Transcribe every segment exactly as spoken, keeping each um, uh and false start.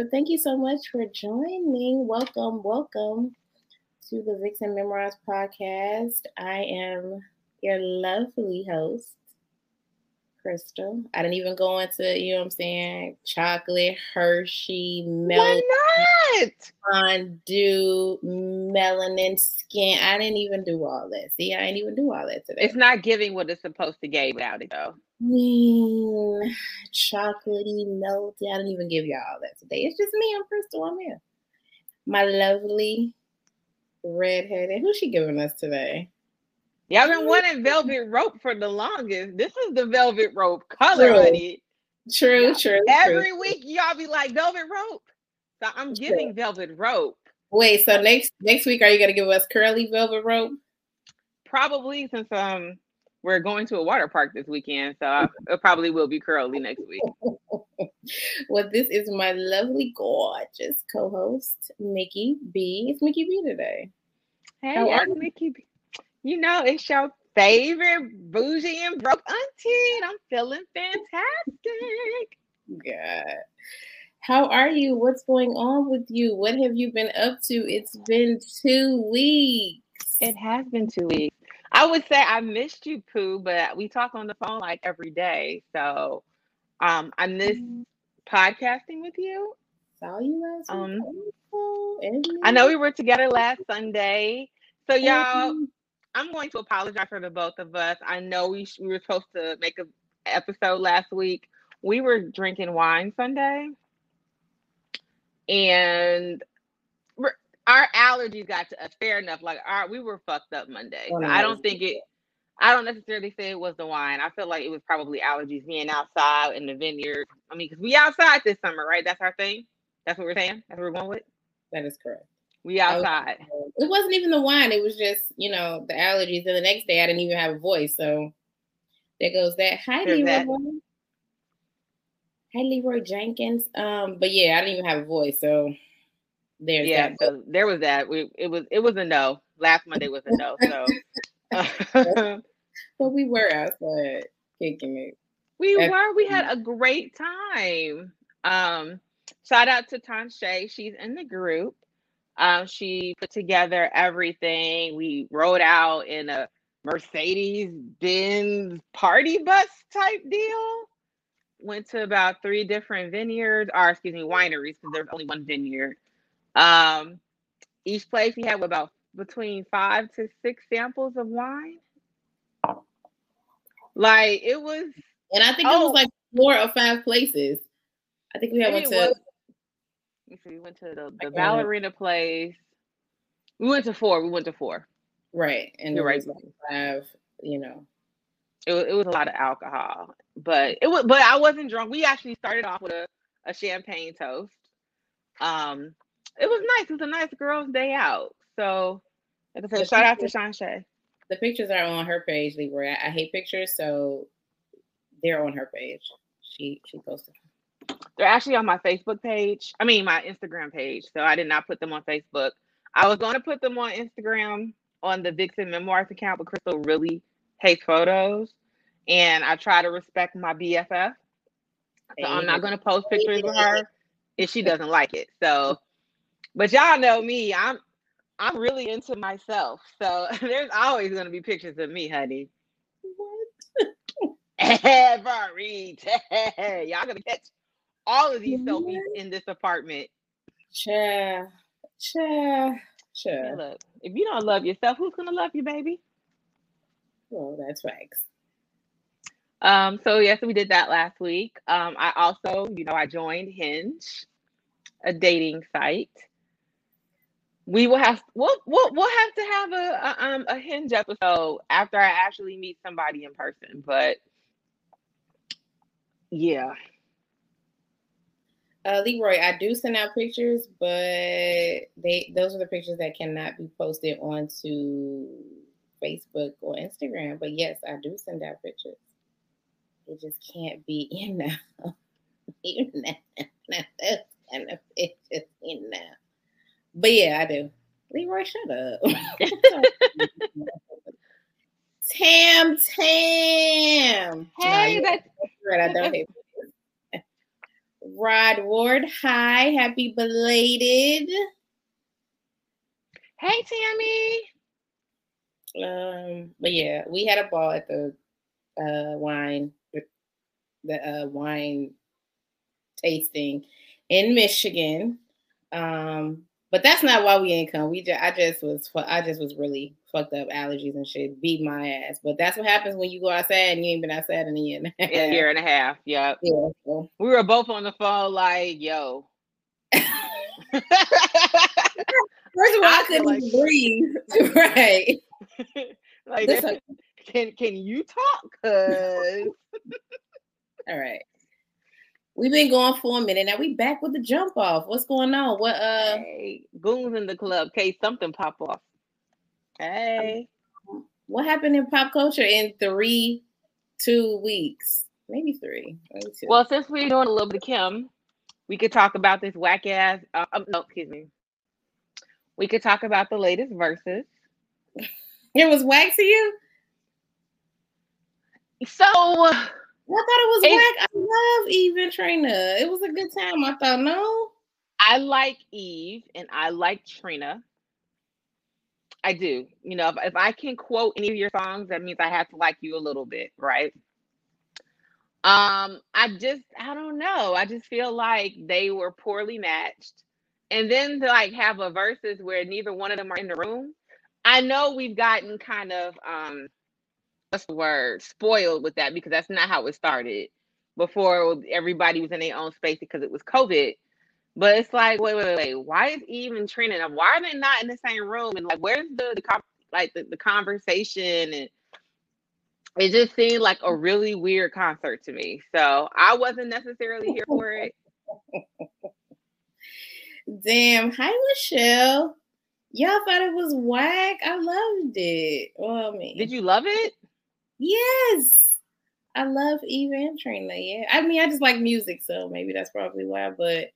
But thank you so much for joining. Welcome, welcome to the Vixen Memoirs podcast. I am your lovely host, Crystal. I didn't even go into, you know what I'm saying, chocolate, Hershey, melanin. Why not? Fondue, melanin skin. I didn't even do all that. See, I didn't even do all that today. It's not giving what it's supposed to give without it, though. Mm, chocolatey, melty. I didn't even give y'all all that today. It's just me and Crystal. I'm here. My lovely redheaded. Who's she giving us today? Y'all been wanting velvet rope for the longest. This is the velvet rope color, honey. True, y'all, true. Every true. week y'all be like velvet rope. So I'm giving true. velvet rope. Wait, so next next week are you gonna give us curly velvet rope? Probably, since um we're going to a water park this weekend, so I, it probably will be curly next week. Well, this is my lovely, gorgeous co-host Mickey B. It's Mickey B today. Hey, How I'm Mickey B. You know, it's your favorite bougie and broke auntie, and I'm feeling fantastic. God. How are you? What's going on with you? What have you been up to? It's been two weeks. It has been two weeks. I would say I missed you, Pooh, but we talk on the phone like every day. So um, I miss mm-hmm. podcasting with you. Saw you last um, week. I know we were together last Sunday. So y'all... Mm-hmm. I'm going to apologize for the both of us. I know we sh- we were supposed to make an episode last week. We were drinking wine Sunday, and we're, our allergies got to us. Fair enough. Like, our, we were fucked up Monday. So I don't think it. I don't necessarily say it was the wine. I feel like it was probably allergies being outside in the vineyard. I mean, because we outside this summer, right? That's our thing. That's what we're saying. That's what we're going with. That is correct. We outside. Was, it wasn't even the wine. It was just, you know, the allergies. And the next day, I didn't even have a voice. So there goes that. Hi, There's Leroy. That. Hi, Leroy Jenkins. Um, but yeah, I didn't even have a voice. So there's yeah, that. So there was that. We, it was it was a no. Last Monday was a no. So, but well, we were outside kicking it. We That's, were. We had a great time. Um, shout out to Tasha. She's in the group. Um, she put together everything. We rode out in a Mercedes-Benz party bus type deal. Went to about three different vineyards, or excuse me, wineries, because there's only one vineyard. Um, each place we had about between five to six samples of wine. Like it was, and I think oh, it was like four or five places. I think we had one to. So we went to the, the ballerina place. We went to four. We went to four. Right. And the right five, you know. It was, it was a lot of alcohol. But it was but I wasn't drunk. We actually started off with a, a champagne toast. Um it was nice. It was a nice girls' day out. So like I said, the shout pictures, out to Shansha. The pictures are on her page, Leroy. I, I hate pictures, so they're on her page. She she posted them. They're actually on my Facebook page. I mean, my Instagram page. So I did not put them on Facebook. I was going to put them on Instagram on the Vixen Memoirs account, but Crystal really hates photos. And I try to respect my B F F. So I'm not going to post pictures of her if she doesn't like it. So, but y'all know me. I'm I'm really into myself. So there's always going to be pictures of me, honey. What? Every day. Y'all going to catch all of these selfies in this apartment. Sure, sure, sure. Look, if you don't love yourself, who's gonna love you, baby? Well, that's facts. Um, so yes, we did that last week. Um, I also, you know, I joined Hinge, a dating site. We will have we'll we'll, we'll have to have a, a um a Hinge episode after I actually meet somebody in person, but yeah. Uh, Leroy, I do send out pictures, but they those are the pictures that cannot be posted onto Facebook or Instagram. But yes, I do send out pictures. It just can't be, you know, you know, not those kind of pictures, you know. But yeah, I do. Leroy, shut up. Tam, Tam. Hey, no, that's right. I don't hate Rod Rod Ward. Hi, happy belated. Hey, Tammy. Um, but yeah, we had a ball at the uh, wine, the uh, wine tasting in Michigan. Um, but that's not why we ain't come. We just, I just was, I just was really fucked up, allergies and shit, beat my ass. But that's what happens when you go outside and you ain't been outside in a year and a half. A year and a half, yep. Yeah. So. We were both on the phone like, yo. First of all, I, I couldn't like, breathe. Right. Like, that, can can you talk? Cause... All right. We've been going for a minute. Now we back with the jump off. What's going on? What uh hey, goons in the club. Case something pop off. Hey. Um, what happened in pop culture in three, two weeks? Maybe three. Maybe two. Well, since we're doing a little bit of Kim, we could talk about this whack ass. Uh, no, excuse me. We could talk about the latest verses. It was whack to you? So I thought it was it, whack. I love Eve and Trina. It was a good time. I thought, no. I like Eve and I like Trina. I do. You know, if, if I can quote any of your songs, that means I have to like you a little bit, right? Um, I just, I don't know. I just feel like they were poorly matched. And then to like have a versus where neither one of them are in the room. I know we've gotten kind of, um, what's the word? Spoiled with that, because that's not how it started. Before, everybody was in their own space because it was COVID. But it's like, wait, wait, wait. Why is Eve and Trina? Why are they not in the same room? And like, where's the, the like the, the conversation? And it just seemed like a really weird concert to me. So I wasn't necessarily here for it. Damn. Hi, Michelle. Y'all thought it was whack. I loved it. Well, I mean, did you love it? Yes. I love Eve and Trina. Yeah. I mean, I just like music, so maybe that's probably why. But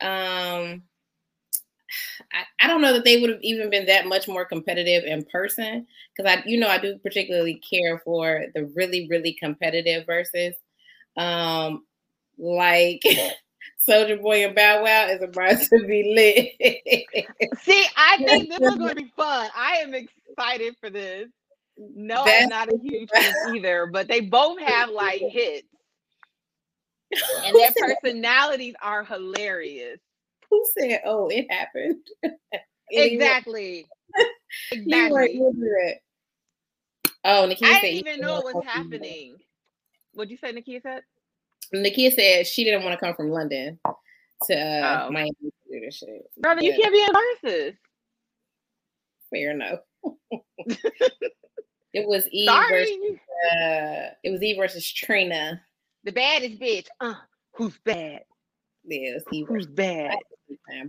um, I, I don't know that they would have even been that much more competitive in person. Because I, you know, I do particularly care for the really, really competitive verses. Um, like... Soulja Boy and Bow Wow is about to be lit. See, I think this is going to be fun. I am excited for this. No, that's I'm not a huge fan either, but they both have like hits. And their personalities are hilarious. Who said, oh, it happened? Exactly. Exactly. Oh, Nakia I didn't even know it was happening. What'd you say, Nakia said? Nakia said she didn't want to come from London to uh, oh. Miami to do this shit. Brother, but you can't be in versus. Fair enough. It was Eve Sorry. versus uh, it was Eve versus Trina. The baddest bitch. Uh, who's bad? Yeah, it was Eve who's versus bad.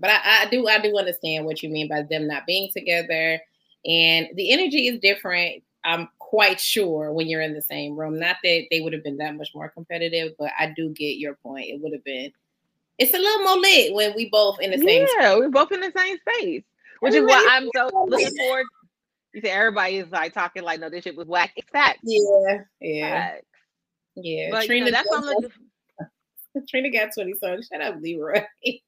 But I, I do I do understand what you mean by them not being together, and the energy is different. I'm quite sure when you're in the same room. Not that they would have been that much more competitive, but I do get your point. It would have been, it's a little more lit when we both in the yeah, same space. Yeah, we're both in the same space. Which everybody is why I'm so looking forward. You see, everybody is like talking like, no, this shit was whack. It's facts. Yeah, yeah. Facts. Yeah. But, Trina, you know, that's what I'm looking for. Trina got twenty songs. Shut up, Leroy. I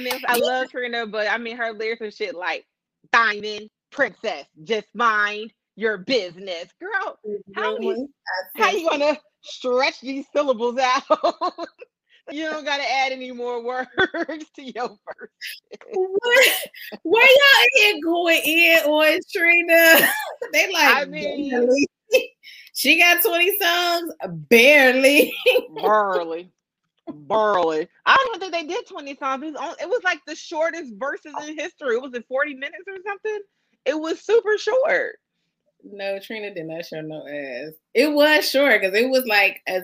mean, I love Trina, but I mean, her lyrics and shit like, diamond, princess, just mine. Your business, girl. How you, how you gonna stretch these syllables out? You don't gotta add any more words to your verse. What? Where y'all in going in on Trina? They like, I mean, she got twenty songs, barely, barely, barely. I don't think they did twenty songs. It was, on, it was like the shortest verses in history. It was in forty minutes or something. It was super short. No, Trina did not show no ass. It was short because it was like a,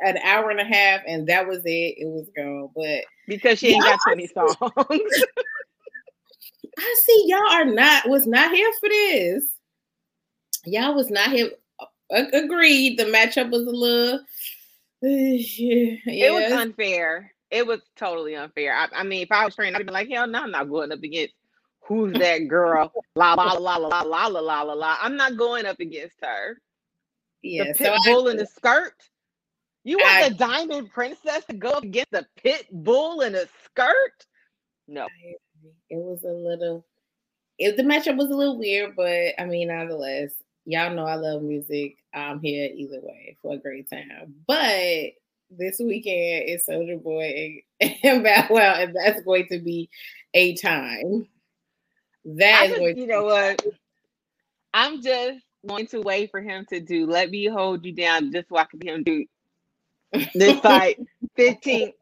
an hour and a half, and that was it. It was gone, but because she ain't got twenty songs. I see y'all are not was not here for this. Y'all was not here. Agreed. The matchup was a little. Yeah. It was unfair. It was totally unfair. I, I mean, if I was Trina, I'd be like, hell no, I'm not going up against. Who's that girl? La la la la la la la la la. I'm not going up against her. Yeah, the pit so bull I, in the skirt. You want I, the diamond princess to go up against a pit bull in a skirt? No. I, it was a little, it, the matchup was a little weird, but I mean, nonetheless, y'all know I love music. I'm here either way for a great time. But this weekend is Soulja Boy and, and Bow Wow, and that's going to be a time. That I is just, going you to know what? I'm just going to wait for him to do Let Me Hold You Down just so I can see him do this fight. fifteen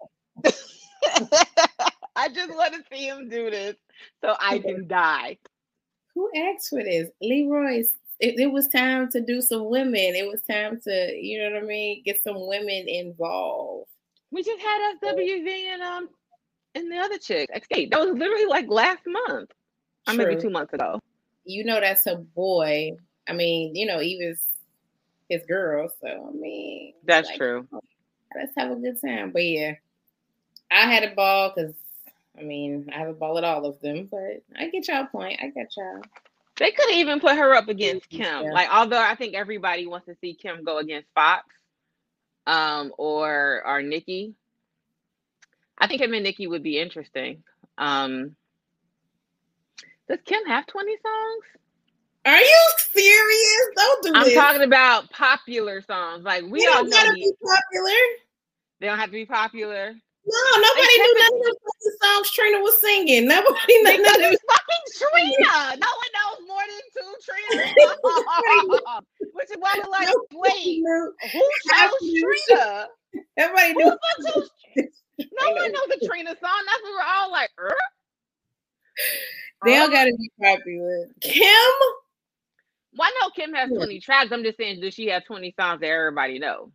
I just want to see him do this so I can die. Who asked for this? Leroy's. It, it was time to do some women. It was time to, you know what I mean, get some women involved. We just had S W V and um and the other chick. Escape. That was literally like last month. True. Or maybe two months ago. You know that's a boy. I mean, you know, Eve is his girl. So I mean, that's like, true. Let's have a good time. But yeah, I had a ball because I mean I have a ball at all of them. But I get y'all point. I got y'all. They could even put her up against Kim. Yeah. Like, although I think everybody wants to see Kim go against Fox um, or, or Nikki. I think him and Nikki would be interesting. Um, does Kim have twenty songs? Are you serious? Don't do I'm this. I'm talking about popular songs. Like, we they all know. They don't gotta be popular. They don't have to be popular. No, nobody knew none of the songs Trina was singing. Nobody knew none of fucking Trina. No one knows more than two Trina. Which is why they're like, wait, who chose Trina? Everybody knew. No one knows the Trina song. That's what we're all like, er? They all gotta be popular. Kim? Well, I know Kim has twenty tracks. I'm just saying, does she have twenty songs that everybody knows?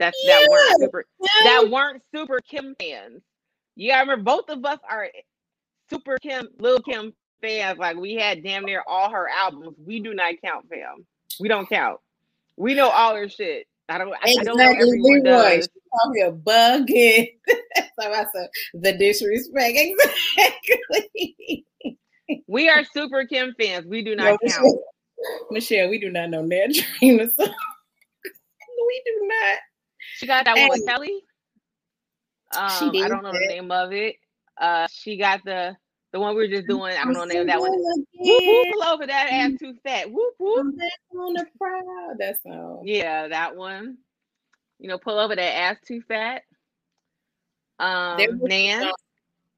That's yeah. that weren't super yeah. that weren't super Kim fans. You gotta remember both of us are super Kim, Lil Kim fans. Like we had damn near all her albums. We do not count, fam. We don't count. We know all her shit. I don't exactly. I don't know everyone does. You're bugging. That's how I said the disrespect. Exactly. We are super Kim fans. We do not no, count. Michelle, Michelle, we do not know that dream or something. We do not. She got that and one, Kelly. Um, she did I don't know it. the name of it. Uh, she got the the one we were just doing. I don't know the name of that one. Whoop, whoop, over that ass too fat. Whoop, whoop. On the proud. That's all. Yeah, that one. You know, pull over that ass too fat. Um, Nan.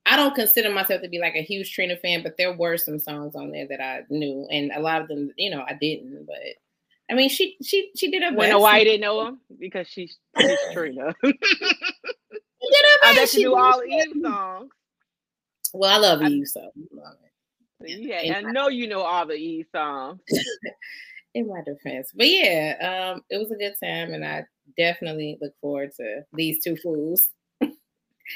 I don't consider myself to be like a huge Trina fan, but there were some songs on there that I knew, and a lot of them, you know, I didn't, but. I mean, she she she did her best. Wonder why you didn't know him? Because she's, she's Trina. She did her best. I bet she knew all Eve songs. Well, I love I, Eve, so. Yeah, and I know you know all the Eve songs. In my defense. But yeah, um, it was a good time, and I definitely look forward to these two fools.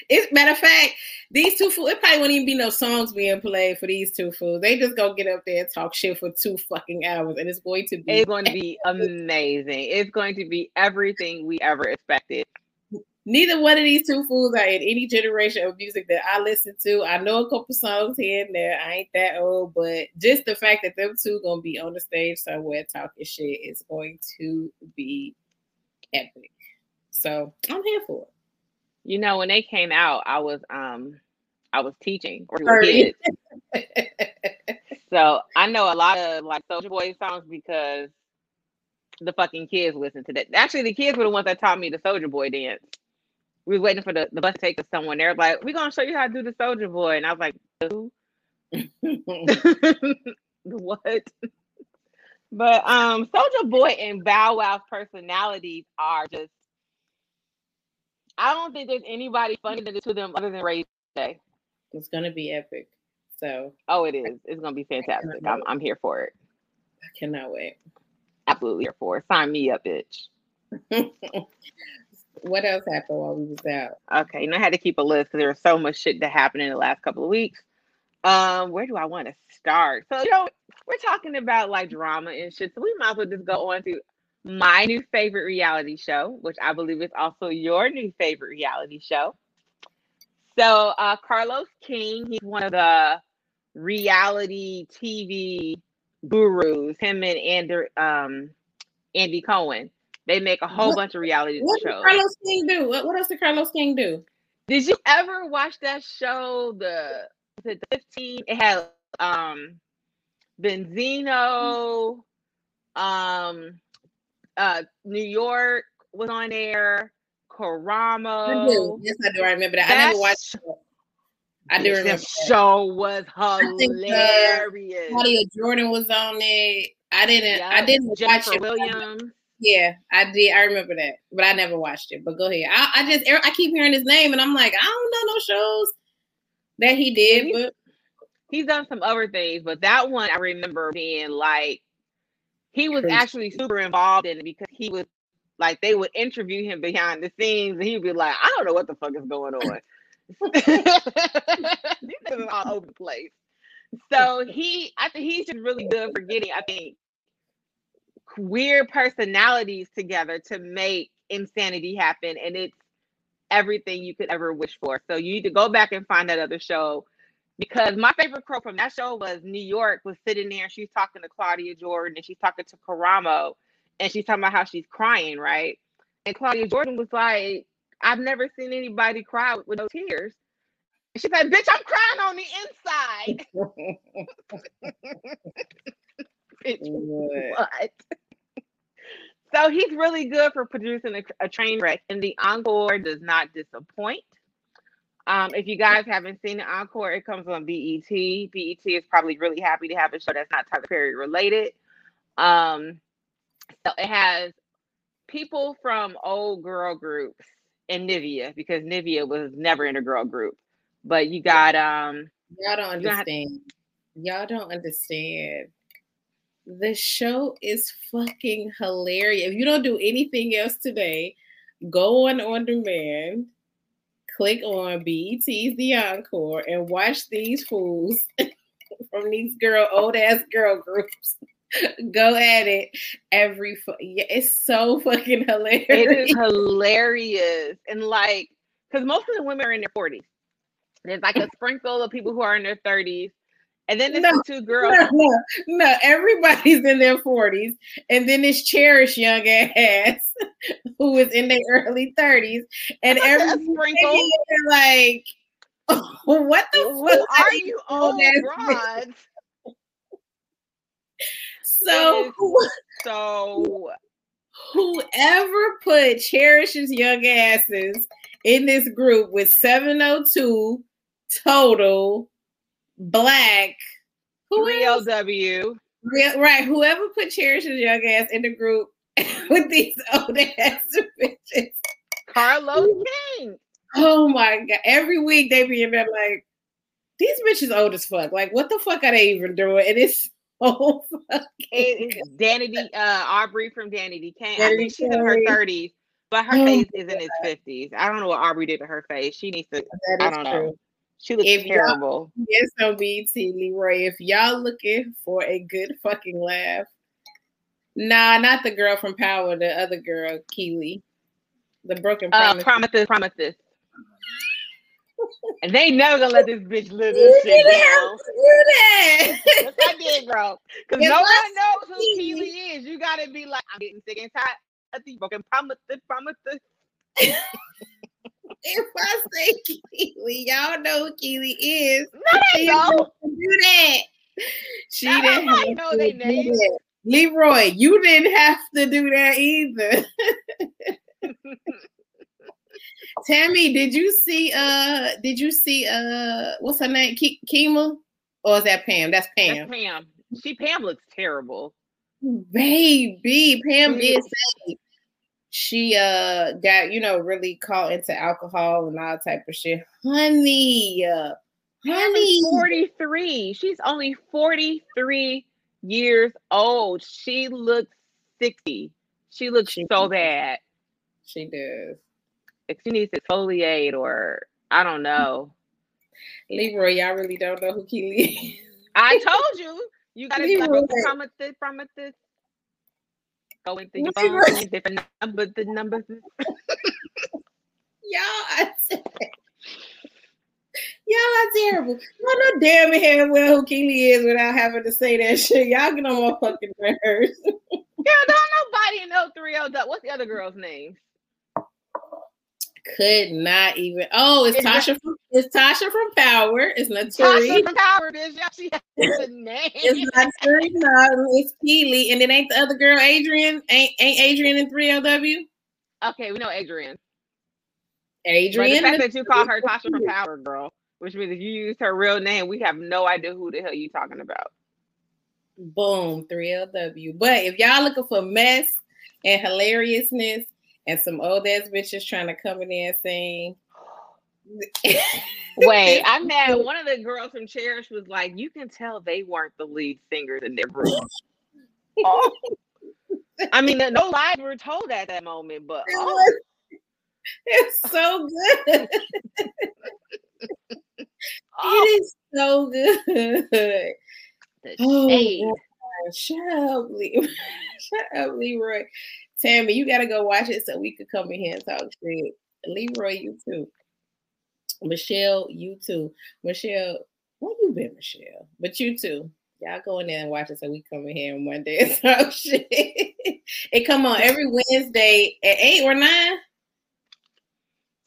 It's matter of fact, these two fools, it probably wouldn't even be no songs being played for these two fools. They just gonna get up there and talk shit for two fucking hours, and it's going to be it's going to be amazing. It's going to be everything we ever expected. Neither one of these two fools are in any generation of music that I listen to. I know a couple songs here and there. I ain't that old, but just the fact that them two gonna be on the stage somewhere talking shit is going to be epic. So I'm here for it. You know, when they came out, I was um, I was teaching or kids. So I know a lot of like Soulja Boy songs because the fucking kids listen to that. Actually, the kids were the ones that taught me the Soulja Boy dance. We were waiting for the, the bus to take us somewhere. They're like, "We're gonna show you how to do the Soulja Boy," and I was like, "Who? What?" But um, Soulja Boy and Bow Wow's personalities are just. I don't think there's anybody funny to them other than Ray J. It's gonna be epic. So oh, it is. It's gonna be fantastic. I'm I'm here for it. I cannot wait. Absolutely here for it. Sign me up, bitch. What else happened while we was out? Okay, and I had to keep a list because there was so much shit that happened in the last couple of weeks. Um, where do I want to start? So you know, we're talking about like drama and shit, so we might as well just go on to. My new favorite reality show, which I believe is also your new favorite reality show. So uh, Carlos King, he's one of the reality T V gurus, him and Andrew, um, Andy Cohen. They make a whole what, bunch of reality what shows. What did Carlos King do? What, what else did Carlos King do? Did you ever watch that show, the, the fifteen? It had um, Benzino, um, uh, New York was on there, Karamo. I do. Yes, I do. I remember that. That's, I never watched it. I do remember. The show was hilarious. I Claudia Jordan was on it. I didn't. Yep. I didn't Jennifer watch it. Williams. Yeah, I did. I remember that, but I never watched it. But go ahead. I, I just I keep hearing his name, and I'm like, I don't know no shows that he did. He's, but he's done some other things, but that one I remember being like, he was crazy. Actually super involved in it because he was like, they would interview him behind the scenes, and he'd be like, I don't know what the fuck is going on. This is all over the place. So he, I think he's just really good for getting, I think, weird personalities together to make insanity happen, and it's everything you could ever wish for. So you need to go back and find that other show, because my favorite quote from that show was New York was sitting there and she's talking to Claudia Jordan and she's talking to Karamo and she's talking about how she's crying, right? And Claudia Jordan was like, I've never seen anybody cry with no tears. And she's like, bitch, I'm crying on the inside. Bitch, what? So he's really good for producing a, a train wreck, and The Encore does not disappoint. Um, if you guys haven't seen The Encore, it comes on B E T. B E T is probably really happy to have a show that's not Tyler Perry related. Um, so it has people from old girl groups and Nivea, because Nivea was never in a girl group. But you got um, y'all don't understand. You don't have- y'all don't understand. The show is fucking hilarious. If you don't do anything else today, go on On Demand, click on B E T's The Encore, and watch these fools from these girl, old ass girl groups. Go at it every. Fu- yeah, it's so fucking hilarious. It is hilarious, and like, because most of the women are in their forties. There's like a sprinkle of people who are in their thirties. And then there's no, two girls. No, no, no, everybody's in their forties. And then this cherished young ass who is in their early thirties. And every sprinkle, like, oh, what the who fuck are you old broads? So, so whoever put Cherish's young asses in this group with seven oh two total. Black, who three L W, real, right? Whoever put Cherish's young ass in the group with these old ass bitches, Carlos King. Oh my god! Every week they be in there like, these bitches old as fuck. Like, what the fuck are they even doing? And it's so fucking. It is Danity, uh, Aubrey from Danity Kane. Danity I think she's Kane. In her thirties, but her oh face is in its fifties. I don't know what Aubrey did to her face. She needs to. I don't true. know. She looks if terrible. Yes, on B E T, Leroy. If y'all looking for a good fucking laugh, nah, not the girl from Power, the other girl, Keely, the broken promises. Uh, promises, promises. And they never gonna let this bitch live this shit down. Do that. Yes, I did, bro. Because no one knows who Keely is. You gotta be like, I'm getting sick and tired of these broken promises, promises. If I say Keely, y'all know who Keely is. No, they don't do that. She no, didn't have know to they do that. Leroy, you didn't have to do that either. Tammy, did you see? Uh, did you see? Uh, what's her name? Ke- Kima, or is that Pam? That's Pam. That's Pam. She Pam looks terrible. Baby, Pam is. She uh got, you know, really caught into alcohol and all type of shit. Honey, uh, honey, forty-three. She's only forty-three years old. She looks sixty. She looks she so does. bad. She does. If she needs to exfoliate or I don't know. Leroy, y'all really don't know who Keely is. I told you. You got to promise this, promise this. Going through your phone, different numbers, the numbers. Y'all are terrible. Y'all are terrible. No, no damn it hell well who Keely is without having to say that shit. Y'all get on my fucking nerves. Girl, don't didn't know three L W. What's the other girl's name? Could not even. Oh, it's, it's Tasha. From, it's Tasha from Power. It's not Tasha from Power. Bitch. She has a name. It's not Trina. It's Keely, and it ain't the other girl. Adrian ain't ain't Adrian in three L W. Okay, we know Adrian. Adrian. But the fact that you call her Tasha from Power, girl, which means if you use her real name, we have no idea who the hell you talking about. Boom, three L W. But if y'all looking for mess and hilariousness and some old ass bitches trying to come in there and sing. Wait, I'm mad. One of the girls from Cherish was like, you can tell they weren't the lead singers in their group. Oh. I mean, no lies were told at that moment, but oh. It's so good. Oh. It is so good. The oh, shut up, Leroy. Shut up, Leroy. Tammy, you gotta go watch it so we could come in here and talk shit. Leroy, you too. Michelle, you too. Michelle, where you been, Michelle? But you too. Y'all go in there and watch it so we come in here on Monday and talk shit. It come on every Wednesday at eight or nine.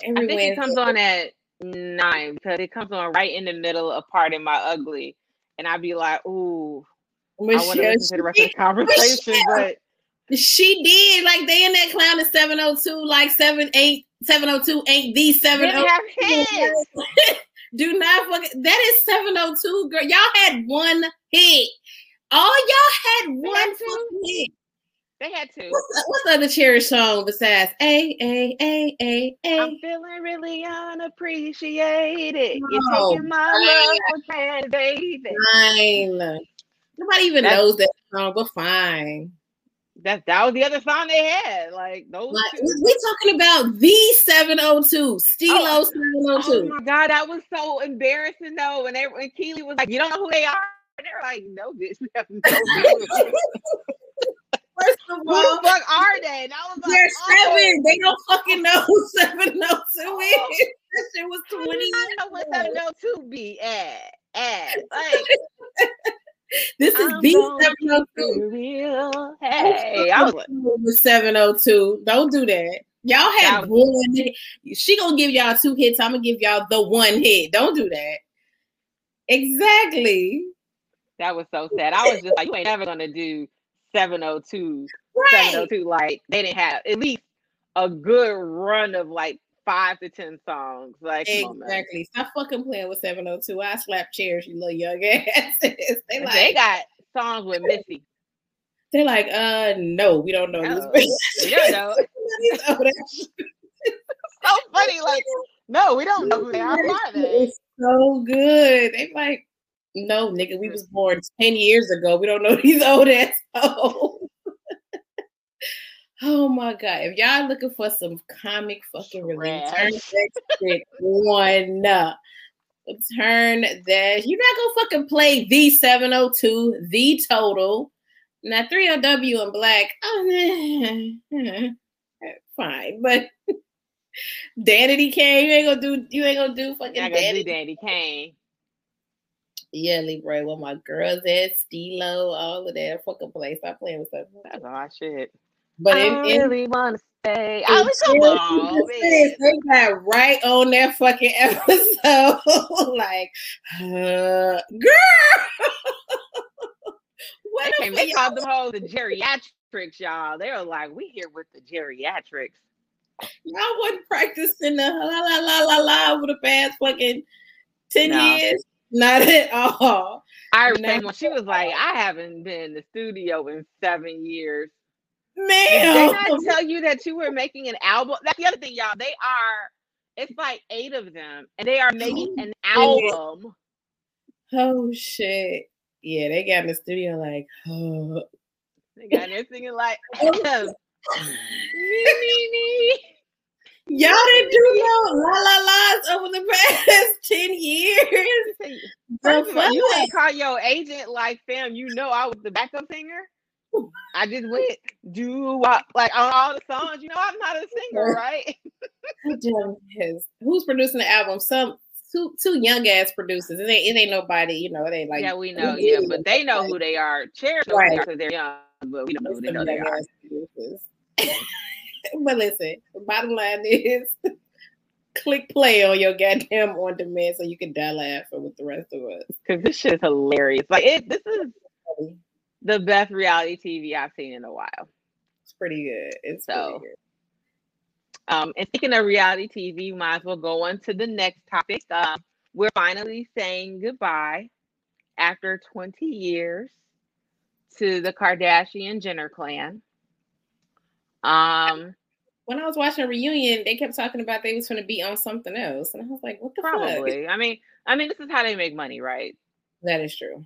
Every I think Wednesday. It comes on at nine because it comes on right in the middle of Pardon My Ugly. And I'd be like, ooh, Michelle, I want to listen to the rest of the conversation. Michelle, but she did. Like, they in that clown at seven oh two, like, seven eight, seven oh two ain't the seven oh two. Do not fucking, that is seven oh two, girl. Y'all had one hit. All y'all had they one had fucking hit. They had two. What's the, what's the other Cherish song besides A, A, A, A, A? I'm feeling really unappreciated. Oh, you're taking my fine. Love for granted, baby. Fine. Nobody even that's, knows that song, but fine. That, that was the other song they had. Like, those like, we're talking about the seven oh two, Stilo oh, seven oh two. Oh my God, that was so embarrassing though. And, they, and Keely was like, you don't know who they are? And they were like, no, bitch, we have no First of all, who the fuck are they? And I was like, they're oh. seven. They don't fucking know who seven oh two is. Oh. That shit was twenty. I don't know what seven oh two be at. At. Like, this is I'm the seven oh two. Real. Hey, I was like, seven oh two. Don't do that. Y'all had one hit. She gonna give y'all two hits. I'm gonna give y'all the one hit. Don't do that. Exactly. That was so sad. I was just like, you ain't ever gonna do seven oh two, right. seven oh two, like, they didn't have at least a good run of, like, five to ten songs. Like, exactly. Stop fucking playing with seven oh two. I slap chairs, you little young asses. They, like, they got songs with Missy. They're like, uh, no, we don't know no. this. We don't know. So funny, like, no, we don't know who they are. It's so good. They like, no, nigga, we was born ten years ago. We don't know these old ass hoes. Oh my God. If y'all looking for some comic fucking relief, turn that shit on up. Turn that. You're not gonna fucking play the seven oh two, the total. Now three L W and Black. Oh, nah, nah, fine, but Danity Kane, you ain't gonna do you ain't gonna do fucking Danity. Danity Kane. Yeah, Leroy, well, my girls at Stilo, all of that fucking place. Stop playing with stuff. That's all shit. But I it, really want to stay. I was come on, says, they got right on that fucking episode. Like, uh, girl, what okay, they called them hoes the geriatrics, y'all. They were like, we here with the geriatrics. Y'all wasn't practicing the la la la la la over the past fucking ten no. years. Not at all. I remember when she was like, I haven't been in the studio in seven years. Man, did I tell you that you were making an album? That's the other thing, y'all. They are, it's like eight of them, and they are making an album. Oh, shit. Yeah, they got in the studio like, oh. They got in there singing like, me, y'all didn't do no la la la's over the past ten years. First of all, you ain't call your agent like, fam, you know I was the backup singer. I just went do what like on all the songs. You know I'm not a singer, right? Who's producing the album? Some two two young ass producers. It ain't, it ain't nobody. You know they like. Yeah, we know. Yeah, but they know who they are. Cherish, right? Because they're young, but we don't know who they know they are. businesses. But listen, the bottom line is click play on your goddamn on demand so you can die laughing with the rest of us. Because this shit's hilarious. Like it, this is the best reality T V I've seen in a while. It's pretty good. It's so pretty good. Um, and speaking of reality T V, might as well go on to the next topic. Uh, we're finally saying goodbye after twenty years to the Kardashian Jenner clan. Um, when I was watching a reunion, they kept talking about they was going to be on something else, and I was like, "What the probably. fuck?" I mean, I mean, this is how they make money, right? That is true.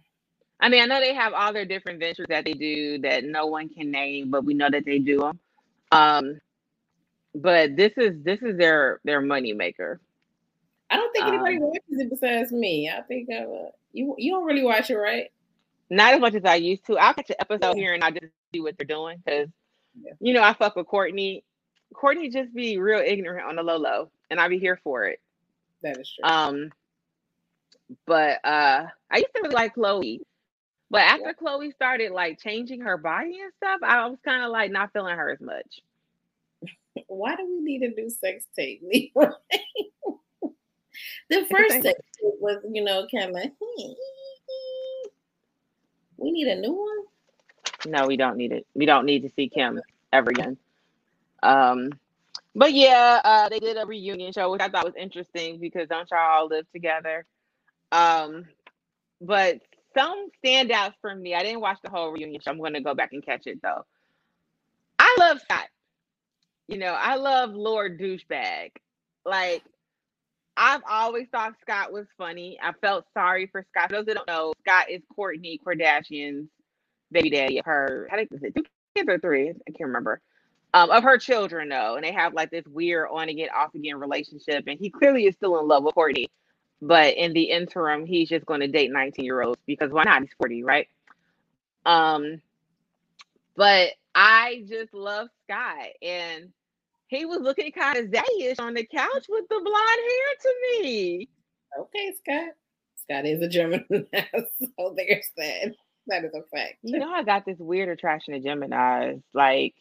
I mean, I know they have all their different ventures that they do that no one can name, but we know that they do them. Um, but this is this is their their money maker. I don't think anybody um, watches it besides me. I think I, uh, you you don't really watch it, right? Not as much as I used to. I'll catch an episode here and I'll just see what they're doing because, yeah. you know, I fuck with Courtney. Courtney just be real ignorant on the low low, and I be here for it. That is true. Um, but uh, I used to really like Chloe, but after yeah. Chloe started like changing her body and stuff, I was kind of like not feeling her as much. Why do we need a new sex tape? The first sex tape was, you know, kind of like, hmm. We need a new one? No, we don't need it. We don't need to see Kim ever again. Um, but yeah, uh, they did a reunion show, which I thought was interesting because don't y'all all live together? Um, but some standouts for me. I didn't watch the whole reunion show. I'm going to go back and catch it, though. I love Scott. You know, I love Lord Douchebag. Like, I've always thought Scott was funny. I felt sorry for Scott. For those that don't know, Scott is Courtney Kardashian's baby daddy. Of her, how did it? Two kids or three? I can't remember. Um, of her children, though, and they have like this weird on again, off again relationship. And he clearly is still in love with Courtney, but in the interim, he's just going to date nineteen year olds because why not? He's forty, right? Um, but I just love Scott and. He was looking kind of zayish on the couch with the blonde hair to me. Okay, Scott. Scott is a Gemini, so there's that. That is a fact. You know, I got this weird attraction to Geminis. Like,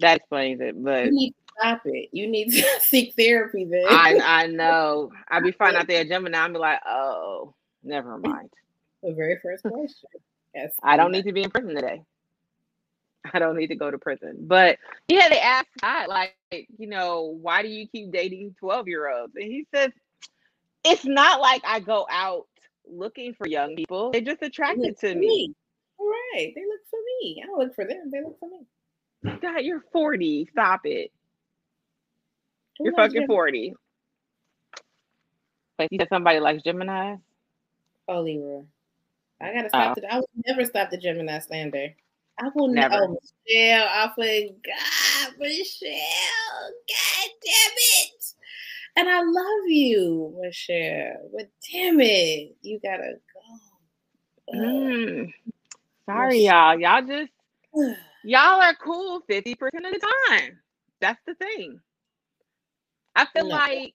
that explains it, but... You need to stop it. You need to seek therapy then. I, I know. I'll be finding out they're a Gemini. I'll be like, oh, never mind. The very first question. Yes. I don't need to be in prison today. I don't need to go to prison. But yeah, they asked Scott, like, you know, why do you keep dating twelve year olds? And he says, it's not like I go out looking for young people. They're just attracted to me. me. Right. They look for me. I don't look for them. They look for me. God, you're forty. Stop it. You're fucking forty. Like, you said somebody likes Gemini? Oh, Leroy. I gotta stop oh. the I will never stop the Gemini slander. I will never. Oh, Michelle, I forgot. Michelle, God damn it. And I love you, Michelle. But damn it, you gotta go. Mm. Sorry, Michelle. y'all. Y'all just, y'all are cool fifty percent of the time. That's the thing. I feel no. like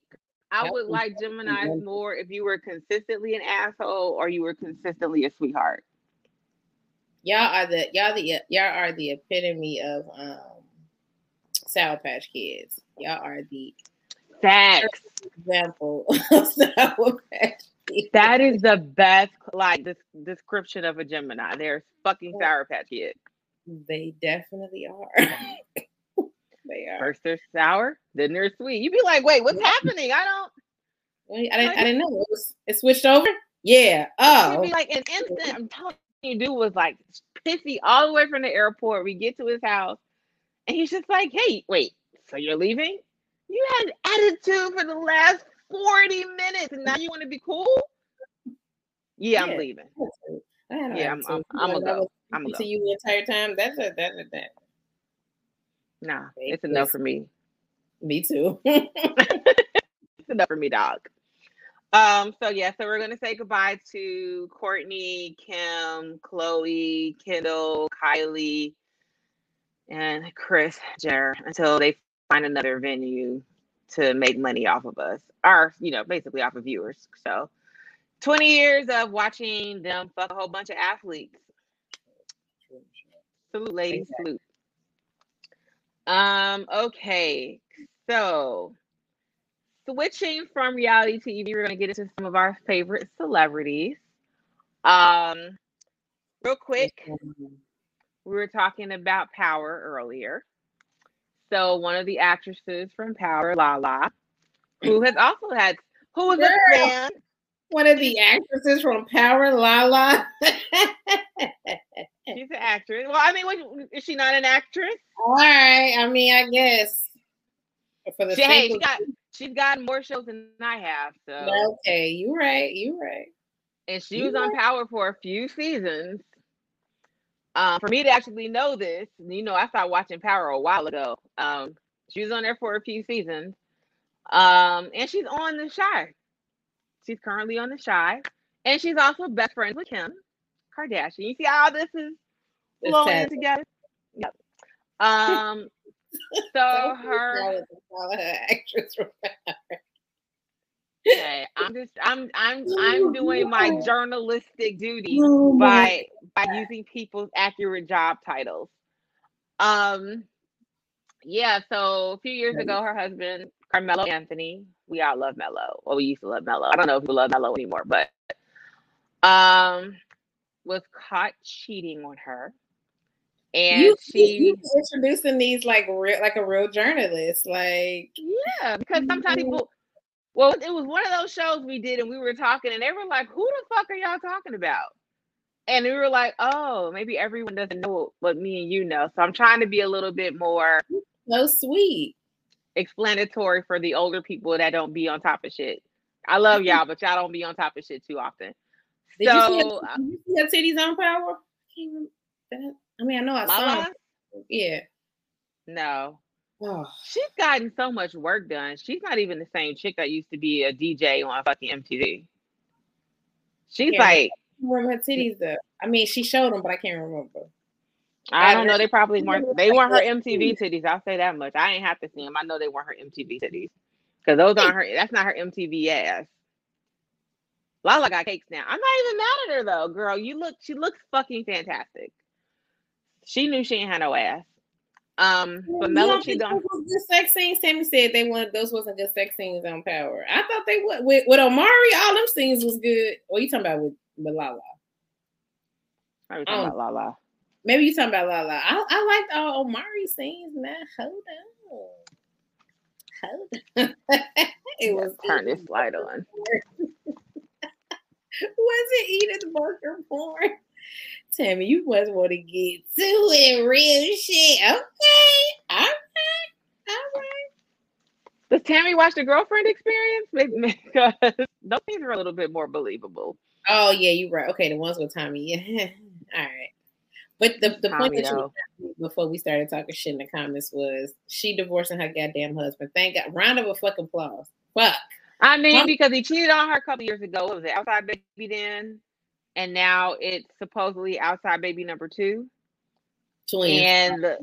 I would like Geminis more if you were consistently an asshole or you were consistently a sweetheart. Y'all are the y'all the y'all are the epitome of um, Sour Patch Kids. Y'all are the facts example of Sour Patch Kids. That is the best like this description of a Gemini. They're fucking Sour Patch Kids. They definitely are. They are. First they're sour, then they're sweet. You be like, wait, what's happening? I don't. I didn't. I didn't know it, was, it switched over. Yeah. Oh. It'd be like an instant. I'm telling. You do was like pissy all the way from the airport. We get to his house and he's just like, hey, wait, so you're leaving? You had attitude for the last forty minutes and now you want to be cool? Yeah, I'm yeah. leaving. I had yeah, I'm, I'm, I'm, I'm gonna go. I'm gonna go. See you the entire time. That's a that's a that. Nah, it's enough for me. Me too. It's enough for me, dog. Um, so yeah, so we're gonna say goodbye to Courtney, Kim, Chloe, Kendall, Kylie, and Kris Jenner until they find another venue to make money off of us, or you know, basically off of viewers. So, twenty years of watching them fuck a whole bunch of athletes. Salute, ladies, salute. Um, okay, so switching from reality T V, we're going to get into some of our favorite celebrities. Um, real quick, we were talking about Power earlier. So one of the actresses from Power, Lala, who has also had, who was Girl, a fan. One of the actresses from Power, Lala. She's an actress. Well, I mean, what, is she not an actress? All right. I mean, I guess. For the she, hey, she got, she's got more shows than I have. So okay, you're right. You're right. And she you was right. on Power for a few seasons. Um, for me to actually know this, you know, I started watching Power a while ago. Um, she was on there for a few seasons. Um, and she's on The Chi. She's currently on The Chi. And she's also best friends with Kim Kardashian. You see how this is flowing together? Yep. Um, so her, actress. Okay, I'm just I'm I'm I'm doing my journalistic duties by by using people's accurate job titles. Um, yeah. So a few years ago, her husband Carmelo Anthony. We all love Mello. Well, we used to love Mello. I don't know if we love Mello anymore, but um. was caught cheating on her, and you, she you introducing these like real, like a real journalist, like yeah, because sometimes people. Well, it was one of those shows we did, and we were talking, and they were like, "Who the fuck are y'all talking about?" And we were like, "Oh, maybe everyone doesn't know what me and you know." So I'm trying to be a little bit more so sweet, explanatory for the older people that don't be on top of shit. I love y'all, but y'all don't be on top of shit too often. Did so, you see her titties on Power? I mean, I know I saw her. Yeah. No. Oh. She's gotten so much work done. She's not even the same chick that used to be a D J on fucking M T V. She's yeah, like... I can't remember her titties, though. I mean, she showed them, but I can't remember. I, I don't know. know. They probably weren't... They weren't her M T V titties. I'll say that much. I ain't have to see them. I know they weren't her M T V titties. Because those aren't her... That's not her M T V ass. Lala got cakes now. I'm not even mad at her though, girl. You look, she looks fucking fantastic. She knew she ain't had no ass. Um, but Mello cheated on. Good sex scenes. Tammy said they wanted those wasn't good sex scenes on Power. I thought they would with, with Omari. All them scenes was good. What are you talking about with, with Lala? Are you talking um, about Lala? Maybe you talking about Lala. I, I liked all Omari scenes. Now hold on, hold on. It was turn this light on. Was it Edith Barker porn? Tammy, you must want to get to it, real shit. Okay, all right, all right. Does Tammy watch The Girlfriend Experience? Maybe because those things are a little bit more believable. Oh yeah, you're right. Okay, the ones with Tommy. Yeah, all right. But the the Tommy, point that though. you made before we started talking shit in the comments was she divorcing her goddamn husband. Thank God. Round of a fucking applause. Fuck. I mean, because he cheated on her a couple years ago. It was the Outside Baby then, and now it's supposedly Outside Baby number two. Twins. And the,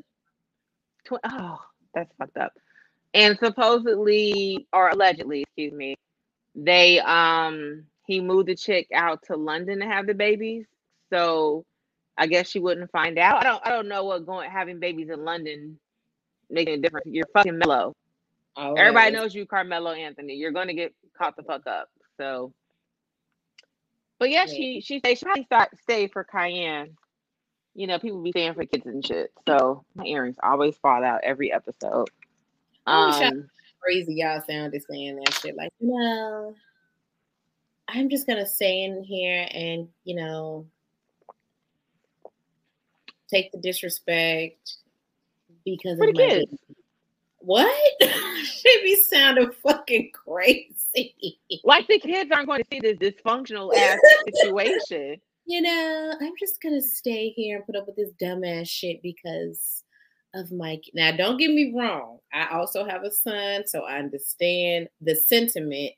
tw- oh, that's fucked up. And supposedly, or allegedly, excuse me, they um he moved the chick out to London to have the babies. So I guess she wouldn't find out. I don't. I don't know what going having babies in London making a difference. You're fucking Mello. Always. Everybody knows you, Carmelo Anthony. You're going to get caught the fuck up. So, but yeah, yeah. she she she probably stayed for Cayenne. You know, people be staying for kids and shit. So my earrings always fall out every episode. Um, crazy y'all sounded saying that shit. Like, no, I'm just gonna stay in here and you know take the disrespect because for of the my kids. Baby. What? She be sounding fucking crazy. Like the kids aren't going to see this dysfunctional ass situation. You know, I'm just gonna stay here and put up with this dumbass shit because of my. Now, don't get me wrong. I also have a son, so I understand the sentiment.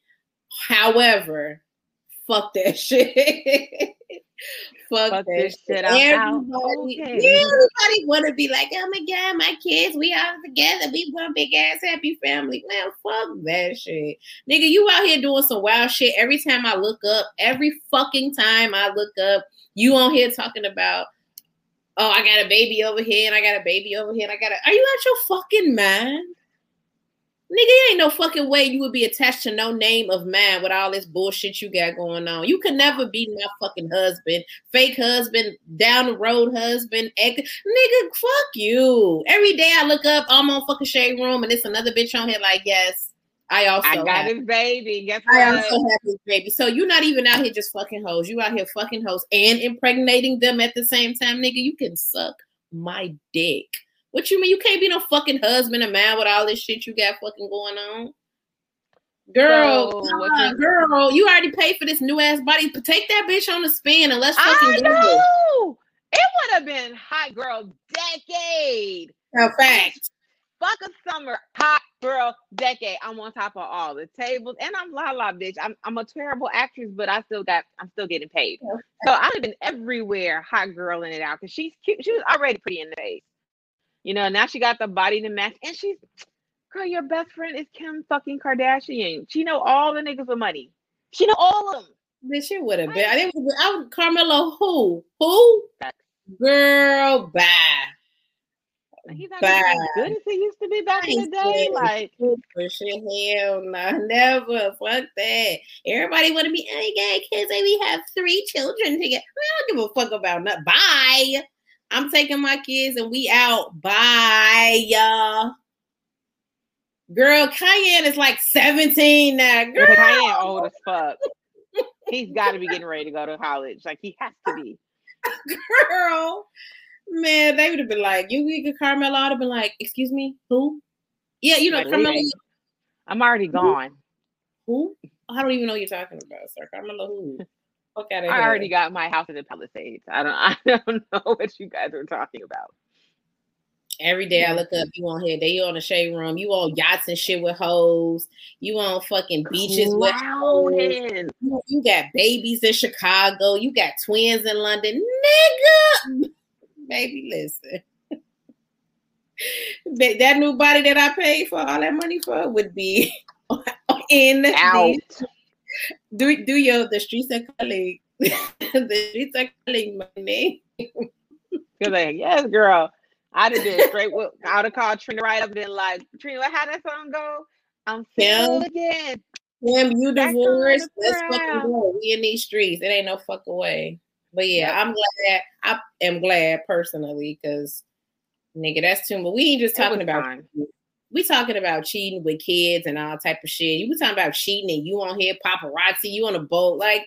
However, fuck that shit. Fuck, Fuck this shit, shit. Everybody, okay. Everybody want to be like, oh my God, my kids, we all together. We one big ass happy family. Man, fuck that shit. Nigga, you out here doing some wild shit. Every time I look up, every fucking time I look up, you on here talking about oh, I got a baby over here, and I got a baby over here, and I got a... Are you out your fucking mind? Nigga, you ain't no fucking way you would be attached to no name of mine with all this bullshit you got going on. You could never be my fucking husband, fake husband, down the road husband, ex- nigga, fuck you. Every day I look up, I'm on fucking Shade Room, and it's another bitch on here like, yes, I also I got his baby. Guess what? I also have his baby. So you're not even out here just fucking hoes. You out here fucking hoes and impregnating them at the same time, nigga. You can suck my dick. What you mean? You can't be no fucking husband and man with all this shit you got fucking going on. Girl, so, uh, you- girl, you already paid for this new ass body. Take that bitch on the spin and let's fucking do it. It would have been hot girl decade. A fact. Fuck a summer hot girl decade. I'm on top of all the tables and I'm Lala, bitch. I'm I'm a terrible actress, but I still got I'm still getting paid. Okay. So I'd have been everywhere hot girl in it out because she's cute. She was already pretty in the face. You know, now she got the body to match. And she's, girl, your best friend is Kim fucking Kardashian. She know all the niggas with money. She know all of them. This shit would have been. I didn't, I would, Carmelo who? Who? Girl, bye. He's not bye. As good as he used to be back in the day. Like, hell nah, never. Fuck that. Everybody want to be, I got kids and we have three children together. I mean, I don't give a fuck about nothing. Bye. I'm taking my kids and we out. Bye, y'all. Girl, Cayenne is like seventeen now. Girl. Well, Cayenne old as fuck. He's got to be getting ready to go to college. Like, he has to be. Girl. Man, they would have been like, you nigga Carmelo would have been like, excuse me, who? Yeah, you know, like, Carmelo. I'm already gone. Who? I don't even know what you're talking about, sir. Carmelo who? Fuck out of I here. Already got my house in the Palisades. I don't I don't know what you guys are talking about. Every day I look up, you on here, they on the Shade Room, you on yachts and shit with hoes, you on fucking beaches with hoes. You got babies in Chicago, you got twins in London. Nigga, baby, listen. That new body that I paid for all that money for would be in out. The Do do your the streets are calling. The streets are calling my name. You're like, yes, girl. I'd have been straight. With, I would have called Trina right up and like, Trina, how that song go? I'm single again. Damn, you divorced. Let's fucking go. We in these streets. It ain't no fucking way. But yeah, I'm glad. I am glad personally because, nigga, that's too much. We ain't just talking about. Fine. We talking about cheating with kids and all type of shit. You were talking about cheating and you on here, paparazzi, you on a boat. Like,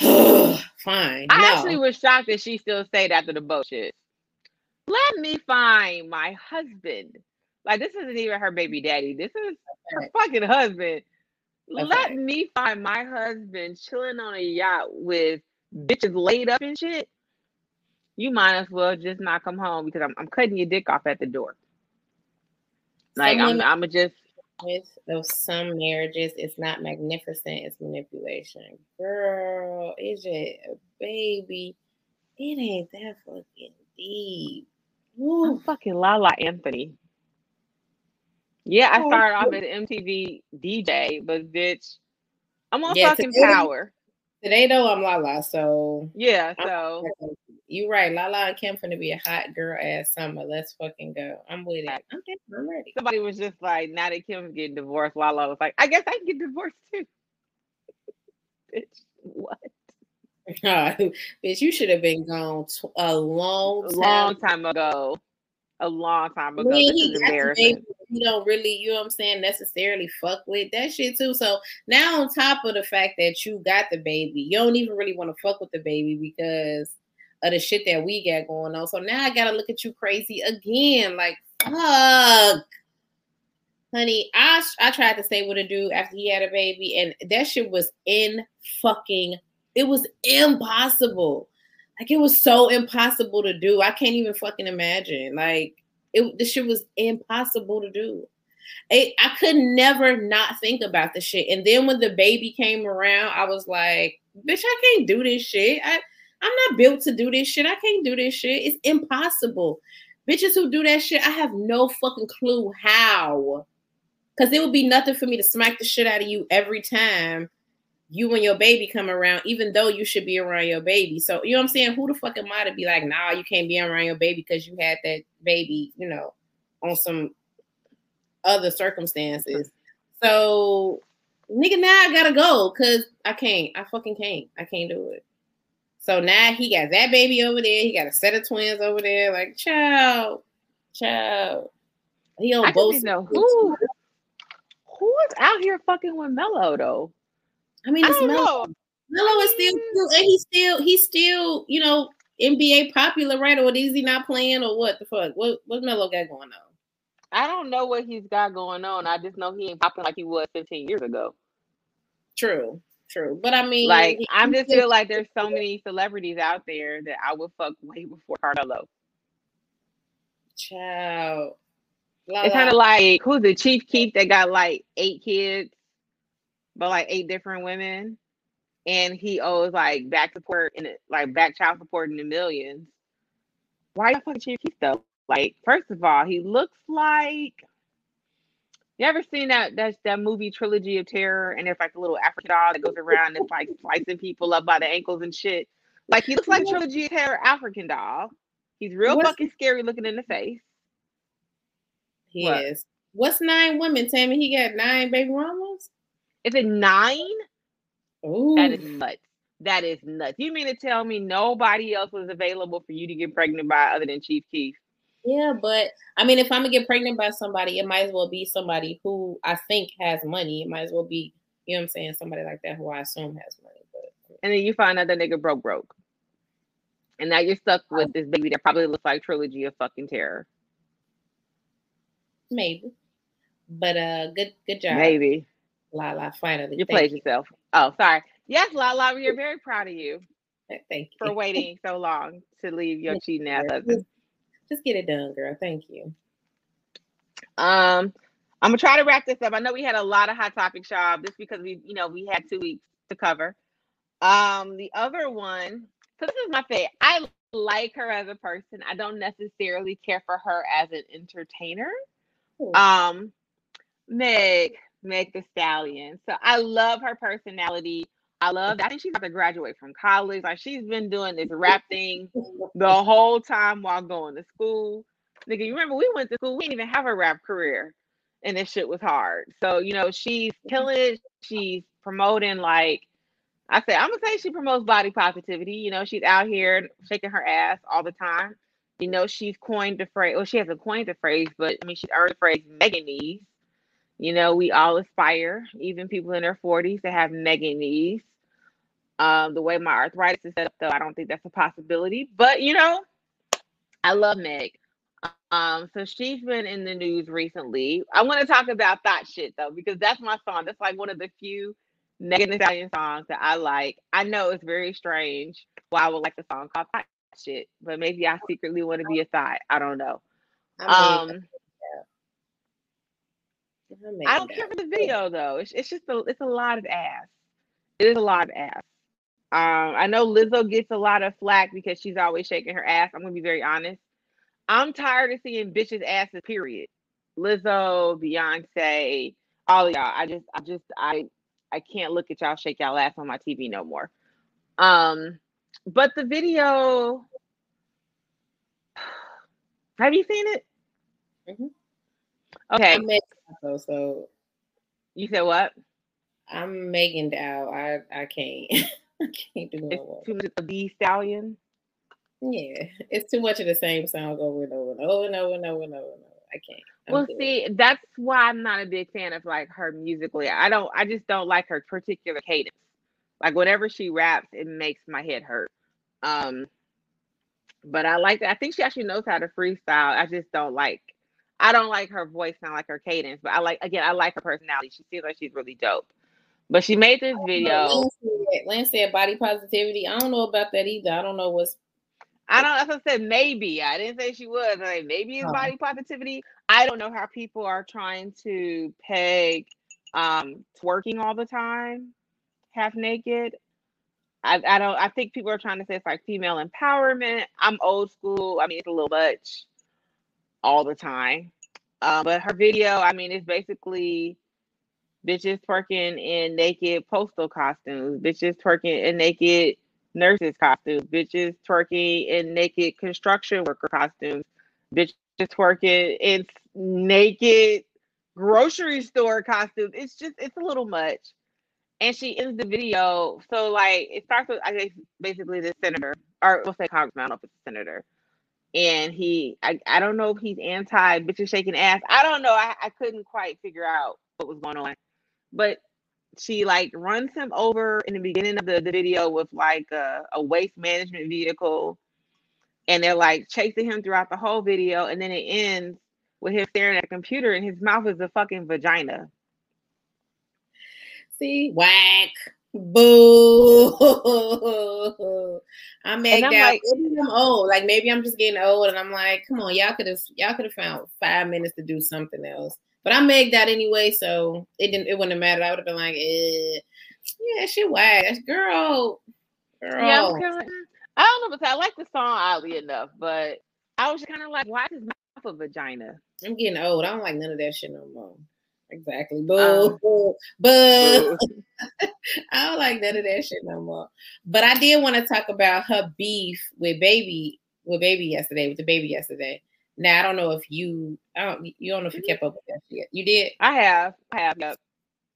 nigga, fine. I no. actually was shocked that she still stayed after the boat shit. Let me find my husband. Like, this isn't even her baby daddy. This is her fucking husband. Okay. Let me find my husband chilling on a yacht with bitches laid up and shit. You might as well just not come home because I'm, I'm cutting your dick off at the door. Like, some I'm I'm a just of some marriages, it's not magnificent, it's manipulation. Girl, it's just baby. It ain't that fucking deep. Ooh. I'm fucking Lala Anthony. Yeah, I started off as an M T V D J, but bitch, I'm on yeah, fucking today, Power. Today though, I'm Lala, so yeah, so you're right. Lala and Kim finna be a hot girl ass summer. Let's fucking go. I'm with it. I'm okay, I'm ready. Somebody was just like, now that Kim's getting divorced, Lala was like, I guess I can get divorced too. Bitch, what? Uh, bitch, you should have been gone t- a long time. A long time ago. A long time ago. I mean, this is embarrassing. You don't really, you know what I'm saying, necessarily fuck with that shit too. So now on top of the fact that you got the baby, you don't even really want to fuck with the baby because of the shit that we got going on. So now I gotta look at you crazy again. Like, fuck. Honey, I I tried to say what to do after he had a baby, and that shit was in fucking, it was impossible. Like, it was so impossible to do. I can't even fucking imagine. Like, it, this shit was impossible to do. It, I could never not think about the shit. And then when the baby came around, I was like, bitch, I can't do this shit. I I'm not built to do this shit. I can't do this shit. It's impossible. Bitches who do that shit, I have no fucking clue how. Because there would be nothing for me to smack the shit out of you every time you and your baby come around, even though you should be around your baby. So, you know what I'm saying? Who the fuck am I to be like, nah, you can't be around your baby because you had that baby, you know, on some other circumstances. So, nigga, now I gotta go because I can't. I fucking can't. I can't do it. So now he got that baby over there. He got a set of twins over there. Like, child, child. He on both. Know who, who is out here fucking with Mello though? I mean, it's I Mello. Mello is still cute, and he's still he's still you know N B A popular, right? Or is he not playing, or what the fuck? What what Mello got going on? I don't know what he's got going on. I just know he ain't popping like he was fifteen years ago. True. True. But I mean, like, I just feel like there's so many celebrities out there that I would fuck way before Carmelo. Child. La-la. It's kind of like, who's the Chief Keef that got like eight kids, but like eight different women. And he owes like back support and like back child support in the millions. Why you fucking Chief Keef though? Like, first of all, he looks like, you ever seen that that, that movie Trilogy of Terror? And there's like a little African doll that goes around and like slicing people up by the ankles and shit. Like, he looks like Trilogy of Terror African doll. He's real what's, fucking scary looking in the face. He what? is. What's nine women, Tammy? He got nine baby mamas? Is it nine? Ooh. That is nuts. That is nuts. You mean to tell me nobody else was available for you to get pregnant by other than Chief Keef? Yeah, but I mean, if I'm gonna get pregnant by somebody, it might as well be somebody who I think has money. It might as well be, you know what I'm saying, somebody like that who I assume has money. But and then you find out that nigga broke, broke, and now you're stuck with this baby that probably looks like Trilogy of fucking Terror. Maybe, but uh, good, good job. Maybe, Lala, finally, you played you. yourself. Oh, sorry. Yes, Lala, we are very proud of you. Thank you for waiting so long to leave your cheating ass husband. Just get it done, girl. Thank you. Um, I'm gonna try to wrap this up. I know we had a lot of hot topics, y'all, just because we, you know, we had two weeks to cover. Um, the other one, so this is my favorite. I like her as a person. I don't necessarily care for her as an entertainer. Ooh. Um, Meg, Meg Thee Stallion. So I love her personality. I love that. I think she's about to graduate from college. Like, she's been doing this rap thing the whole time while going to school. Nigga, you remember we went to school, we didn't even have a rap career. And this shit was hard. So, you know, she's killing it. She's promoting, like, I say, I'm going to say she promotes body positivity. You know, she's out here shaking her ass all the time. You know, she's coined the phrase, well, she hasn't coined the phrase, but I mean, she's earned the phrase Megan Thee. You know, we all aspire, even people in their forties, to have Megan Thee. Um, the way my arthritis is set up, though, I don't think that's a possibility. But, you know, I love Meg. Um, so she's been in the news recently. I want to talk about Thought Shit, though, because that's my song. That's like one of the few Megan Thee Stallion songs that I like. I know it's very strange why I would like the song called Thought Shit, but maybe I secretly want to be a thought. I don't know. I mean, um, yeah. I, I don't care for the video, though. It's, it's just a, it's a lot of ass. It is a lot of ass. Um, I know Lizzo gets a lot of flack because she's always shaking her ass. I'm going to be very honest. I'm tired of seeing bitches' asses, period. Lizzo, Beyonce, all of y'all. I just, I just, I, I can't look at y'all shake y'all ass on my T V no more. Um, but the video, have you seen it? Mm-hmm. Okay. I'm Megan, so. You said what? I'm Megan out. I, I can't. I can't do it. It's too much of the Stallion. Yeah, it's too much of the same song over and over and over and over and over and over. I can't. I'm well, see, it. That's why I'm not a big fan of like her musically. I don't. I just don't like her particular cadence. Like whenever she raps, it makes my head hurt. Um, but I like that. I think she actually knows how to freestyle. I just don't like. I don't like her voice, not like her cadence. But I like again. I like her personality. She seems like she's really dope. But she made this video. Lance said body positivity. I don't know about that either. I don't know what's. I don't. That's what I said. Maybe I didn't say she was. Like maybe it's oh. body positivity. I don't know how people are trying to peg um, twerking all the time, half naked. I, I don't. I think people are trying to say it's like female empowerment. I'm old school. I mean, it's a little much all the time. Uh, but her video. I mean, it's basically. bitches twerking in naked postal costumes, bitches twerking in naked nurses costumes, bitches twerking in naked construction worker costumes, bitches twerking in naked grocery store costumes. It's just, it's a little much. And she ends the video. So, like, it starts with, I guess, basically the senator, or we'll say congressman, I don't know if it's a senator. And he, I, I don't know if he's anti bitches shaking ass. I don't know. I, I couldn't quite figure out what was going on. But she, like, runs him over in the beginning of the, the video with, like, a, a waste management vehicle. And they're, like, chasing him throughout the whole video. And then it ends with him staring at a computer and his mouth is a fucking vagina. See? Whack. Boo. I'm mad. Like, maybe I'm old. Like, maybe I'm just getting old and I'm like, come on, y'all could have y'all could have found five minutes to do something else. But I made that anyway, so it didn't it wouldn't have mattered. I would have been like, eh. Yeah, she whack. Girl. Girl. Yeah, I, kinda, I don't know, but I like the song oddly enough, but I was kind of like, why does my mouth a vagina? I'm getting old. I don't like none of that shit no more. Exactly. Boo. Um, boo. boo. boo. I don't like none of that shit no more. But I did want to talk about her beef with baby, with baby yesterday, with the baby yesterday. Now, I don't know if you, I don't, you don't know if you kept up with that shit. You did? I have. I have. Yep.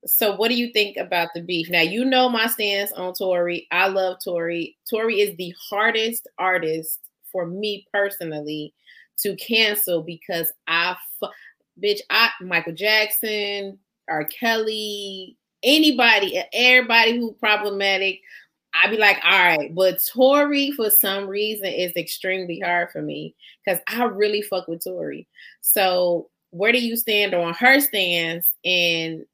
So what do you think about the beef? Now, you know my stance on Tory. I love Tory. Tory is the hardest artist for me personally to cancel because I f- Bitch, I Michael Jackson, R. Kelly, anybody, everybody who problematic, I'd be like, all right. But Tory, for some reason, is extremely hard for me because I really fuck with Tory. So where do you stand on her stance and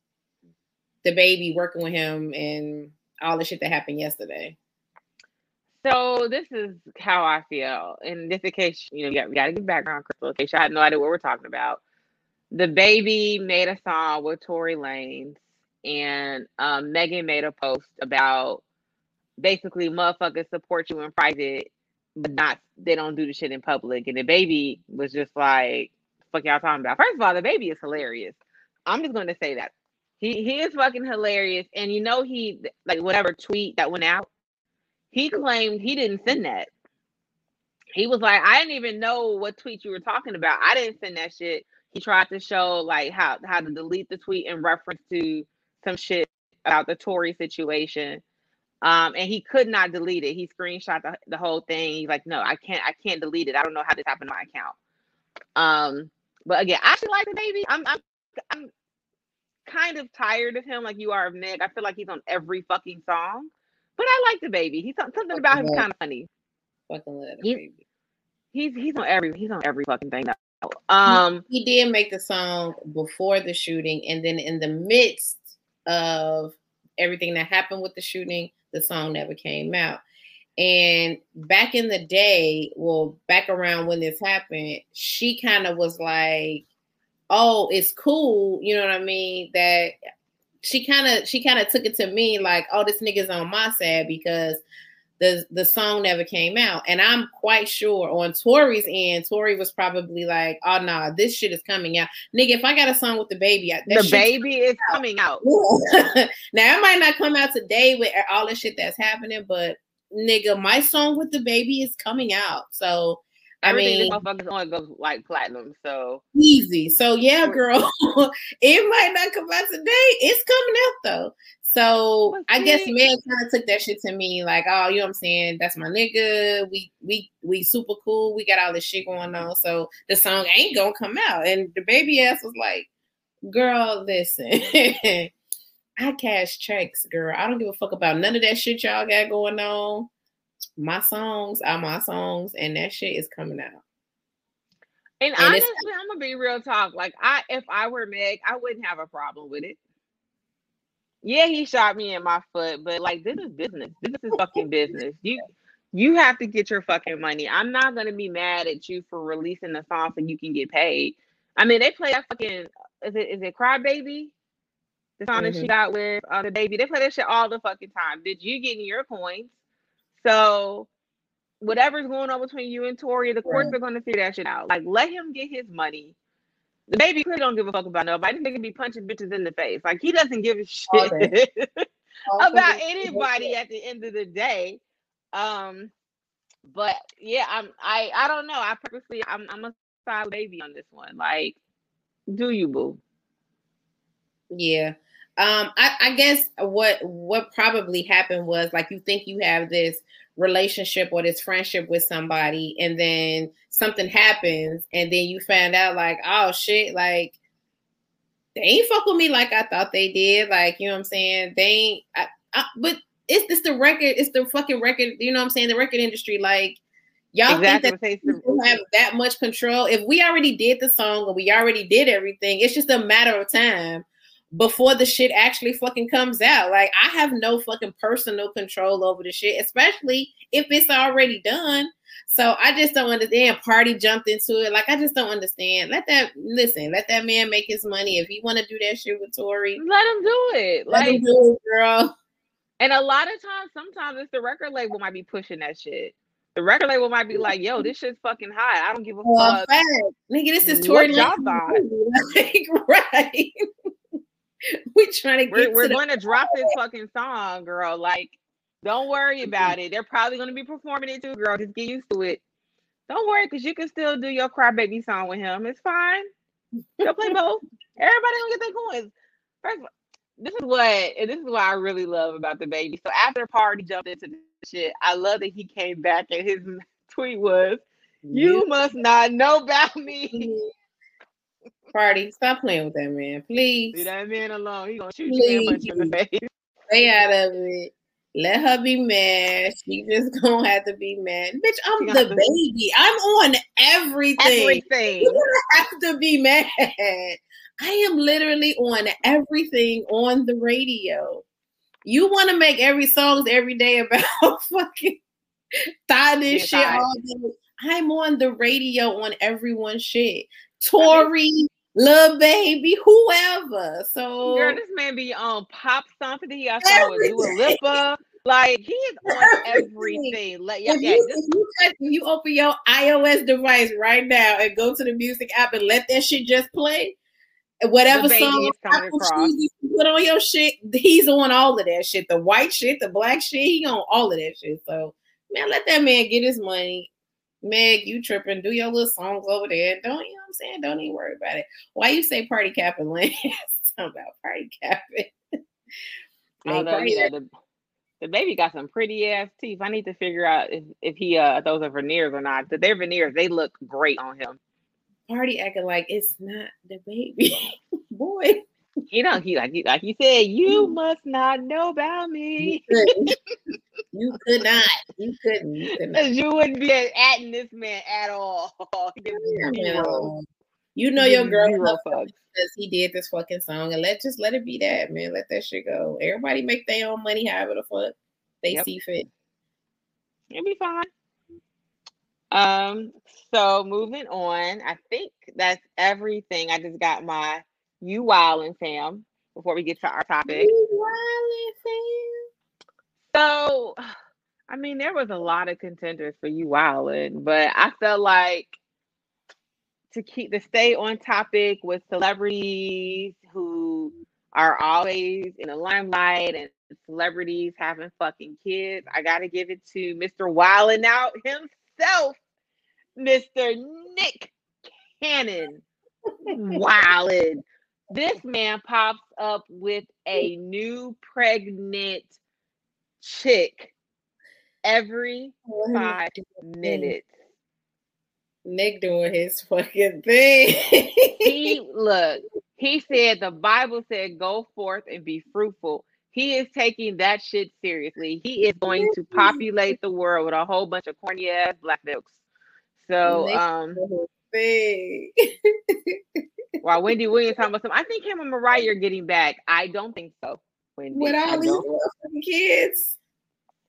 DaBaby working with him and all the shit that happened yesterday? So this is how I feel. And just in case, you know, we got, we got to give background, Crystal, in case y'all had no idea what we're talking about. DaBaby made a song with Tory Lanez, and um, Megan made a post about basically motherfuckers support you in private, but not they don't do the shit in public. And DaBaby was just like, "Fuck y'all talking about." First of all, DaBaby is hilarious. I'm just going to say that he he is fucking hilarious. And you know he like whatever tweet that went out, he claimed he didn't send that. He was like, "I didn't even know what tweet you were talking about. I didn't send that shit." He tried to show like how, how to delete the tweet in reference to some shit about the Tory situation. Um, and he could not delete it. He screenshot the, the whole thing. He's like, no, I can't, I can't delete it. I don't know how this happened to my account. Um, but again, I actually like the baby. I'm, I'm, I'm kind of tired of him. Like you are of Nick. I feel like he's on every fucking song, but I like the baby. He's something about him kind of funny. Fucking love the baby. He's, he's on every, he's on every fucking thing that. Um, he did make the song before the shooting, and then in the midst of everything that happened with the shooting, the song never came out. And back in the day, well, back around when this happened, she kind of was like, "Oh, it's cool," you know what I mean? That she kind of she kind of took it to me like, "Oh, this nigga's on my side because." The, the song never came out. And I'm quite sure on Tory's end, Tory was probably like, oh, no, nah, this shit is coming out. Nigga, if I got a song with the baby, I, the baby is coming out. out. Now, it might not come out today with all the shit that's happening, but nigga, my song with the baby is coming out. So, I Everything mean, motherfuckers only goes like platinum. So, easy. So, yeah, girl, it might not come out today. It's coming out, though. So I guess Meg kind of took that shit to me like, oh, you know what I'm saying? That's my nigga. We we we super cool. We got all this shit going on. So the song ain't gonna come out. And the baby ass was like, girl, listen, I cash checks, girl. I don't give a fuck about none of that shit y'all got going on. My songs are my songs, and that shit is coming out. And, and honestly, I'm gonna be real talk. Like, I if I were Meg, I wouldn't have a problem with it. Yeah, he shot me in my foot, but like this is business. This is fucking business. You you have to get your fucking money. I'm not gonna be mad at you for releasing the song so you can get paid. I mean, they play that fucking is it is it Cry Baby? The song mm-hmm. that she got with uh, the baby. They play that shit all the fucking time. Did you get in your coins? So whatever's going on between you and Tory, the courts yeah. are gonna figure that shit out. Like let him get his money. The baby clearly don't give a fuck about nobody. This nigga be punching bitches in the face. Like, he doesn't give a shit about anybody at the end of the day. Um, but yeah, I'm I I don't know. I purposely I'm I'm a side baby on this one. Like, do you, boo? Yeah. Um, I, I guess what what probably happened was, like, you think you have this relationship or this friendship with somebody, and then something happens, and then you find out, like, oh shit, like, they ain't fuck with me like I thought they did. Like, you know what I'm saying? They ain't, I, I, but it's it's the record, it's the fucking record, you know what I'm saying? The record industry, like, y'all exactly. think that people have that much control? If we already did the song and we already did everything, it's just a matter of time before the shit actually fucking comes out. Like, I have no fucking personal control over the shit, especially if it's already done. So I just don't understand. Party jumped into it. Like, I just don't understand. Let that, listen, let that man make his money. If he want to do that shit with Tory, let him do it. Let like, him do it, girl. And a lot of times, sometimes it's the record label might be pushing that shit. The record label might be like, yo, this shit's fucking hot. I don't give a well, fuck. Fact. Nigga, this is Tory Lanez. Like, right. We trying to get. We're, we're to going the- to drop this fucking song, girl. Like, don't worry about it. They're probably going to be performing it too, girl. Just get used to it. Don't worry, because you can still do your crybaby song with him. It's fine. Go play both. Everybody gonna get their coins. First of all, this is what, and this is what I really love about the baby. So after Party jumped into this shit, I love that he came back and his tweet was, "You must not know about me." Party, stop playing with that man, please. Leave that man alone. He gonna shoot you a bunch in the face. Stay out of it. Let her be mad. She just gonna have to be mad, bitch. I'm the baby. Be- I'm on everything. Everything. You don't have to be mad. I am literally on everything on the radio. You want to make every songs every day about fucking thigh this shit all day. I'm on the radio on everyone's shit. Tory. Lil Baby, whoever. So, girl, this man be on pop something. He also with Dua Lipa. Like, he is on everything. everything. Like, yeah, if, yeah, you, this- if, you just, if you open your iOS device right now and go to the music app and let that shit just play, whatever song Apple chooses to put on your shit, he's on all of that shit. The white shit, the black shit, he on all of that shit. So, man, let that man get his money. Meg, you tripping. Do your little songs over there. Don't, you know what I'm saying? Don't even worry about it. Why you say party capping, Lance? Something about party capping. Although, party yeah, the, the baby got some pretty ass teeth. I need to figure out if, if he, uh, if those are veneers or not. But they're veneers. They look great on him. Party acting like it's not the baby. Boy. You know, he like, he, like you said, you must not know about me. You couldn't. You could not. You couldn't. You, couldn't. You wouldn't be atting this man at all. You, you know your girl because he did this fucking song, and let just let it be that, man. Let that shit go. Everybody make their own money, however the fuck they yep. see fit. It'll be fine. Um. So moving on, I think that's everything. I just got my. You wildin', Sam, before we get to our topic. You wildin', Sam. So, I mean, there was a lot of contenders for you wildin', but I felt like to keep to stay on topic with celebrities who are always in the limelight and celebrities having fucking kids, I gotta give it to Mister Wildin' Out himself, Mister Nick Cannon. Wildin'. This man pops up with a new pregnant chick every five minutes. Nick doing his fucking thing. He look, he said the Bible said, go forth and be fruitful. He is taking that shit seriously. He is going to populate the world with a whole bunch of corny ass black milks. So um big. While Wendy Williams talking about something, I think him and Mariah are getting back. I don't think so. Wendy, with all these kids,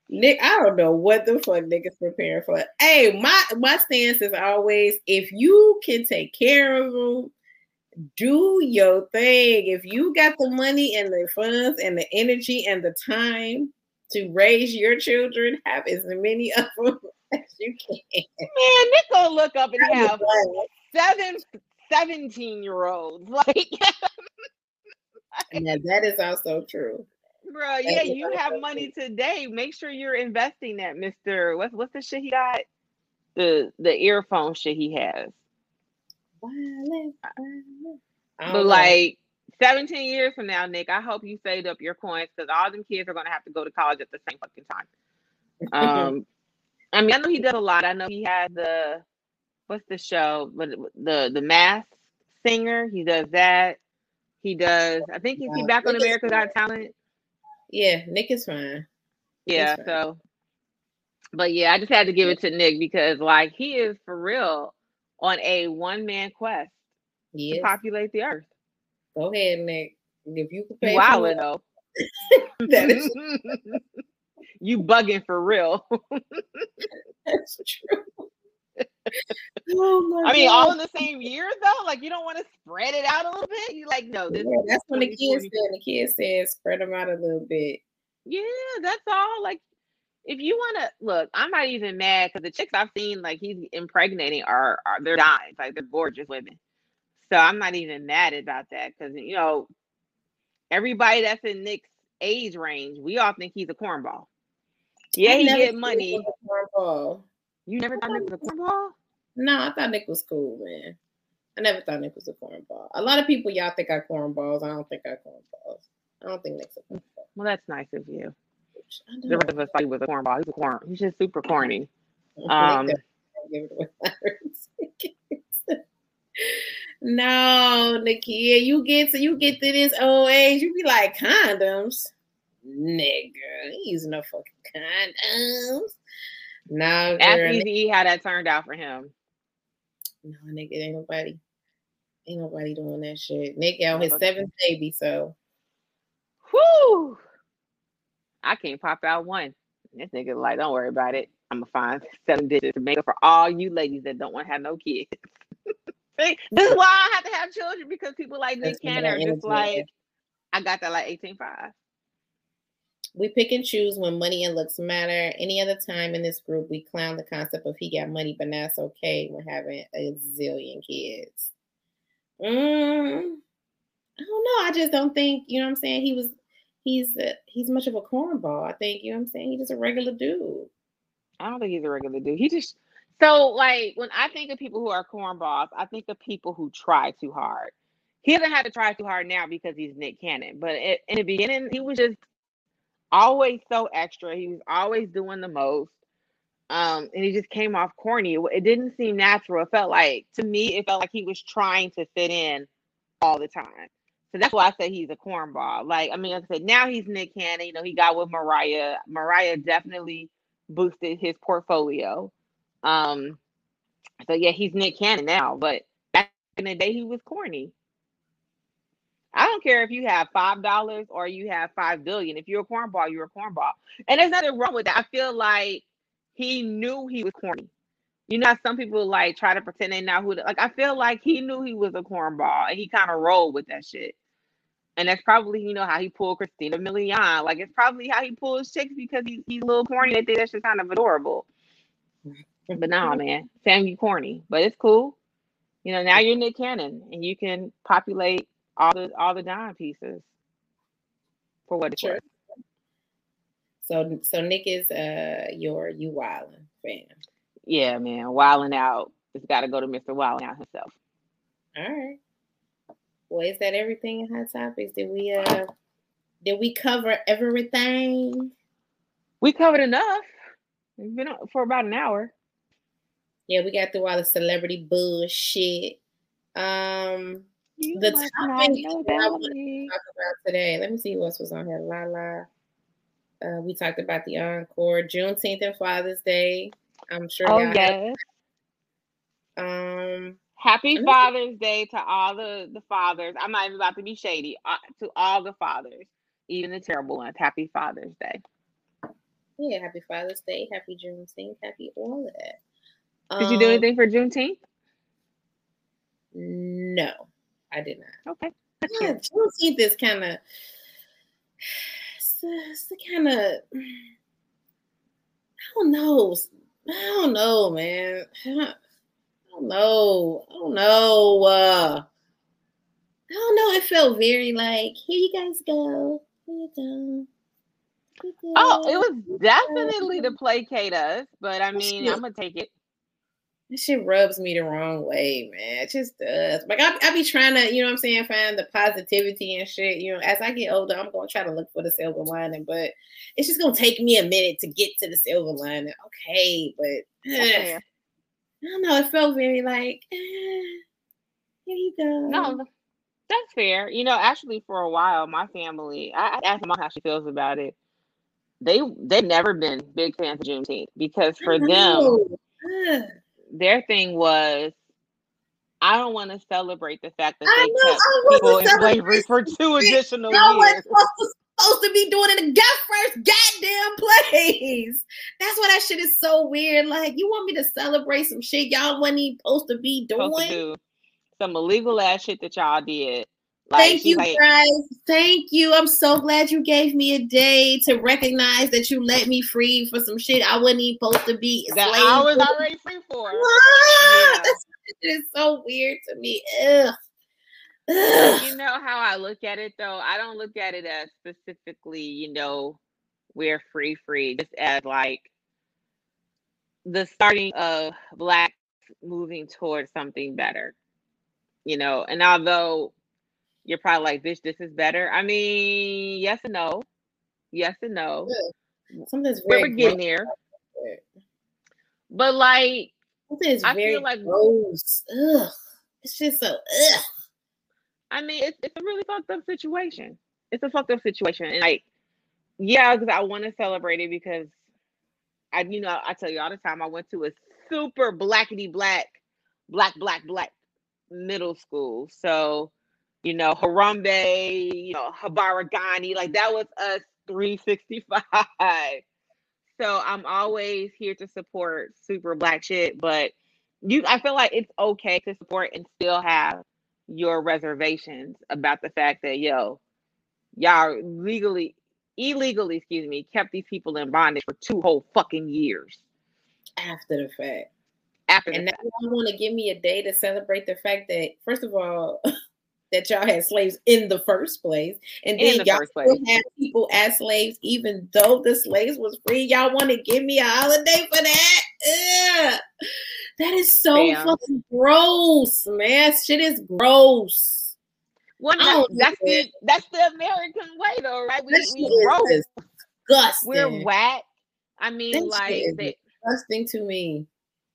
Nick, I don't know what the fuck Nick is preparing for. Hey, my my stance is always: if you can take care of them, do your thing. If you got the money and the funds and the energy and the time to raise your children, have as many of them as you can. Man, Nick gonna look up and have seven seventeen-year-olds. Like, yeah, that is also true. Bro, yeah, you have money today. Make sure you're investing that, Mister What's what's the shit he got? The the earphone shit he has. But like seventeen years from now, Nick, I hope you saved up your coins, because all them kids are gonna have to go to college at the same fucking time. Um, I mean, I know he does a lot. I know he has the what's the show? But the the Masked Singer, he does that. He does. I think he's he back on America Got Talent. Yeah, Nick is fine. Yeah, is fine. So, but yeah, I just had to give it to Nick, because like he is for real on a one-man quest yes. to populate the earth. Go ahead, Nick. If you could pay wow, for though. That is you bugging for real. That's true. Oh, I mean, God. All in the same year though. Like, you don't want to spread it out a little bit. You like, no, this. Yeah, that's when the kids said. The kids said, spread them out a little bit. Yeah, that's all. Like, if you want to look, I'm not even mad, because the chicks I've seen, like he's impregnating, are, are they're dying. Like, they're gorgeous women. So I'm not even mad about that, because you know, everybody that's in Nick's age range, we all think he's a cornball. Yeah, I he get money. You never thought Nick was a cornball? No, I thought Nick was cool, man. I never thought Nick was a cornball. A lot of people, y'all think I cornballs. I don't think I cornballs. I don't think Nick's a cornball. Well, that's nice of you. The rest of us thought he was a cornball. He's a corn. He's just super corny. Um, no, Nikki, you get to you get to this old age, you be like, condoms, nigga. He's no fucking condoms. No, ask E V how that turned out for him. No, nigga, ain't nobody, ain't nobody doing that shit. Nick on his seventh baby, so. Whoo! I can't pop out one. This nigga like, don't worry about it. I'm gonna find seven digits to make up for all you ladies that don't want to have no kids. This is why I have to have children, because people like Nick Cannon are just like, I got that like eighteen five. We pick and choose when money and looks matter. Any other time in this group, we clown the concept of he got money, but now it's okay when having a zillion kids. Mm, I don't know. I just don't think, you know what I'm saying? He was, he's, a, he's much of a cornball. I think, you know what I'm saying? He's just a regular dude. I don't think he's a regular dude. He just, so like when I think of people who are cornballs, I think of people who try too hard. He doesn't have to try too hard now because he's Nick Cannon. But it, in the beginning, he was just always so extra. He was always doing the most. Um, and he just came off corny. It didn't seem natural. It felt like, to me, it felt like he was trying to fit in all the time. So that's why I said he's a cornball. Like, I mean, like I said, now he's Nick Cannon. You know, he got with Mariah. Mariah definitely boosted his portfolio. Um, so yeah, he's Nick Cannon now. But back in the day, he was corny. I don't care if you have five dollars or you have five billion dollars. If you're a cornball, you're a cornball. And there's nothing wrong with that. I feel like he knew he was corny. You know how some people like try to pretend they know who, like I feel like he knew he was a cornball and he kind of rolled with that shit. And that's probably, you know, how he pulled Christina Milian. Like it's probably how he pulls chicks, because he, he's a little corny. They think that's just kind of adorable. But nah, man, Sam, you corny. But it's cool. You know, now you're Nick Cannon and you can populate all the all the dime pieces for what it's sure. worth. So so Nick is uh your you wildin' fan. Yeah, man, wildin' out. It's got to go to Mister Wildin' Out himself. All right. Well, is that everything in Hot Topics? Did we uh did we cover everything? We covered enough. We've been on for about an hour. Yeah, we got through all the celebrity bullshit. Um. You the topic I want to talk about today. Let me see who else was on here. Lala. Uh, we talked about the Encore, Juneteenth and Father's Day. I'm sure. Oh yes. Um. Happy Father's Day to all the, the fathers. I'm not even about to be shady. Uh, to all the fathers, even the terrible ones. Happy Father's Day. Yeah. Happy Father's Day. Happy Juneteenth. Happy all of that. Um, Did you do anything for Juneteenth? No. I did not. Okay. Yeah, Juneteenth is kind of, it's, it's kind of, I don't know. I don't know, man. I don't know. I don't know. Uh, I don't know. It felt very like, here you guys go. Here you go. Here you go. Oh, it was definitely to placate us, but I mean, I'm going to take it. This shit rubs me the wrong way, man. It just does. Like, I, I be trying to, you know what I'm saying, find the positivity and shit. You know, as I get older, I'm going to try to look for the silver lining, but it's just going to take me a minute to get to the silver lining. Okay, but uh, I don't know. It felt very like, uh, here you go. No, that's fair. You know, actually, for a while, my family, I, I asked mom how she feels about it. They, they've never been big fans of Juneteenth because for them, uh. their thing was, I don't want to celebrate the fact that I they know, kept people in slavery for two additional no years. No one's supposed to be doing it in the first goddamn place. That's why that shit is so weird. Like, you want me to celebrate some shit y'all wasn't even supposed to be doing? To do some illegal ass shit that y'all did. Like, thank you, like, guys. Thank you. I'm so glad you gave me a day to recognize that you let me free for some shit I wasn't even supposed to be. That I was already free for. What? Yeah. That's, it's so weird to me. Ugh. Ugh. You know how I look at it, though? I don't look at it as specifically, you know, we're free, free. Just as, like, the starting of Blacks moving towards something better. You know, and although... you're probably like, bitch, this is better. I mean, yes and no. Yes and no. Yeah. Something's very We're getting there. But, like, something's I very feel like... gross. Ugh. It's just so, ugh. I mean, it's, it's a really fucked up situation. It's a fucked up situation. And, like, yeah, because I want to celebrate it because, I, you know, I tell you all the time, I went to a super blackity-black, black, black, black middle school. So... you know, Harambe, you know, Habaragani, like that was us three sixty-five. So I'm always here to support super black shit, but you, I feel like it's okay to support and still have your reservations about the fact that, yo, y'all legally, illegally, excuse me, kept these people in bondage for two whole fucking years. After the fact. After the fact. And now you want to give me a day to celebrate the fact that, first of all, that y'all had slaves in the first place, and then the y'all still had people as slaves, even though the slaves was free. Y'all want to give me a holiday for that? Ugh. That is so Damn. fucking gross, man. Shit is gross. Well, no, that's the that's the American way, though, right? We, we gross. Disgusting. We're whack. I mean, that like is they, disgusting to me.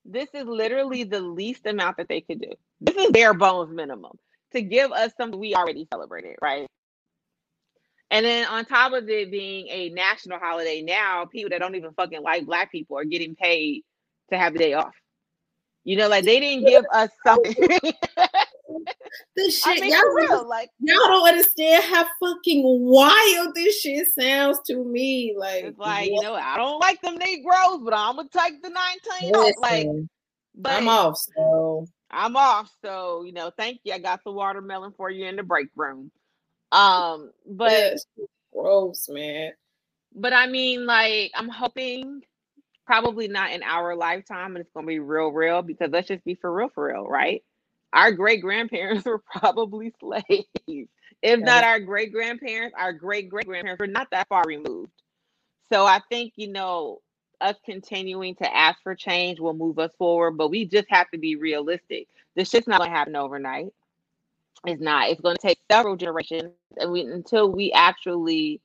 This is literally the least amount that they could do. This is bare bones minimum. To give us something we already celebrated, right? And then on top of it being a national holiday now, people that don't even fucking like black people are getting paid to have the day off. You know, like they didn't give us something. This shit, I mean, y'all, real, like, y'all don't understand how fucking wild this shit sounds to me. Like, it's like, what? You know, I don't like them Negroes, but I'm gonna take the nineteen off. Like, but I'm off, so. I'm off, so, you know, thank you. I got the watermelon for you in the break room. Um, but... That's gross, man. But, I mean, like, I'm hoping probably not in our lifetime, and it's going to be real, real, because let's just be for real, for real, right? Our great-grandparents were probably slaves. If yeah. not our great-grandparents, our great-great-grandparents were not that far removed. So, I think, you know... us continuing to ask for change will move us forward, but we just have to be realistic. This shit's not gonna happen overnight. It's not. It's gonna take several generations, and we until we actually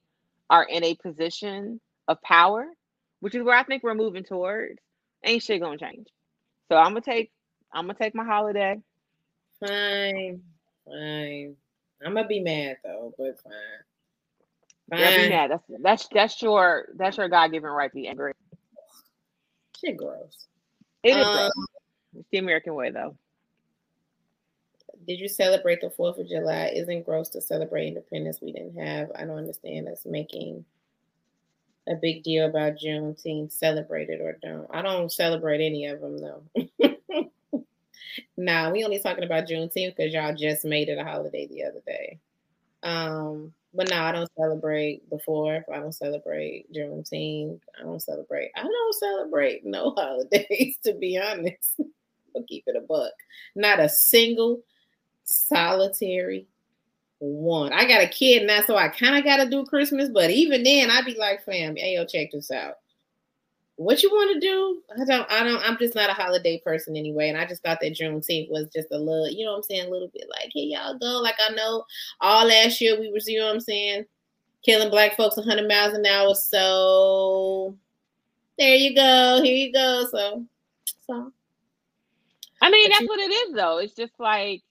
are in a position of power, which is where I think we're moving towards. Ain't shit gonna change. So I'm gonna take. I'm gonna take my holiday. Fine, fine. I'm gonna be mad though, but fine. Fine. Yeah, be mad. That's that's that's your that's your God-given right to be angry. Shit gross. It is um, gross. It's the American way, though. Did you celebrate the fourth of July? Isn't gross to celebrate independence we didn't have? I don't understand us making a big deal about Juneteenth. Celebrate it or don't. I don't celebrate any of them, though. Nah, we only talking about Juneteenth because y'all just made it a holiday the other day. Um... But no, I don't celebrate the fourth. I don't celebrate Juneteenth. I don't celebrate. I don't celebrate no holidays, to be honest. Fuck keep it a buck. Not a single solitary one. I got a kid now, so I kind of got to do Christmas, but even then I'd be like, fam, hey, yo, check this out. What you want to do? I don't, I don't, I'm just not a holiday person anyway. And I just thought that Juneteenth was just a little, you know what I'm saying? A little bit like, here y'all go. Like I know all last year we was, you know what I'm saying? Killing black folks a hundred miles an hour. So there you go. Here you go. So, so. I mean, but that's you, what it is though. It's just like,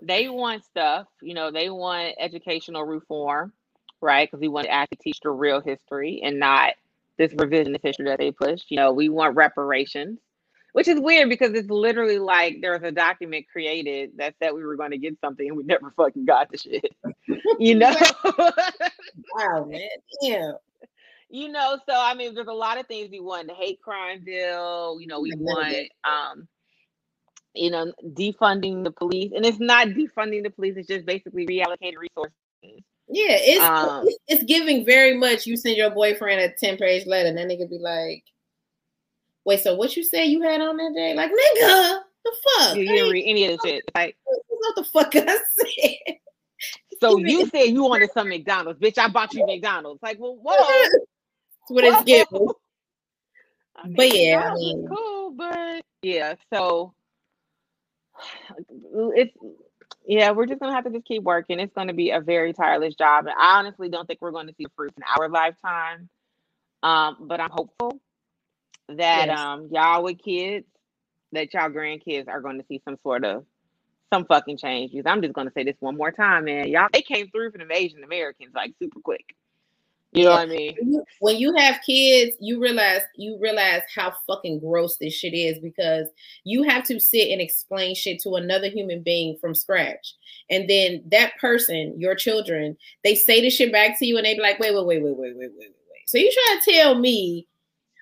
they want stuff, you know, they want educational reform, right? Because we want to actually teach the real history and not this revisionist history that they push. You know, we want reparations, which is weird because it's literally like there was a document created that said we were going to get something and we never fucking got the shit. You know? Wow, man. Yeah. You know, so I mean, there's a lot of things we want. The hate crime bill, you know, we want, um, you know, defunding the police. And it's not defunding the police. It's just basically reallocating resources. Yeah, it's um, it's giving very much. You send your boyfriend a ten page letter, and that nigga be like, "Wait, so what you say you had on that day?" Like, nigga, the fuck? You didn't read any of the shit. Like, what the fuck I said? So you said you wanted some McDonald's, bitch. I bought you McDonald's. Like, well, whoa, that's what it's giving. I mean, but yeah, I mean, cool, but yeah, so it's. Yeah, we're just gonna have to just keep working. It's gonna be a very tireless job, and I honestly don't think we're going to see fruits in our lifetime. Um, but I'm hopeful that yes. um, y'all with kids, that y'all grandkids are going to see some sort of some fucking change. Because I'm just gonna say this one more time, man. Y'all, they came through for them Asian Americans like super quick. You know yeah. what I mean? When you have kids, you realize you realize how fucking gross this shit is because you have to sit and explain shit to another human being from scratch. And then that person, your children, they say this shit back to you and they be like, wait, wait, wait, wait, wait, wait, wait, wait. So you try to tell me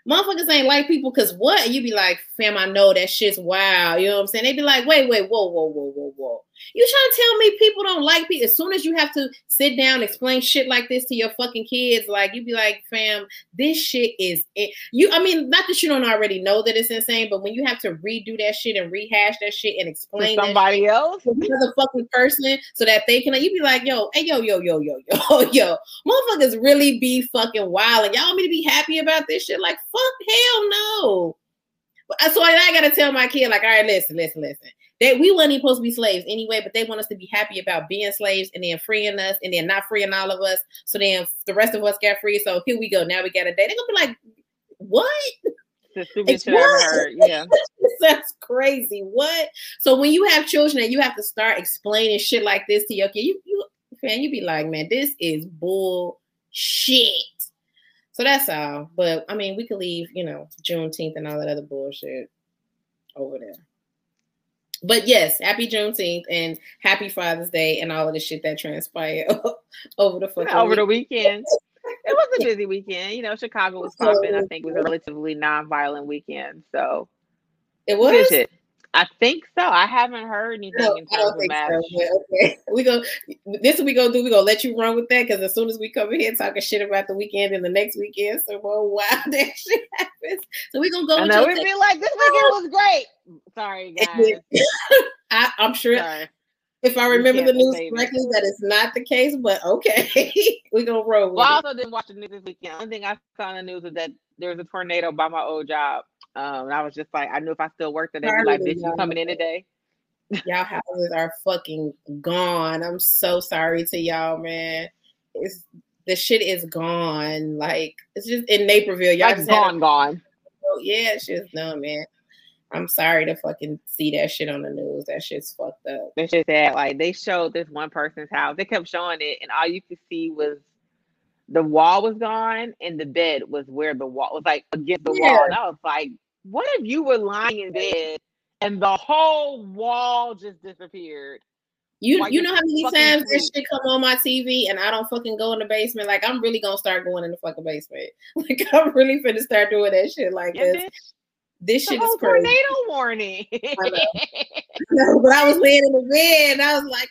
motherfuckers ain't like people because what? And you be like, fam, I know that shit's wild. You know what I'm saying? They be like, wait, wait, whoa, whoa, whoa, whoa, whoa. You trying to tell me people don't like people? As soon as you have to sit down and explain shit like this to your fucking kids, like, you be like, fam, this shit is... In- you. I mean, not that you don't already know that it's insane, but when you have to redo that shit and rehash that shit and explain to somebody else? To another fucking person so that they can... You be like, yo, hey, yo, yo, yo, yo, yo, yo. Motherfuckers really be fucking wild. And y'all want me to be happy about this shit? Like, fuck, hell no. So I gotta tell my kid, like, all right, listen, listen, listen. That we weren't even supposed to be slaves anyway, but they want us to be happy about being slaves and then freeing us and then not freeing all of us. So then the rest of us got free. So here we go. Now we got a day. They're gonna be like, what? The stupid shit I've heard. Yeah. That's crazy. What? So when you have children and you have to start explaining shit like this to your kid, you you man, you be like, man, this is bullshit. So that's all. But I mean, we could leave, you know, Juneteenth and all that other bullshit over there. But yes, happy Juneteenth and happy Father's Day and all of the shit that transpired over the fucking over week. the weekend. It was a busy weekend. You know, Chicago was popping. I think it was a relatively non-violent weekend. So it was. It? I think so. I haven't heard anything no, in terms of mass. So, okay. We go. This is what we gonna do. We gonna let you run with that because as soon as we come in here talking shit about the weekend and the next weekend, so more wild that shit happens. So we gonna go. And we'd be like, this weekend was great. Sorry, guys. I, I'm sure Sorry. if I remember the news correctly, that is not the case, but okay. We're going to roll with well, it. I also didn't watch the news this weekend. One thing I saw in the news was that there was a tornado by my old job. Um, and I was just like, I knew if I still worked today, like, bitch, you coming in today? Y'all houses are fucking gone. I'm so sorry to y'all, man. It's the shit is gone. Like, it's just in Naperville. Y'all like gone, a- gone. Oh, yeah, it's just done, man. I'm sorry to fucking see that shit on the news. That shit's fucked up. That shit's sad. Like, they showed this one person's house. They kept showing it, and all you could see was the wall was gone, and the bed was where the wall was, like, against the yeah. wall. And I was like, what if you were lying in bed, and the whole wall just disappeared? You you know how many times this shit come on my T V and I don't fucking go in the basement? Like, I'm really gonna start going in the fucking basement. Like, I'm really finna start doing that shit like yeah, this. Bitch. This the shit is crazy. Tornado warning. I know. No, but I was laying in the bed and I was like,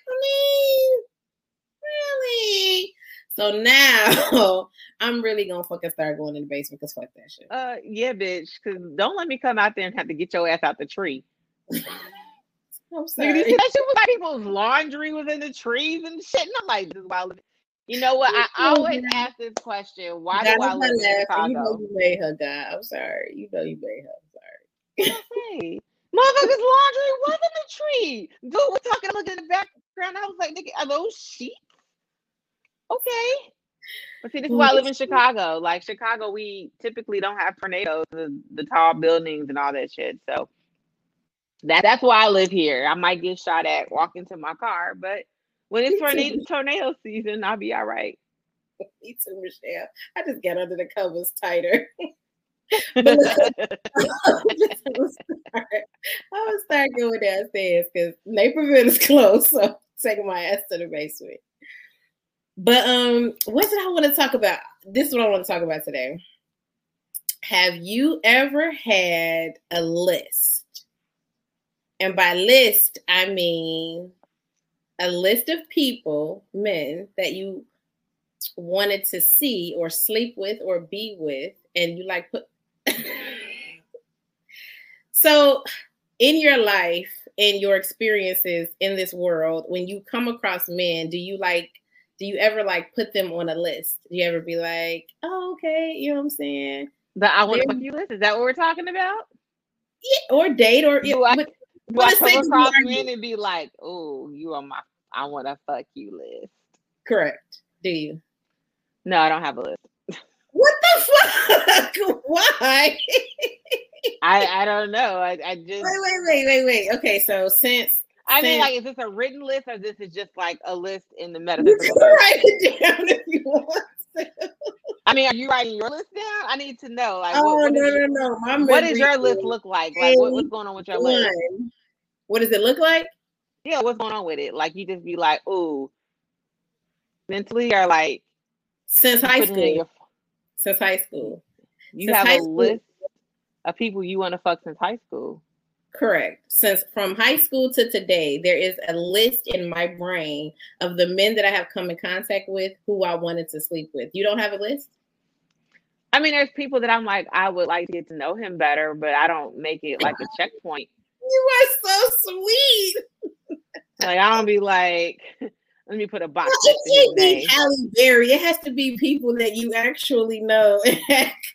really? Really? So now I'm really going to fucking start going in the basement because fuck that shit. Uh, yeah, bitch. Because don't let me come out there and have to get your ass out the tree. I'm sorry. Nigga, that shit was like people's laundry was in the trees and shit. And I'm like, this is wild. You know what? I always ask this question. Why do I live in Chicago? You know you made her, God. I'm sorry. You know you made her. I'm sorry. Hey. Motherfucker's laundry was in the tree. Dude, we're talking, looking in the background. I was like, nigga, are those sheep? Okay. But see, this is why I live in Chicago. Like, Chicago, we typically don't have tornadoes, the, the tall buildings and all that shit. So that, that's why I live here. I might get shot at walking to my car, but when it's tornado, tornado season, I'll be all right. Me too, Michelle. I just got under the covers tighter. I would start going downstairs because Naperville is close, so I'm taking my ass to the basement. But um, what's it I want to talk about? This is what I want to talk about today. Have you ever had a list? And by list, I mean a list of people, men, that you wanted to see or sleep with or be with, and you like put. So in your life, in your experiences in this world, when you come across men, do you like, do you ever like put them on a list? Do you ever be like, oh, okay, you know what I'm saying? The I want to fuck you list? Is that what we're talking about? Yeah, or date, or do I, but, do I come across men and be like, oh, you are my I want to fuck you list? Correct. Do you? No, I don't have a list. What the fuck? Why? I I don't know. I, I just wait, wait, wait, wait, wait. Okay, so since I mean, like, is this a written list or this is just like a list in the metaphysical? You can write it down if you want to. I mean, are you writing your list down? I need to know. Like, oh, what, what no, no, no. My what does your list look like? Like, what, what's going on with your list? What does it look like? Yeah, what's going on with it? Like, you just be like, ooh, mentally or like since high school. Your, since high school, you since have a school. List of people you want to fuck since high school. Correct. Since from high school to today, there is a list in my brain of the men that I have come in contact with who I wanted to sleep with. You don't have a list? I mean, there's people that I'm like, I would like to get to know him better, but I don't make it like a checkpoint. You are so sweet. Like, I don't be like, let me put a box. Well, it can't be Halle Berry. It has to be people that you actually know.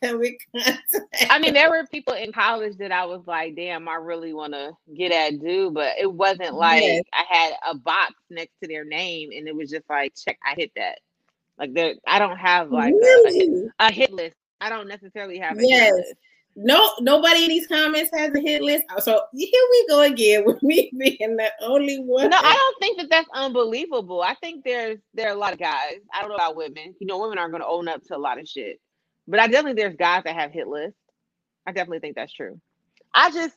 I mean, there were people in college that I was like, damn, I really want to get at dude. But it wasn't like yes. I had a box next to their name and it was just like, check, I hit that. Like, there, I don't have like really? a, a hit list. I don't necessarily have a yes. hit list. No, nobody in these comments has a hit list. So here we go again with me being the only one. No, I don't think that that's unbelievable. I think there's there are a lot of guys. I don't know about women. You know, women aren't going to own up to a lot of shit. But I definitely there's guys that have hit lists. I definitely think that's true. I just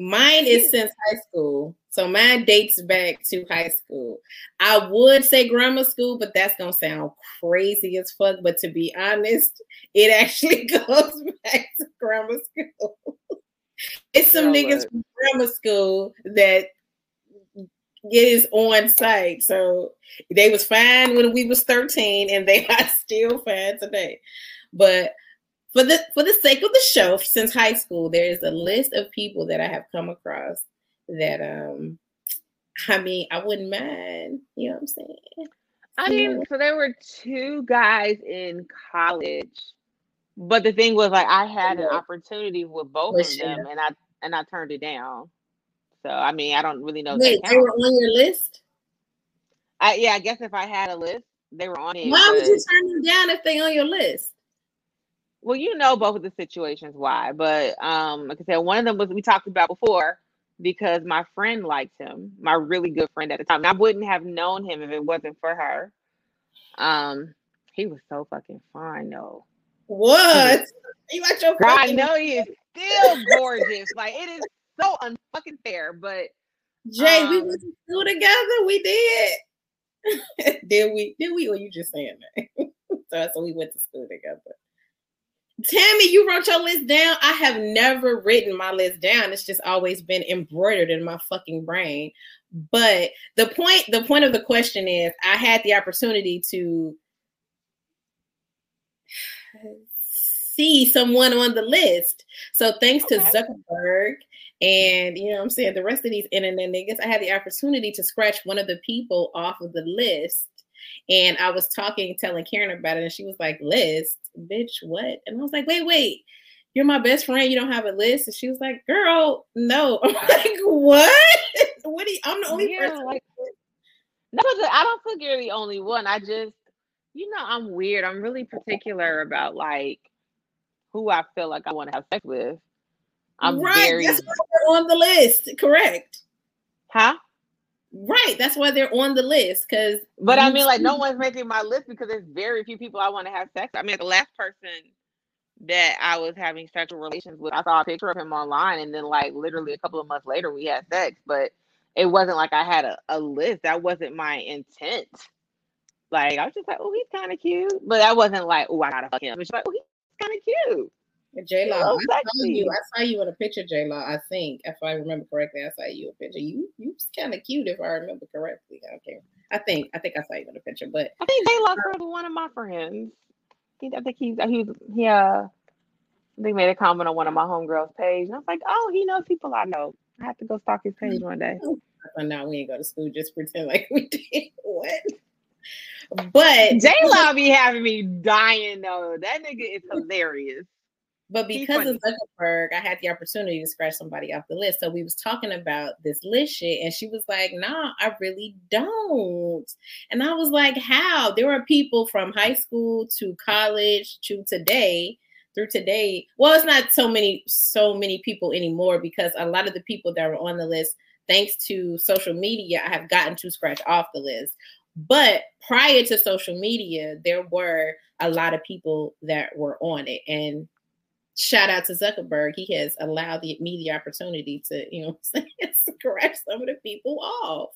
mine is since high school, so mine dates back to high school. I would say grammar school, but that's gonna sound crazy as fuck. But to be honest, it actually goes back to grammar school. It's some oh, niggas Lord. from grammar school that is on site, so they was fine when we was thirteen, and they are still fine today. But For the for the sake of the show, since high school, there is a list of people that I have come across that um, I mean, I wouldn't mind. You know what I'm saying? I mean, so there were two guys in college, but the thing was, like, I had an opportunity with both For of sure. them, and I and I turned it down. So I mean, I don't really know. Wait, they were on your list? I yeah, I guess if I had a list, they were on it. Why would you turn them down if they on your list? Well, you know both of the situations why, but um, like I said, one of them was we talked about before because my friend liked him, my really good friend at the time. And I wouldn't have known him if it wasn't for her. Um, he was so fucking fine though. What? You like your girl, I know he is still gorgeous. Like it is so unfucking fair. But Jay, um, we went to school together. We did. did we? Did we? Or you just saying that? so, so we went to school together. Tammy, you wrote your list down. I have never written my list down. It's just always been embroidered in my fucking brain. But the point, the point of the question is, I had the opportunity to see someone on the list. So thanks okay. to Zuckerberg and, you know what I'm saying, the rest of these internet niggas, I had the opportunity to scratch one of the people off of the list. And I was talking, telling Karen about it, and she was like, list? Bitch, what? And I was like, wait, wait, you're my best friend, you don't have a list? And she was like, girl, no. I'm like, what? What do you, I'm the only yeah, person. Like, no, I don't think you're the only one. I just, you know, I'm weird. I'm really particular about, like, who I feel like I want to have sex with. I'm right. Very... That's why they're on the list. Correct. Huh? Right. That's why they're on the list. Because, but I mean, like, no one's making my list because there's very few people I want to have sex with. I mean, the last person that I was having sexual relations with, I saw a picture of him online, and then, like, literally a couple of months later, we had sex. But it wasn't like I had a, a list. That wasn't my intent. Like, I was just like, oh, he's kind of cute. But I wasn't like, oh, I gotta fuck him. It was like, oh, he's kind of cute. J Law, I saw you. I saw you in a picture, J Law. I think, if I remember correctly, I saw you in a picture. You, you was kind of cute, if I remember correctly. I don't care. I think, I think I saw you in a picture, but I think J Law's uh, one of my friends. He, I think he's he he uh, they made a comment on one of my homegirls' page, and I was like, oh, he knows people I know. I have to go stalk his page one day. Oh, no, we ain't go to school. Just pretend like we did. What? But J Law be having me dying though. That nigga is hilarious. But because of Zuckerberg, I had the opportunity to scratch somebody off the list. So we was talking about this list shit, and she was like, nah, I really don't. And I was like, how? There are people from high school to college to today, through today. Well, it's not so many, so many people anymore, because a lot of the people that were on the list, thanks to social media, I have gotten to scratch off the list. But prior to social media, there were a lot of people that were on it. And shout out to Zuckerberg. He has allowed the, me the opportunity to, you know, scratch some of the people off.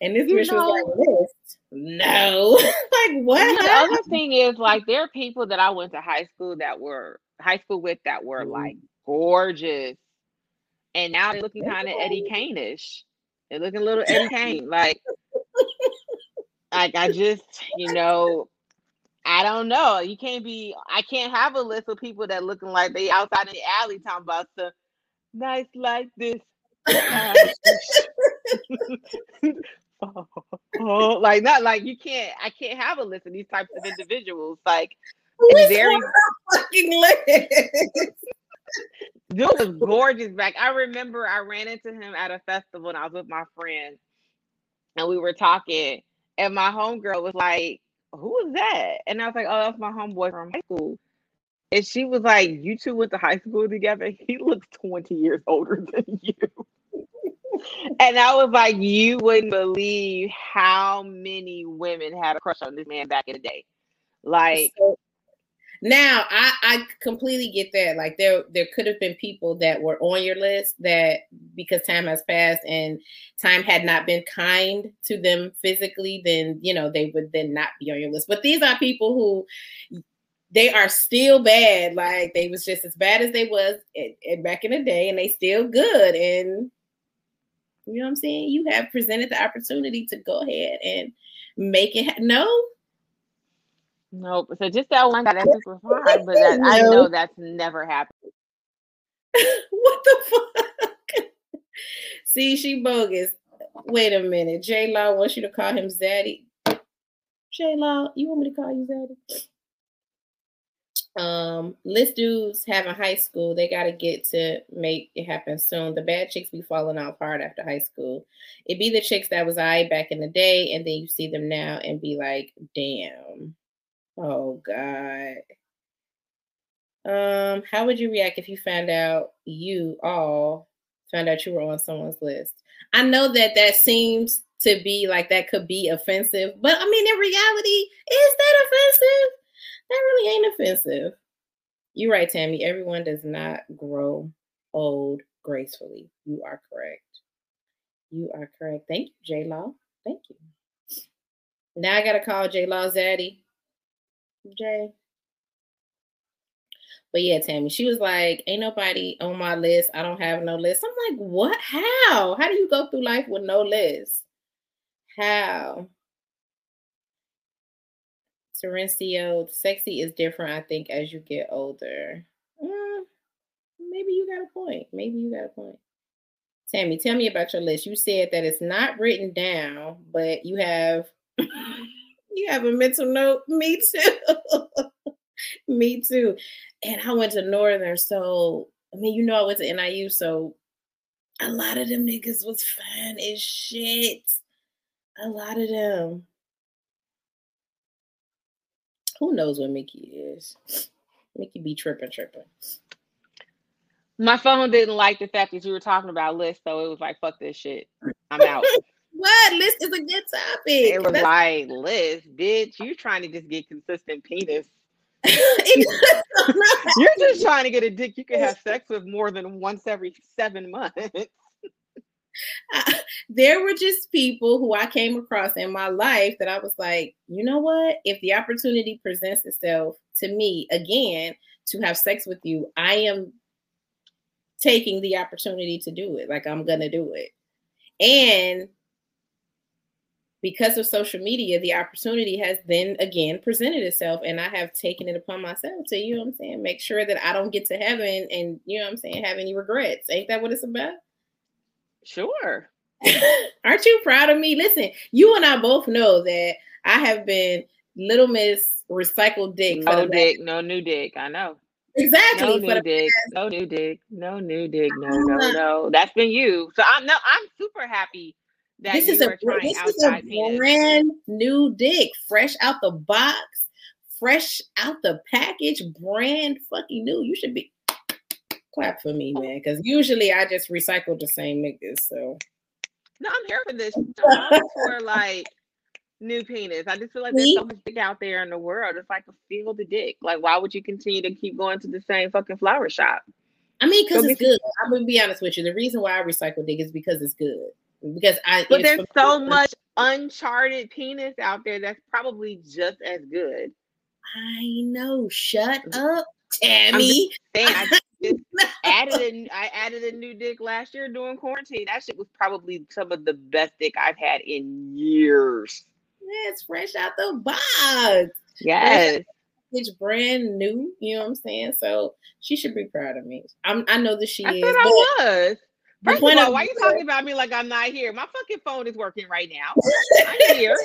And this bitch was like, list? No. Like, what? The other thing is, like, there are people that I went to high school that were high school with that were mm-hmm. like gorgeous. And now they're looking kind of Eddie Kane-ish. They're looking a little Eddie Kane. Like, like, I just, you know. I don't know. You can't be, I can't have a list of people that looking like they outside in the alley talking about stuff nice like this. oh, oh, like not like you can't, I can't have a list of these types of individuals. Like, it's very fucking list. Dude was gorgeous back. I remember I ran into him at a festival, and I was with my friend, and we were talking, and my homegirl was like, who was that? And I was like, oh, that's my homeboy from high school. And she was like, you two went to high school together? He looks twenty years older than you. And I was like, you wouldn't believe how many women had a crush on this man back in the day. Like, so, now I, I completely get that. Like, there there could have been people that were on your list that, because time has passed and time had not been kind to them physically, then, you know, they would then not be on your list. But these are people who, they are still bad. Like, they was just as bad as they was at, at back in the day, and they still good. And you know what I'm saying? You have presented the opportunity to go ahead and make it. Ha- no. Nope. So just that one guy that was refined, but that, no. I know that's never happened. What the fuck? See, she bogus. Wait a minute. J Law wants you to call him Zaddy. J Law, you want me to call you Zaddy? Um, list dudes having high school, they gotta get to make it happen soon. The bad chicks be falling off hard after high school. It be the chicks that was I back in the day, and then you see them now and be like, damn. Oh, God. Um, how would you react if you found out you all found out you were on someone's list? I know that that seems to be like that could be offensive, but I mean, in reality, is that offensive? That really ain't offensive. You're right, Tammy. Everyone does not grow old gracefully. You are correct. You are correct. Thank you, J Law. Thank you. Now I got to call J Law Zaddy. Jay. But yeah, Tammy, she was like, ain't nobody on my list. I don't have no list. I'm like, what? How? How do you go through life with no list? How? Terencio, sexy is different, I think, as you get older. Uh, maybe you got a point. Maybe you got a point. Tammy, tell me about your list. You said that it's not written down, but you have you have a mental note. Me too. Me too. And I went to Northern, so I mean, you know, I went to N I U, so a lot of them niggas was fine as shit. A lot of them. Who knows what Mickey is? Mickey be tripping, tripping. My phone didn't like the fact that you were talking about lists, so it was like, fuck this shit. I'm out. What? List is a good topic. It was That's... like, list, bitch, you trying to just get consistent penis. You're just trying to get a dick you can have sex with more than once every seven months. Uh, there were just people who I came across in my life that I was like, you know what? If the opportunity presents itself to me again to have sex with you, I am taking the opportunity to do it. Like, I'm going to do it. And because of social media, the opportunity has then again presented itself, and I have taken it upon myself to, you know what I'm saying, make sure that I don't get to heaven and, you know what I'm saying, have any regrets. Ain't that what it's about? Sure. Aren't you proud of me? Listen, you and I both know that I have been Little Miss Recycled Dick. No dick, no new dick. I know. Exactly. No new dick, no new dick, no new dick, no, no, no. That's been you. So I'm no, I'm super happy that this is a this is a brand new dick, fresh out the box, fresh out the package, brand fucking new. You should be clap for me, man, because usually I just recycle the same niggas. So no, I'm here for this. I'm for like new penis. I just feel like there's so much dick out there in the world. It's like a field of dick. Like, why would you continue to keep going to the same fucking flower shop? I mean, because it's good. I'm gonna be honest with you. The reason why I recycle dick is because it's good. Because I but there's so much uncharted penis out there that's probably just as good. I know. Shut up, Tammy. Just added a, I added a new dick last year during quarantine. That shit was probably some of the best dick I've had in years. Yeah, it's fresh out the box. Yes. It's brand new. You know what I'm saying? So she should be proud of me. I'm, I know that she I is. I I was. First of all, why are you talking about me like I'm not here? My fucking phone is working right now. I'm here.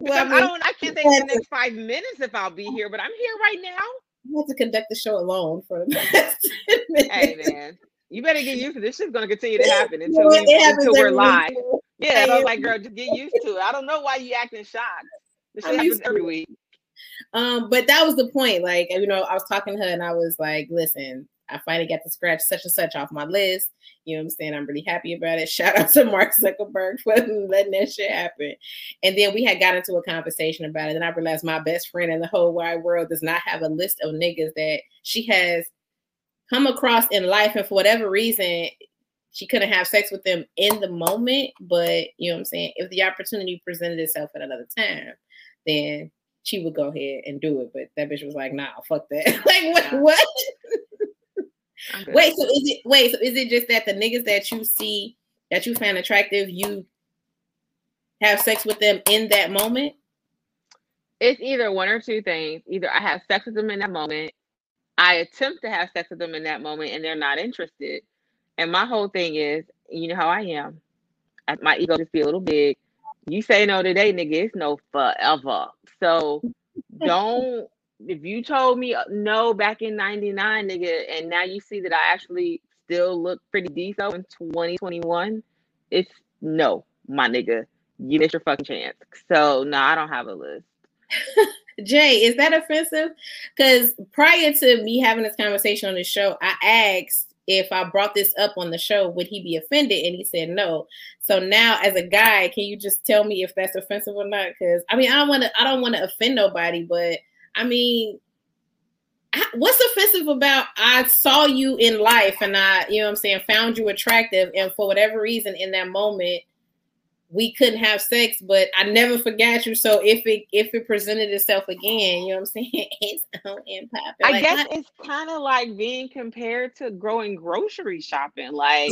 Well, I, mean, I don't. I can't think in the next five minutes if I'll be here, but I'm here right now. You have to conduct the show alone for the past ten minutes. Hey, man. You better get used to this. Shit's going to continue to happen until, we, until we're live. Week. Yeah, and I was like, girl, just get used to it. I don't know why you acting shocked. This shit happens every week. Um, but that was the point. Like, you know, I was talking to her and I was like, listen, I finally got to scratch such and such off my list. You know what I'm saying? I'm really happy about it. Shout out to Mark Zuckerberg for letting that shit happen. And then we had got into a conversation about it. And I realized my best friend in the whole wide world does not have a list of niggas that she has come across in life. And for whatever reason, she couldn't have sex with them in the moment. But you know what I'm saying? If the opportunity presented itself at another time, then she would go ahead and do it. But that bitch was like, nah, fuck that. Like, what? Yeah. What? Wait, so is it wait, so is it just that the niggas that you see that you find attractive, you have sex with them in that moment? It's either one or two things. Either I have sex with them in that moment, I attempt to have sex with them in that moment, and they're not interested. And my whole thing is, you know how I am. I, my ego just be a little big. You say no today, nigga, it's no forever. So don't if you told me no back in ninety-nine, nigga, and now you see that I actually still look pretty decent in twenty twenty-one, it's no, my nigga. You missed your fucking chance. So, no, I don't have a list. Jay, is that offensive? Because prior to me having this conversation on the show, I asked if I brought this up on the show, would he be offended? And he said no. So now, as a guy, can you just tell me if that's offensive or not? Because, I mean, I don't want to I don't want to offend nobody, but I mean, what's offensive about I saw you in life and I, you know what I'm saying, found you attractive and for whatever reason in that moment, we couldn't have sex, but I never forgot you. So if it if it presented itself again, you know what I'm saying, it's on and popping. I like, guess I, it's kind of like being compared to growing grocery shopping. Like,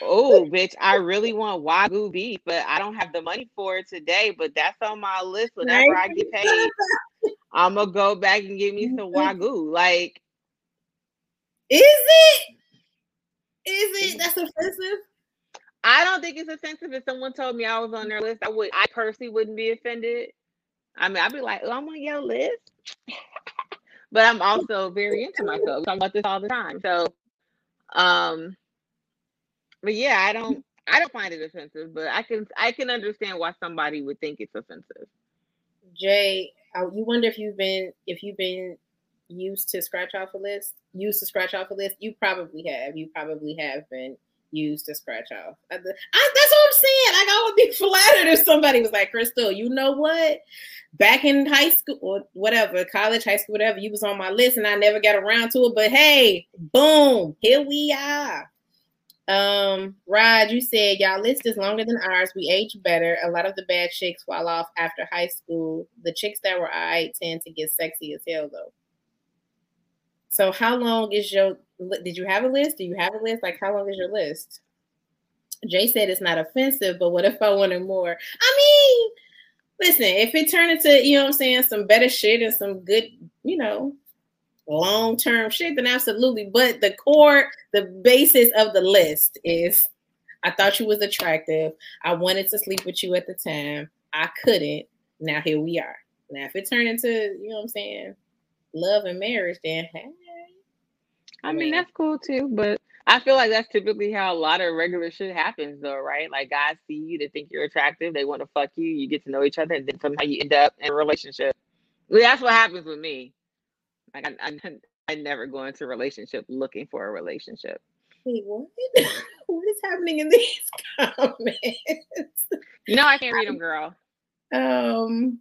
oh, bitch, I really want Wagyu beef, but I don't have the money for it today, but that's on my list whenever right? I get paid. I'm gonna go back and get me some Wagyu. Like, is it? Is it? That's offensive? I don't think it's offensive. If someone told me I was on their list, I would. I personally wouldn't be offended. I mean, I'd be like, "Oh, I'm on your list," but I'm also very into myself. We talk about this all the time. So, um, but yeah, I don't. I don't find it offensive, but I can. I can understand why somebody would think it's offensive. Jay, I, you wonder if you've been if you've been used to scratch off a list. Used to scratch off a list. You probably have. You probably have been. Used to scratch off. I, I, that's what I'm saying. Like, I would be flattered if somebody was like, "Crystal, you know what? Back in high school or whatever, college, high school, whatever, you was on my list, and I never got around to it. But hey, boom, here we are." Um, Rod, you said y'all list is longer than ours. We age better. A lot of the bad chicks fall off after high school. The chicks that were alright tend to get sexy as hell, though. So how long is your, did you have a list? Do you have a list? Like, how long is your list? Jay said it's not offensive, but what if I wanted more? I mean, listen, if it turned into, you know what I'm saying, some better shit and some good, you know, long-term shit, then absolutely. But the core, the basis of the list is, I thought you was attractive. I wanted to sleep with you at the time. I couldn't. Now here we are. Now, if it turned into, you know what I'm saying, love and marriage, then hey. I mean, that's cool too, but I feel like that's typically how a lot of regular shit happens though, right? Like, guys see you, they think you're attractive, they want to fuck you, you get to know each other, and then somehow you end up in a relationship. I mean, that's what happens with me. Like, I, I, I never go into a relationship looking for a relationship. Wait, what? What is happening in these comments? No, I can't read them, girl. Um,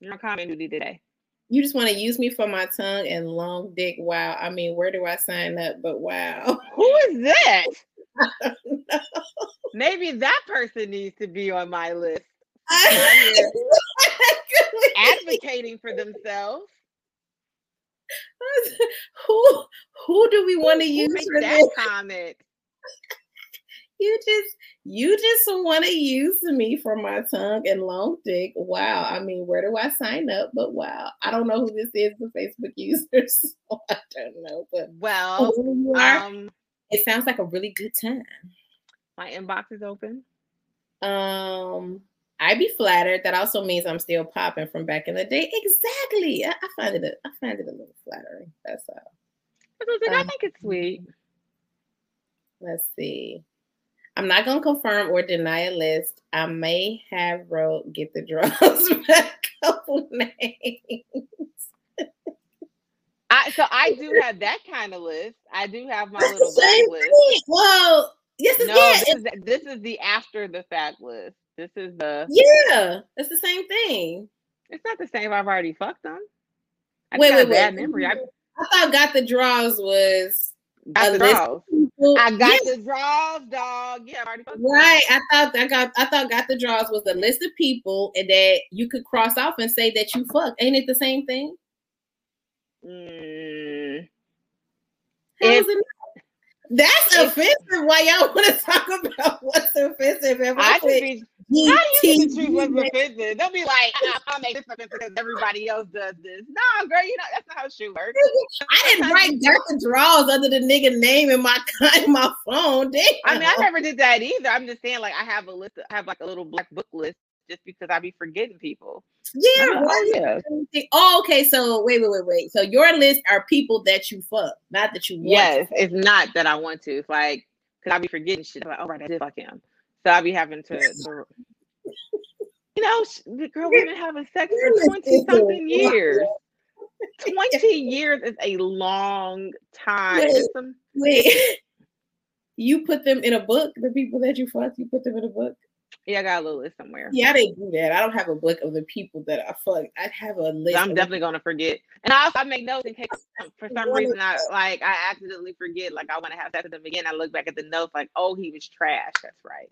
no comment duty today. You just want to use me for my tongue and long dick. Wow. I mean, where do I sign up? But wow. Who is that? I don't know. Maybe that person needs to be on my list. I, advocating for themselves. Who who do we want to use for that this? Comment? You just you just want to use me for my tongue and long dick. Wow. I mean, where do I sign up? But wow. I don't know who this is, the Facebook users. So I don't know. But well, um, it sounds like a really good time. My inbox is open. Um, I'd be flattered. That also means I'm still popping from back in the day. Exactly. I, I find it a, I find it a little flattering. That's all. That's um, I think it's sweet. Let's see. I'm not going to confirm or deny a list. I may have wrote Get the Draws by a couple names. I, so I do have that kind of list. I do have my That's little black list. Well, yes, no, yeah. this, is, this is the after the fact list. This is the... Yeah, it's the same thing. It's not the same. I've already fucked them. I wait, wait, wait. Bad memory. I, I thought Got the Draws was... Got the Draws. I got yeah. the draws, dog. Yeah, I right. I thought I got. I thought got the draws was a list of people, and that you could cross off and say that you fucked. Ain't it the same thing? Mm. How if, is it? That's if, offensive. Why y'all want to talk about what's offensive? If I, I said, be, how do you treat what's offensive? They'll be like, I, "I make this offensive because everybody else does this." No, girl, you know that's not how she works. I didn't write got the draws under the nigga name in my in my phone. Damn. I mean, I never did that either. I'm just saying, like, I have a list. Of, I have like a little black book list just because I be forgetting people. Yeah, right. Oh, yeah. Oh, okay. So wait, wait, wait, wait. So your list are people that you fuck, not that you want. Yes, to. It's not that I want to. It's like, because I be forgetting shit. I'm like, oh, right, I did fuck him. So I be having to, to you know, the girl, we've been having sex for twenty something years. twenty years is a long time. Wait, some- wait. You put them in a book? The people that you fuck, you put them in a book? Yeah, I got a little list somewhere. Yeah, I didn't do that. I don't have a book of the people that I fuck. I have a list. I'm definitely gonna forget, and I also I make notes in case for some reason I like I accidentally forget. Like, I want to have sex with them again. I look back at the notes like, oh, he was trash. That's right.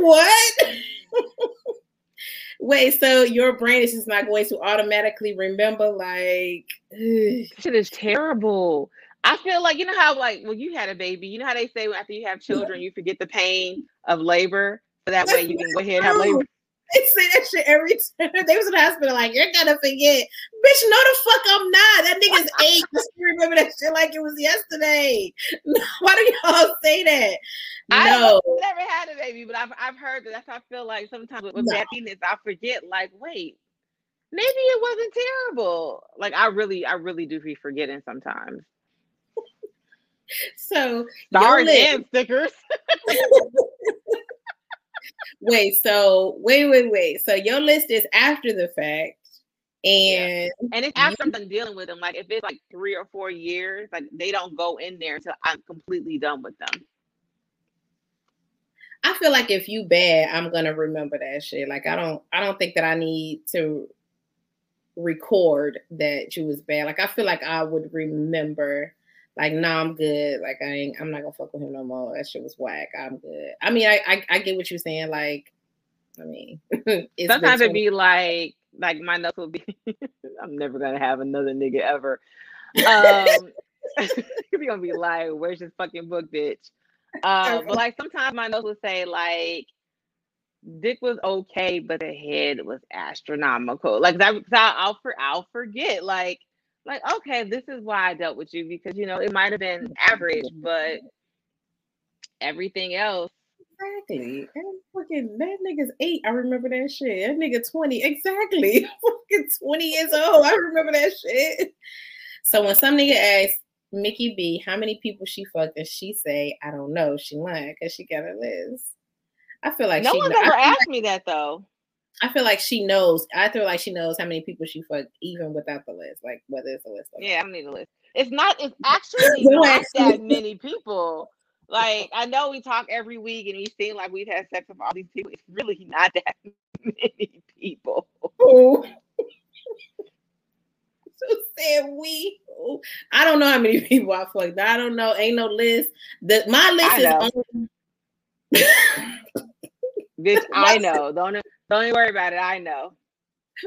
What? Wait, so your brain is just not going to automatically remember? Like, ugh. Shit is terrible. I feel like, you know how like when you had a baby, you know how they say after you have children, you forget the pain of labor. So that way you can go ahead and have labor. They say that shit every time. They was in the hospital like, you're gonna forget. Bitch, no the fuck I'm not. That nigga's eight. You remember that shit like it was yesterday. Why do y'all say that? No. I never had a baby, but I've, I've heard that. That's how I feel like sometimes with, with no. happiness, I forget like, wait, maybe it wasn't terrible. Like I really, I really do be forgetting sometimes. So sorry, stickers. Wait, so wait, wait, wait. So your list is after the fact, and yeah. and it's after you, I'm done dealing with them. Like if it's like three or four years, like they don't go in there until I'm completely done with them. I feel like if you bad, I'm gonna remember that shit. Like I don't, I don't think that I need to record that you was bad. Like I feel like I would remember. Like, no, nah, I'm good. Like, I ain't, I'm not gonna fuck with him no more. That shit was whack. I'm good. I mean, I I, I get what you're saying. Like, I mean, it's sometimes it'd be like, like my notes will be, I'm never gonna have another nigga ever. Um, you're gonna be like, where's this fucking book, bitch? Um, but like sometimes my notes would say like, dick was okay, but the head was astronomical. Like that, I'll for I'll forget like. Like, okay, this is why I dealt with you because, you know, it might have been average, but everything else. Exactly. And fucking, that nigga's eight. I remember that shit. That nigga twenty. Exactly. Fucking twenty years old. I remember that shit. So when some nigga asks Mickey B how many people she fucked and she say, I don't know, she lying because she got a list. I feel like no she- No one's ever asked like- me that, though. I feel like she knows. I feel like she knows how many people she fucked, even without the list. Like whether it's a list. Or yeah, I need a list. It's not. It's actually not that many people. Like I know we talk every week, and we seem like we've had sex with all these people. It's really not that many people. So said we. I don't know how many people I fucked. I don't know. Ain't no list. The my list is only. Bitch, I know. Don't. Don't even worry about it. I know.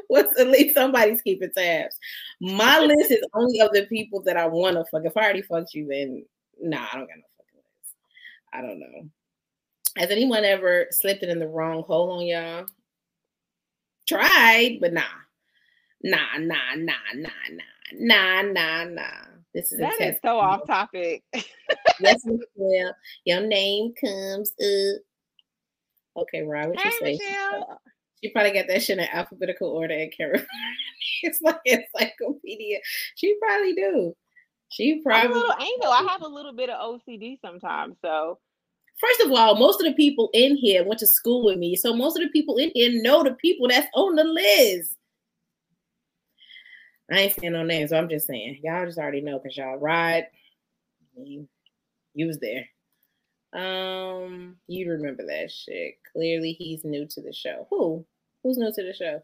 What's at least somebody's keeping tabs. My list is only of the people that I want to fuck. If I already fucked you, then nah, I don't got no fucking list. I don't know. Has anyone ever slipped it in the wrong hole on y'all? Tried, but nah. Nah, nah, nah, nah, nah, nah, nah, nah. This is that is so off topic. Yes, Michelle. Your name comes up. Okay, Ryan, what hey, you say? Michelle. She probably got that shit in alphabetical order and character. It's like an encyclopedia. She probably do. She probably. I'm a little anal. I have a little bit of O C D sometimes. So, first of all, most of the people in here went to school with me, so most of the people in here know the people that's on the list. I ain't saying no names, so I'm just saying y'all just already know because y'all ride. You, you was there. Um, you remember that shit. Clearly, he's new to the show. Who? Who's new to the show?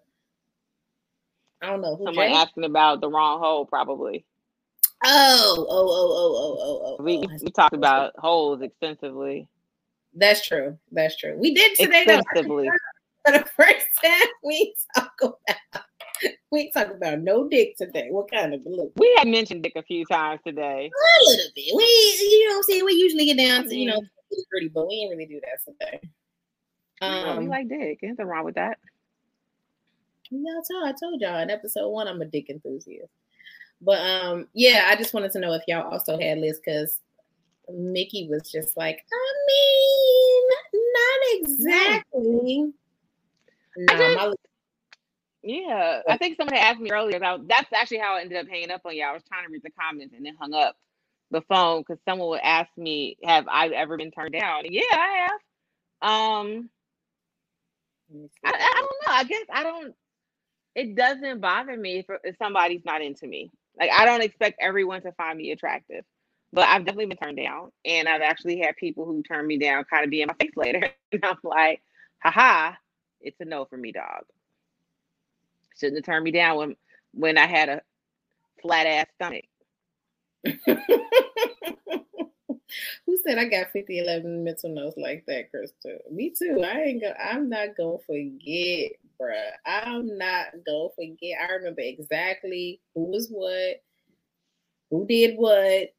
I don't know. Who Someone Jay? Asking about the wrong hole, probably. Oh, oh, oh, oh, oh, oh, oh. We, oh, we talked about holes extensively. That's true. That's true. We did today, extensively. Though. For the first time, we talk about we talk about no dick today. What kind of look? We had mentioned dick a few times today. A little bit. We, you know what I'm saying? We usually get down to, you know, dirty, but we didn't really do that today. Um, no, we like dick. Ain't nothing wrong with that. Y'all told, I told y'all in episode one, I'm a dick enthusiast. But um, yeah, I just wanted to know if y'all also had lists because Mickey was just like, I mean, not exactly. No, I just, my list. Yeah, I think someone had asked me earlier about that's actually how I ended up hanging up on y'all. I was trying to read the comments and then hung up the phone because someone would ask me, have I ever been turned down? Yeah, I have. Um, I, I don't know. I guess I don't, it doesn't bother me if, if somebody's not into me. Like, I don't expect everyone to find me attractive, but I've definitely been turned down. And I've actually had people who turned me down kind of be in my face later. And I'm like, haha, it's a no for me, dog. Shouldn't have turned me down when, when I had a flat ass stomach. Who said I got fifty eleven mental notes like that, Crystal? Me too. I ain't go. I'm not gonna forget, bruh. I'm not gonna forget. I remember exactly who was what, who did what,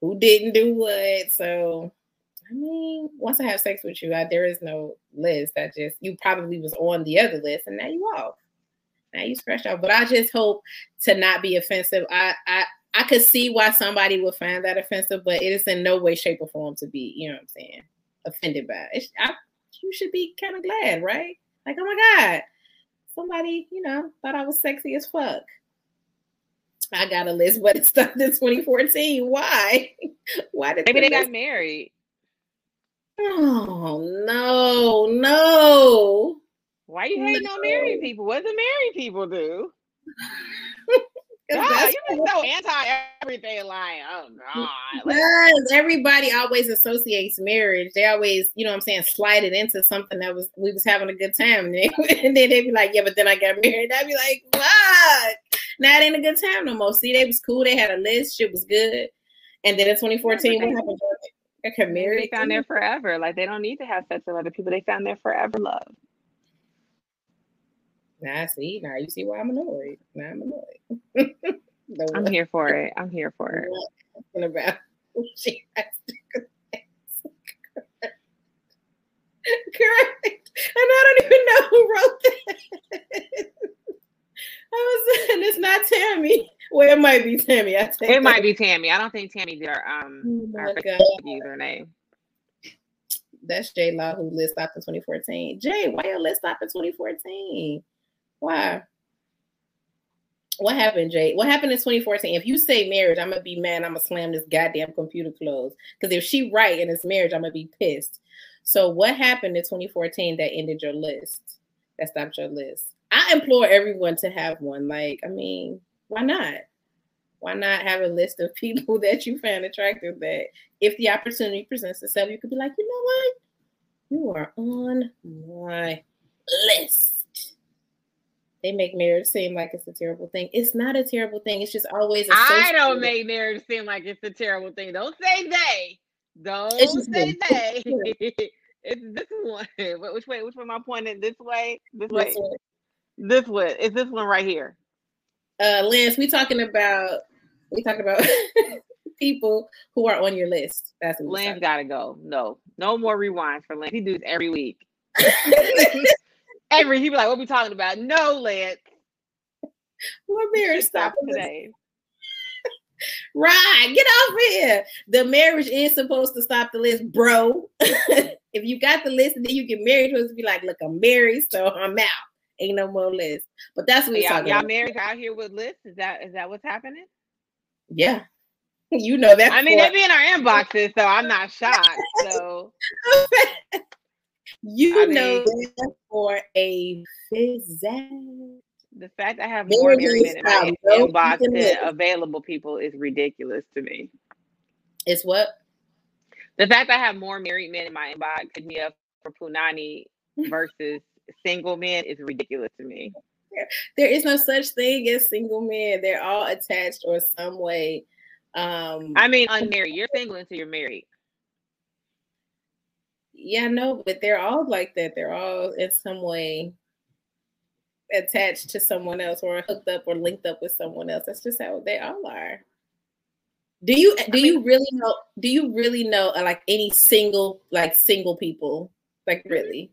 who didn't do what. So I mean, once I have sex with you, I, there is no list. I just, you probably was on the other list and now you off. Now you scratched off. But I just hope to not be offensive. I, I, I could see why somebody would find that offensive, but it is in no way, shape, or form to be, you know what I'm saying, offended by it. I, you should be kind of glad, right? Like, oh my God, somebody, you know, thought I was sexy as fuck. I got a list, but it stopped in twenty fourteen. Why? Why did Maybe they list? got married. Oh, no, no. Why you hating no. on married people? What do married people do? God, you're so anti-everything, like, oh, God. Because everybody always associates marriage. They always, you know what I'm saying, slide it into something that was, we was having a good time. And, they, and then they'd be like, yeah, but then I got married. I'd be like, what? Now it ain't a good time no more. See, they was cool. They had a list. Shit was good. And then in twenty fourteen, yeah, what happened? They got married. They found their forever. Like, they don't need to have sex with other people. They found their forever love. Now I see. Now you see why I'm annoyed. Now I'm annoyed. I'm here for it. I'm here for it. What I'm talking about. She has to correct. Correct. And I don't even know who wrote that. I was saying it's not Tammy. Well, it might be Tammy. I think it might be Tammy. I don't think Tammy did our um oh our user name. That's J Law who list stopped in twenty fourteen. Jay, why your list stopped in twenty fourteen? Why? What happened, Jay? What happened in twenty fourteen? If you say marriage, I'm going to be mad. I'm going to slam this goddamn computer closed. Because if she right and it's marriage, I'm going to be pissed. So what happened in twenty fourteen that ended your list? That stopped your list? I implore everyone to have one. Like, I mean, why not? Why not have a list of people that you found attractive that if the opportunity presents itself, you could be like, you know what? You are on my list. They make marriage seem like it's a terrible thing. It's not a terrible thing. It's just always associated. I don't make marriage seem like it's a terrible thing. Don't say they. Don't say me. they. It's this one. Which way? Which way am I pointing? This way? This way? This way. This one. It's this one right here. Uh, Lance, we talking about we talking about people who are on your list. That's what Lance gotta go. No, no more rewinds for Lance. He do this every week. every he be like, what we talking about? No, Lance. What marriage stop today? Right, get over here. The marriage is supposed to stop the list, bro. If you got the list and then you get married, it's supposed to be like, look, I'm married, so I'm out. Ain't no more list. But that's what y'all, y'all married out here with lists. Is that is that what's happening? Yeah. You know that. I mean, they be in our inboxes, so I'm not shocked. So you I know mean, that for a visit. The fact I have more married men in my inbox than available people is ridiculous to me. It's what? The fact I have more married men in my inbox hit me up for Punani versus single men is ridiculous to me. There is no such thing as single men. They're all attached or some way. Um, I mean, unmarried. You're single until you're married. Yeah, no, but they're all like that. They're all in some way attached to someone else or hooked up or linked up with someone else. That's just how they all are. Do you do I mean, you really know? Do you really know uh, like any single like single people like really?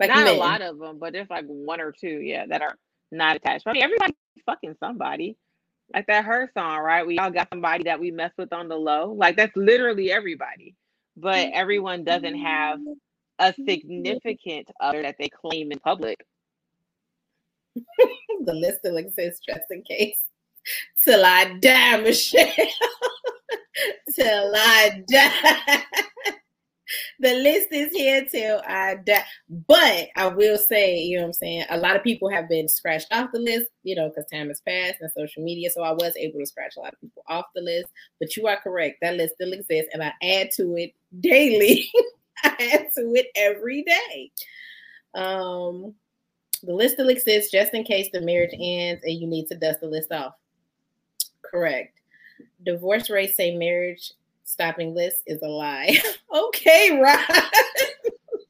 Like not men. A lot of them, but there's like one or two, yeah, that are not attached. I mean, everybody's fucking somebody. Like that Her song, right? We all got somebody that we mess with on the low. Like that's literally everybody. But everyone doesn't have a significant other that they claim in public. The list still exists just in case. Till I die, Michelle. Till I die. The list is here till I die. But I will say, you know what I'm saying? A lot of people have been scratched off the list, you know, because time has passed and social media. So I was able to scratch a lot of people off the list. But you are correct. That list still exists. And I add to it daily. I add to it every day. Um, the list still exists just in case the marriage ends and you need to dust the list off. Correct. Divorce rates say marriage stopping list is a lie. Okay, right.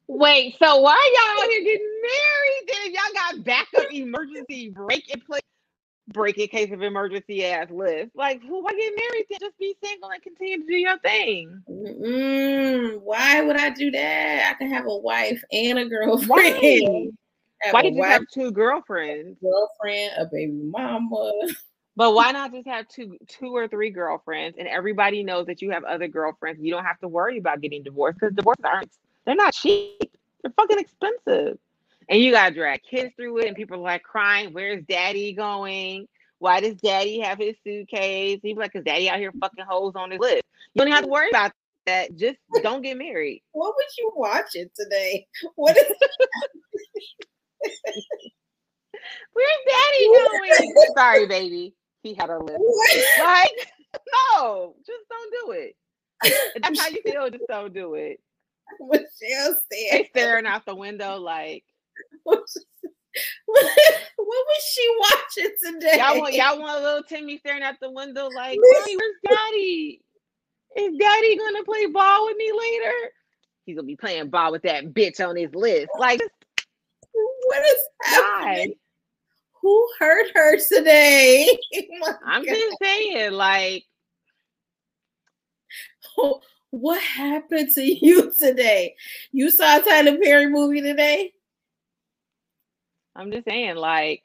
Wait, so why y'all out here getting married? Then if y'all got backup emergency break in place, break in case of emergency ass list. Like, who would get married to? Just be single and continue to do your thing. Mm-mm. Why would I do that? I can have a wife and a girlfriend. Why, why did you wife, have two girlfriends? A girlfriend, a baby mama. But why not just have two, two or three girlfriends, and everybody knows that you have other girlfriends. You don't have to worry about getting divorced, because divorces aren't, they're not cheap. They're fucking expensive. And you got to drag kids through it, and people are like crying, where's daddy going? Why does daddy have his suitcase? He'd be like, because daddy out here fucking hoes on his list. You don't have to worry about that. Just don't get married. What was you watching today? What is where's daddy going? Sorry, baby. He had a list. Like, no, just don't do it. If that's how you feel, just don't do it. Michelle said. They staring out the window like, what was she watching today? Y'all want, y'all want little Timmy staring out the window like, hey, where's daddy? Is daddy going to play ball with me later? He's going to be playing ball with that bitch on his list. Like, what is happening? God. Who hurt her today? I'm God. Just saying, like, oh, what happened to you today? You saw a Tyler Perry movie today? I'm just saying, like,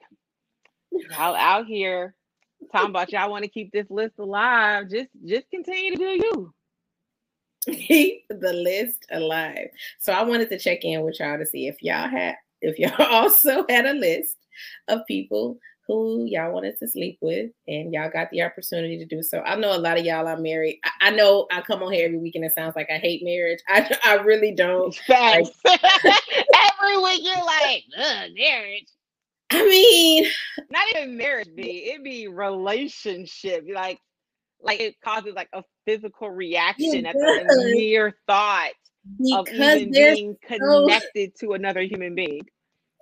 y'all out here talking about y'all want to keep this list alive. Just, just continue to do you. Keep the list alive. So I wanted to check in with y'all to see if y'all had, if y'all also had a list of people who y'all wanted to sleep with, and y'all got the opportunity to do so. I know a lot of y'all are married. I, I know I come on here every week and it sounds like I hate marriage. I, I really don't. Facts. Like, every week you're like, ugh, marriage. I mean, not even marriage, be it be relationship. Like, like it causes like a physical reaction at the mere thought because of even being connected so... to another human being.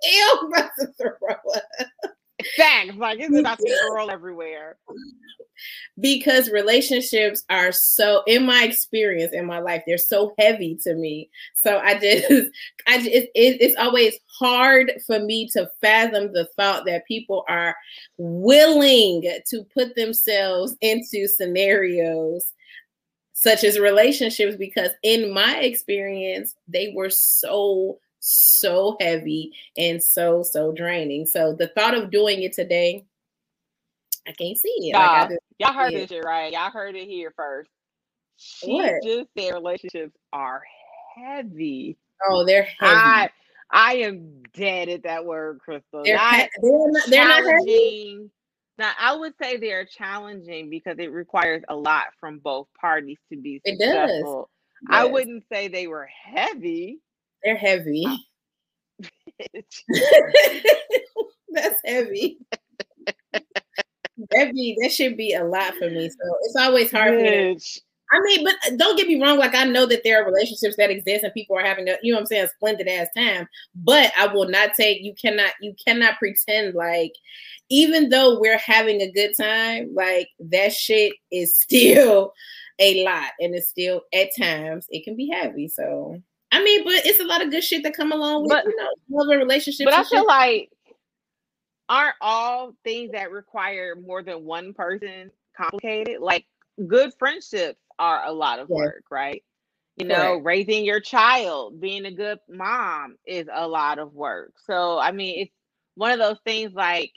Ew, I'm about to throw up. Facts, like it's about to roll everywhere. Because relationships are so, in my experience, in my life, they're so heavy to me. So I just, I just, it, it, it's always hard for me to fathom the thought that people are willing to put themselves into scenarios such as relationships. Because in my experience, they were so. so heavy and so so draining. So the thought of doing it today, I can't see it. Y'all, like I just, y'all heard yeah. this shit, right? Y'all heard it here first. She what? Just said relationships are heavy. Oh, they're heavy. I, I am dead at that word, Crystal. They're, not he- they're, not, they're not heavy. Now, I would say they are challenging because it requires a lot from both parties to be it successful. Does. Yes. I wouldn't say they were heavy. They're heavy. That's heavy. Heavy. That should be a lot for me. So it's always hard for me. To, I mean, but don't get me wrong. Like, I know that there are relationships that exist and people are having a, you know what I'm saying, a splendid ass time. But I will not take, you cannot, you cannot pretend like, even though we're having a good time, like that shit is still a lot. And it's still, at times, it can be heavy. So. I mean, but it's a lot of good shit that come along with, but, you know, love and relationships. But I feel shit. Like, aren't all things that require more than one person complicated? Like, good friendships are a lot of yeah. work, right? You Correct. Know, raising your child, being a good mom is a lot of work. So, I mean, it's one of those things like,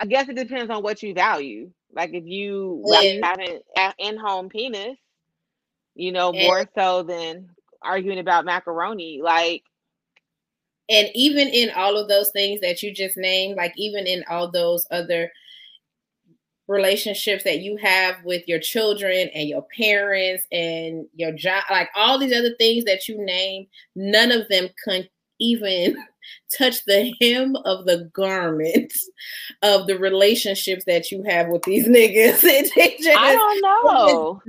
I guess it depends on what you value. Like, if you yeah. like, have an in-home penis, you know, yeah. more so than... arguing about macaroni, like, and even in all of those things that you just named, like even in all those other relationships that you have with your children and your parents and your job, like all these other things that you named, none of them can even touch the hem of the garment of the relationships that you have with these niggas. Just, I don't know.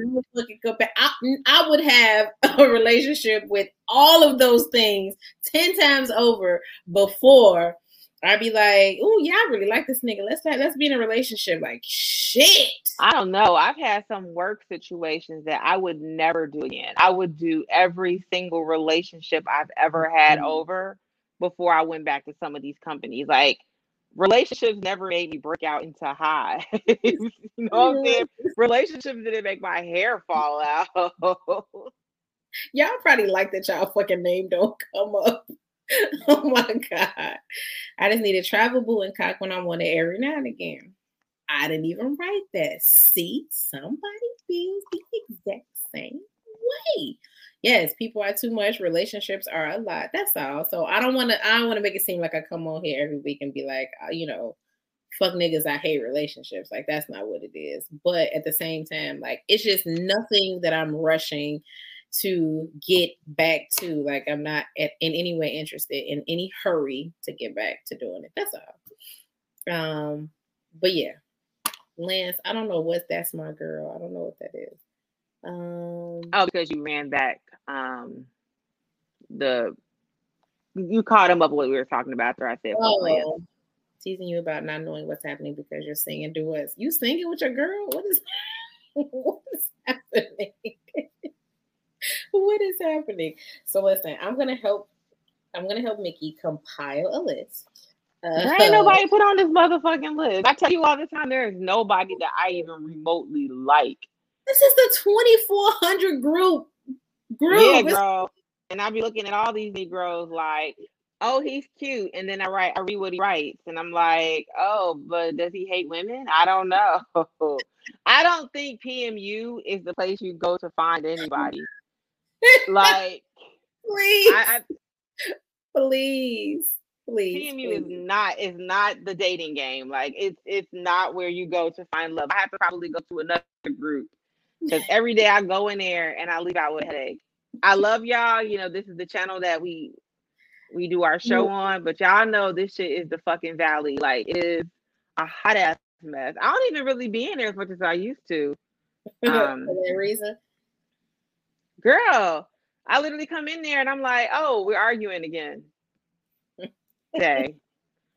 I, I would have a relationship with all of those things ten times over before I'd be like, "Oh yeah, I really like this nigga. Let's let's be in a relationship." Like, shit. I don't know. I've had some work situations that I would never do again. I would do every single relationship I've ever had mm-hmm. over before I went back to some of these companies. Like, relationships never made me break out into hives. You know what I'm saying? Relationships didn't make my hair fall out. Y'all probably like that y'all fucking name don't come up. Oh my God. I just need a travel boo and cock when I'm on it every now and again. I didn't even write that. See, somebody feels the exact same way. Yes, people are too much. Relationships are a lot. That's all. So I don't want to, I don't want to make it seem like I come on here every week and be like, you know, fuck niggas, I hate relationships. Like, that's not what it is. But at the same time, like, it's just nothing that I'm rushing to get back to. Like, I'm not at, in any way interested, in any hurry to get back to doing it. That's all. Um, but yeah. Lance, I don't know what that's my girl. I don't know what that is. Um, oh, because you ran back um, the, you caught him up with what we were talking about after I said. Oh, well, teasing you about not knowing what's happening because you're singing duets. You singing with your girl? What is, what is happening? What is happening? So listen, I'm gonna help. I'm gonna help Mickey compile a list. Uh, there ain't nobody put on this motherfucking list. I tell you all the time, there is nobody that I even remotely like. This is the twenty-four hundred group. Group. Yeah, girl. And I be looking at all these Negroes like, oh, he's cute. And then I write, I read what he writes. And I'm like, oh, but does he hate women? I don't know. I don't think P M U is the place you go to find anybody. Like, please. I, I, please. Please, P M U please. is not is not the dating game. Like, it's it's not where you go to find love. I have to probably go to another group because every day I go in there and I leave out with a headache. I love y'all. You know, this is the channel that we we do our show on, but y'all know this shit is the fucking valley. Like, it is a hot ass mess. I don't even really be in there as much as I used to. Um, For that reason, girl, I literally come in there and I'm like, oh, we're arguing again. Day.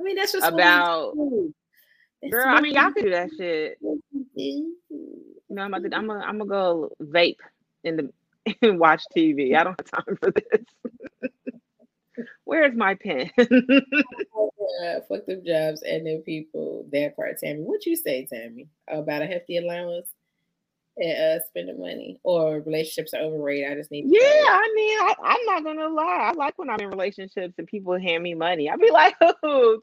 I mean, that's just about girl. I mean, y'all can do that shit. You know, I'm gonna, I'm gonna, I'm gonna go vape in the and watch T V. I don't have time for this. Where's my pen? Oh, yeah. Fuck them jobs and them people. That part, Tammy. What you say, Tammy, about a hefty allowance and uh, spending money, or relationships are overrated? I just need to yeah, play. I mean, I, I'm not gonna lie. I like when I'm in relationships and people hand me money. I be like, oh,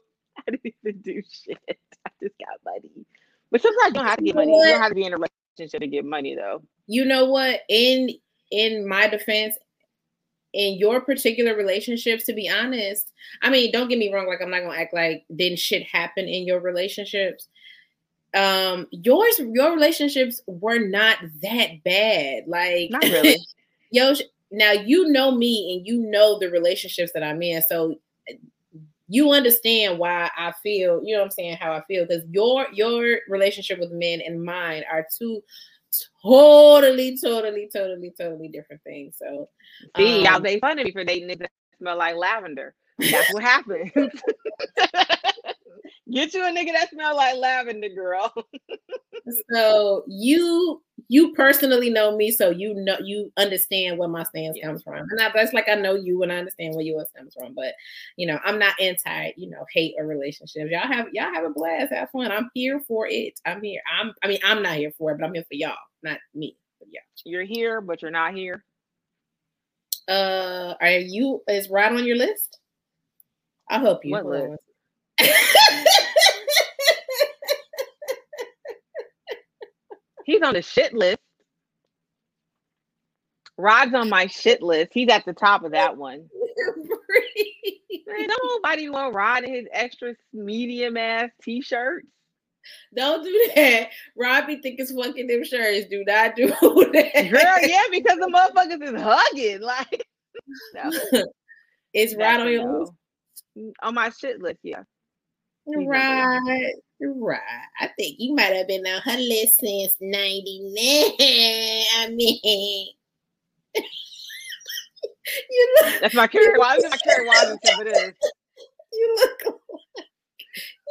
I didn't even do shit. I just got money. But sometimes you don't have to get money. You don't have to be in a relationship to get money, though. You know what? In in my defense, in your particular relationships, to be honest, I mean, don't get me wrong. Like, I'm not gonna act like didn't shit happen in your relationships. Um, yours, your relationships were not that bad. Like, not really. Yo, now you know me, and you know the relationships that I'm in, so you understand why I feel. You know what I'm saying? How I feel, because your your relationship with men and mine are two totally, totally, totally, totally different things. So, um, see, y'all made fun of me for dating niggas that smell like lavender. That's what happened. Get you a nigga that smell like lavender, girl. So you you personally know me, so you know you understand where my stance yeah. comes from. And I, that's like I know you and I understand where yours comes from. But you know, I'm not anti, you know, hate or relationships. Y'all have y'all have a blast, have fun. I'm here for it. I'm here. I'm I mean, I'm not here for it, but I'm here for y'all, not me. But yeah. You're here, but you're not here. Uh are you is Rod on your list? I'll help you. What list? He's on the shit list. Rod's on my shit list. He's at the top of that one. Man, don't nobody want Rod in his extra medium ass t-shirts. Don't do that. Rod be thinking fucking them shirts. Do not do that. Girl, yeah, because the motherfuckers is hugging. Like, no. It's Rod on your list. On my shit list, yeah. Right, right. I think you might have been on her list since ninety-nine. I mean, you look. That's my Carrie Washington. My Carrie Washington. It is. You look. Like,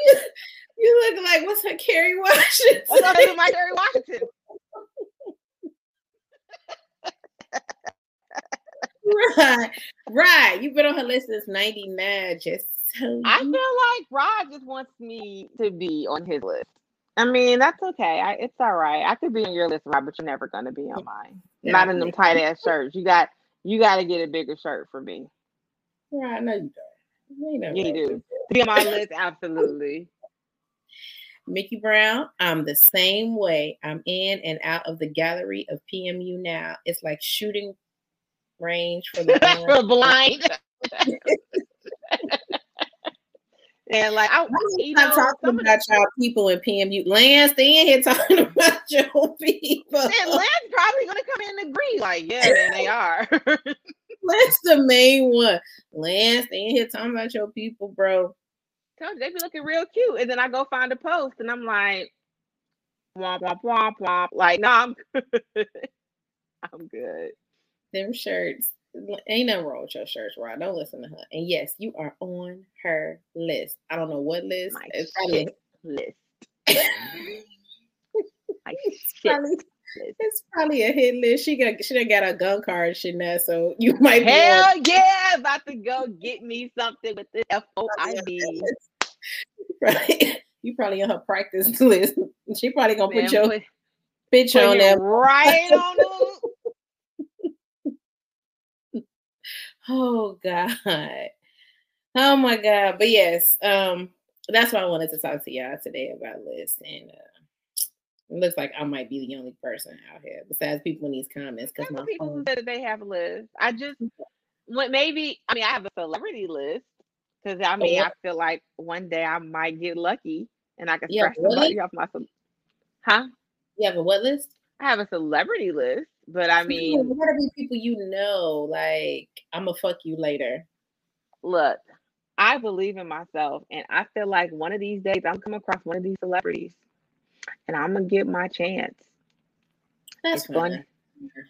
you, you look like what's her Carrie Washington? What's up with my Carrie Washington? Right, right. You've been on her list since ninety-nine. Just So I feel like Rod just wants me to be on his list. I mean, that's okay. I, it's all right. I could be on your list, Rod, but you're never gonna be on mine. Yeah, Not in them tight ass shirts. You got you got to get a bigger shirt for me. Yeah, I know you do. Yeah, you do. Be on my list, absolutely. Mickey Brown, I'm the same way. I'm in and out of the gallery of P M U now. It's like shooting range for the blind. For the blind. And like, I, you know, talking about y'all people in P M U. Lance, they ain't here talking about your people. And Lance probably gonna come in and agree. Like, yeah, man, they are. Lance, the main one. Lance, they ain't here talking about your people, bro. They be looking real cute, and then I go find a post, and I'm like, womp womp womp womp. Like, no, I'm good. I'm good. Them shirts. Ain't nothing wrong with your shirts, Rod. Don't listen to her. And yes, you are on her list. I don't know what list. My it's probably list. My it's, probably, list. It's probably a hit list. She got she done got a gun card shit now, so you might be hell on. Yeah, about to go get me something with the F O I D. Right. You probably on her practice list. She probably gonna Man, put your put, picture put on that right on the Oh God. Oh my God. But yes, um, that's why I wanted to talk to y'all today about lists. And uh, it looks like I might be the only person out here besides people in these comments. Because my people phone... said that they have lists. I just what maybe I mean I have a celebrity list because I mean oh, I feel like one day I might get lucky and I can scratch somebody off my huh? You have a what list? I have a celebrity list. But I mean, it gotta be people you know, like, I'm gonna fuck you later. Look, I believe in myself, and I feel like one of these days I'm coming across one of these celebrities and I'm gonna get my chance. That's funny.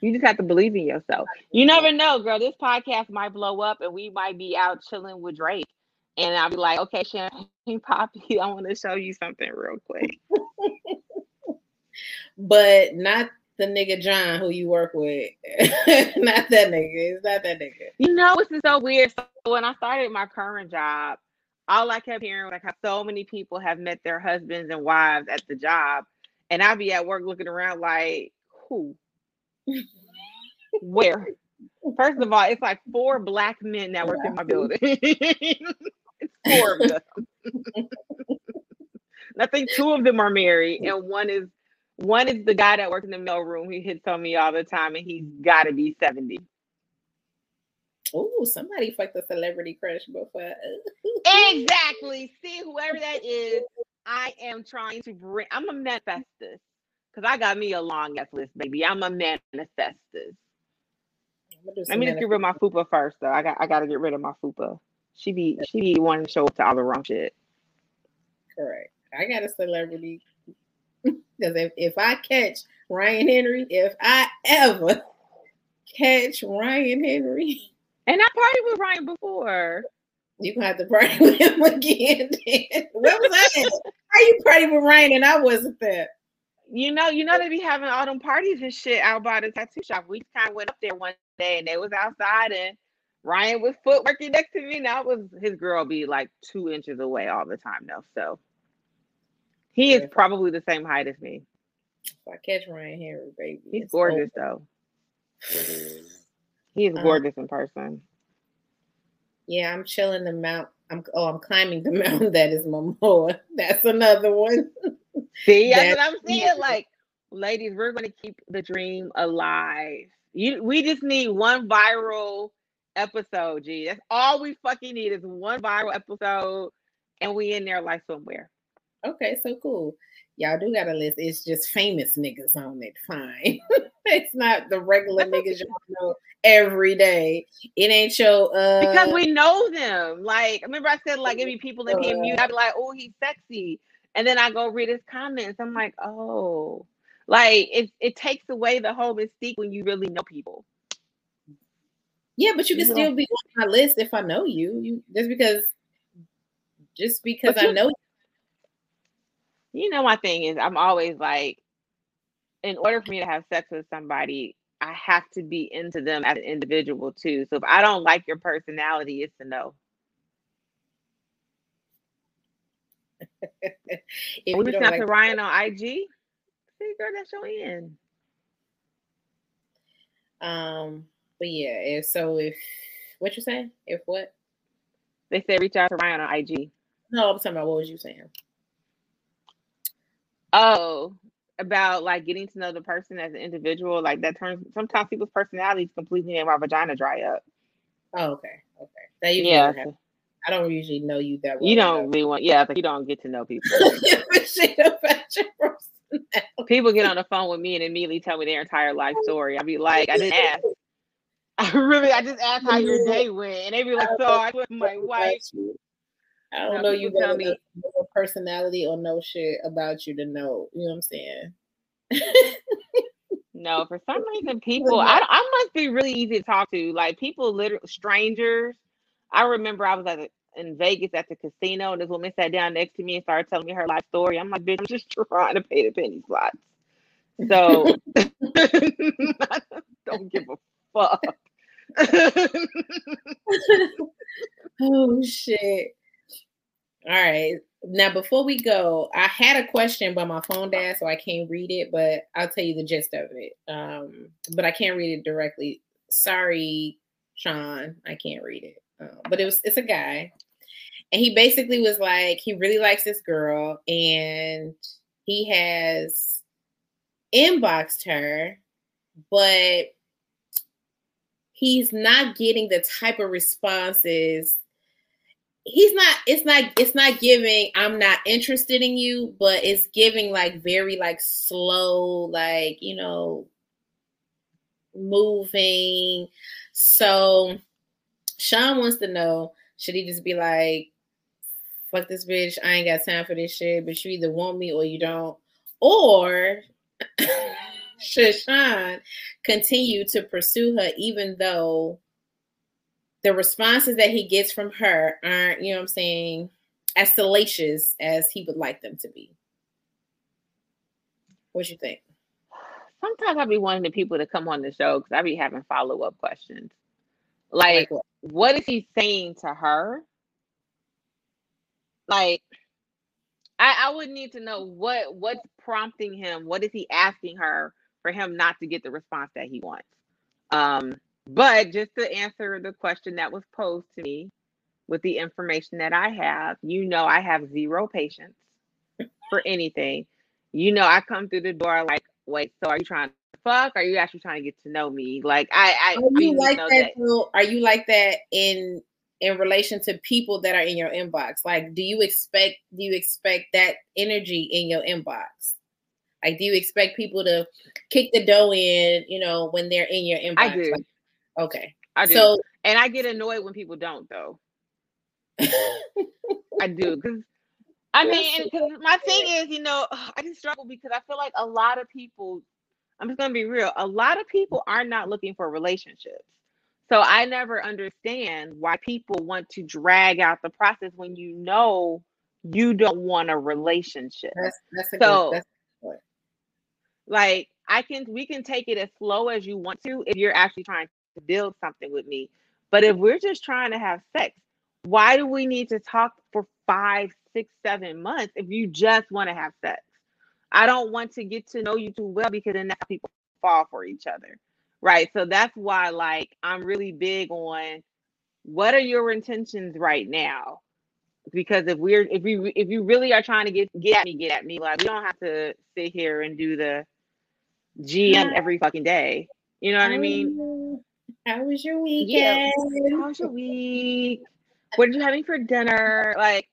You just have to believe in yourself. You never know, girl. This podcast might blow up and we might be out chilling with Drake. And I'll be like, okay, Champagne Poppy, I want to show you something real quick. But not the nigga John who you work with. Not that nigga. It's not that nigga. You know, it's so weird. So when I started my current job, all I kept hearing was like how so many people have met their husbands and wives at the job. And I'd be at work looking around like, who? Where? First of all, it's like four black men that work yeah. in my building. It's four of them. I think two of them are married and one is One is the guy that works in the mail room. He hits on me all the time, and he's got to be seventy. Oh, somebody fucked a celebrity crush before. Exactly. See, whoever that is, I am trying to bring. I'm a manifestus because I got me a long ass list, baby. I'm a manifestus. Let me just get rid of my fupa first, though. I got I got to get rid of my fupa. She be she be wanting to show up to all the wrong shit. Correct. I got a celebrity. Because if, if I catch Ryan Henry, if I ever catch Ryan Henry. And I partied with Ryan before. You're going to have to party with him again. Where was I at? How you party with Ryan and I wasn't there? You know, you know they be having all them parties and shit out by the tattoo shop. We kind of went up there one day and they was outside and Ryan was footworking next to me. And I was, his girl be like two inches away all the time though, so. He is probably the same height as me. If I catch Ryan Henry, baby. He's gorgeous, over. though. He is gorgeous um, in person. Yeah, I'm chilling the mount. I'm oh, I'm climbing the mountain that is Momoa. That's another one. See, that's, that's what I'm saying. Like, ladies, we're going to keep the dream alive. You, we just need one viral episode, G. That's all we fucking need is one viral episode, and we in there like somewhere. Okay, so cool. Y'all do got a list. It's just famous niggas on it. Fine. It's not the regular niggas you know every day. It ain't your uh because we know them. Like remember I said like it'd be people in P M U. I'd be like, oh, he's sexy. And then I go read his comments. I'm like, oh, like it it takes away the whole mystique when you really know people. Yeah, but you can you still know. be on my list if I know you. You just because just because but I you, know you. You know, my thing is I'm always like, in order for me to have sex with somebody, I have to be into them as an individual too. So if I don't like your personality, it's a no. If we snap to Ryan on I G, see, girl, that's your end. Um, but yeah, if so, if what you saying? If what? They said reach out to Ryan on I G. No, I'm talking about what was you saying? Oh, about like getting to know the person as an individual, like that turns sometimes people's personalities completely make my vagina dry up. Oh, okay, okay. That usually yeah. Happen. I don't usually know you that well. You don't really want, yeah, but you don't get to know people. People get on the phone with me and immediately tell me their entire life story. I'd be like, I didn't ask. I really, I just asked how your day went, and they be like, so I went with my wife. I don't now know you tell me personality or no shit about you to know. You know what I'm saying? No, for some reason, people, I, I must be really easy to talk to. Like people, literally strangers. I remember I was at a, in Vegas at the casino, and this woman sat down next to me and started telling me her life story. I'm like, bitch, I'm just trying to pay the penny slots. So I don't give a fuck. Oh shit. All right. Now, before we go, I had a question, but my phone died, so I can't read it, but I'll tell you the gist of it. Um, but I can't read it directly. Sorry, Sean, I can't read it. Um, but it was it's a guy. And he basically was like, he really likes this girl, and he has inboxed her, but he's not getting the type of responses. He's not, it's not, it's not giving, I'm not interested in you, but it's giving like very like slow, like, you know, moving. So Sean wants to know, should he just be like, fuck this bitch, I ain't got time for this shit, but you either want me or you don't? Or should Sean continue to pursue her even though the responses that he gets from her aren't, you know what I'm saying, as salacious as he would like them to be? What you think? Sometimes I be wanting the people to come on the show because I be having follow-up questions. Like, like what? what is he saying to her? Like, I, I would need to know what what's prompting him. What is he asking her for him not to get the response that he wants? Um... But just to answer the question that was posed to me with the information that I have, you know, I have zero patience for anything. You know, I come through the door like, wait, so are you trying to fuck? Or are you actually trying to get to know me? Like, I, I, are you I like know that, that. Are you like that in, in relation to people that are in your inbox? Like, do you expect, do you expect that energy in your inbox? Like, do you expect people to kick the dough in, you know, when they're in your inbox? I do. Like, okay. I do. So, and I get annoyed when people don't, though. I do. Cause, I mean, and, cause my thing is, you know, I just struggle because I feel like a lot of people, I'm just going to be real, a lot of people are not looking for relationships. So I never understand why people want to drag out the process when you know you don't want a relationship. That's, that's a so, good, that's a good. Like, I can, we can take it as slow as you want to if you're actually trying to to build something with me. But if we're just trying to have sex, why do we need to talk for five, six, seven months if you just want to have sex? I don't want to get to know you too well because then that's how people fall for each other, right? So that's why, like, I'm really big on what are your intentions right now? Because if we're if you if you really are trying to get get at me, get at me, like, we don't have to sit here and do the G M every fucking day. You know what I mean? How was your weekend? Yeah. How was your week? What did you have for dinner? Like,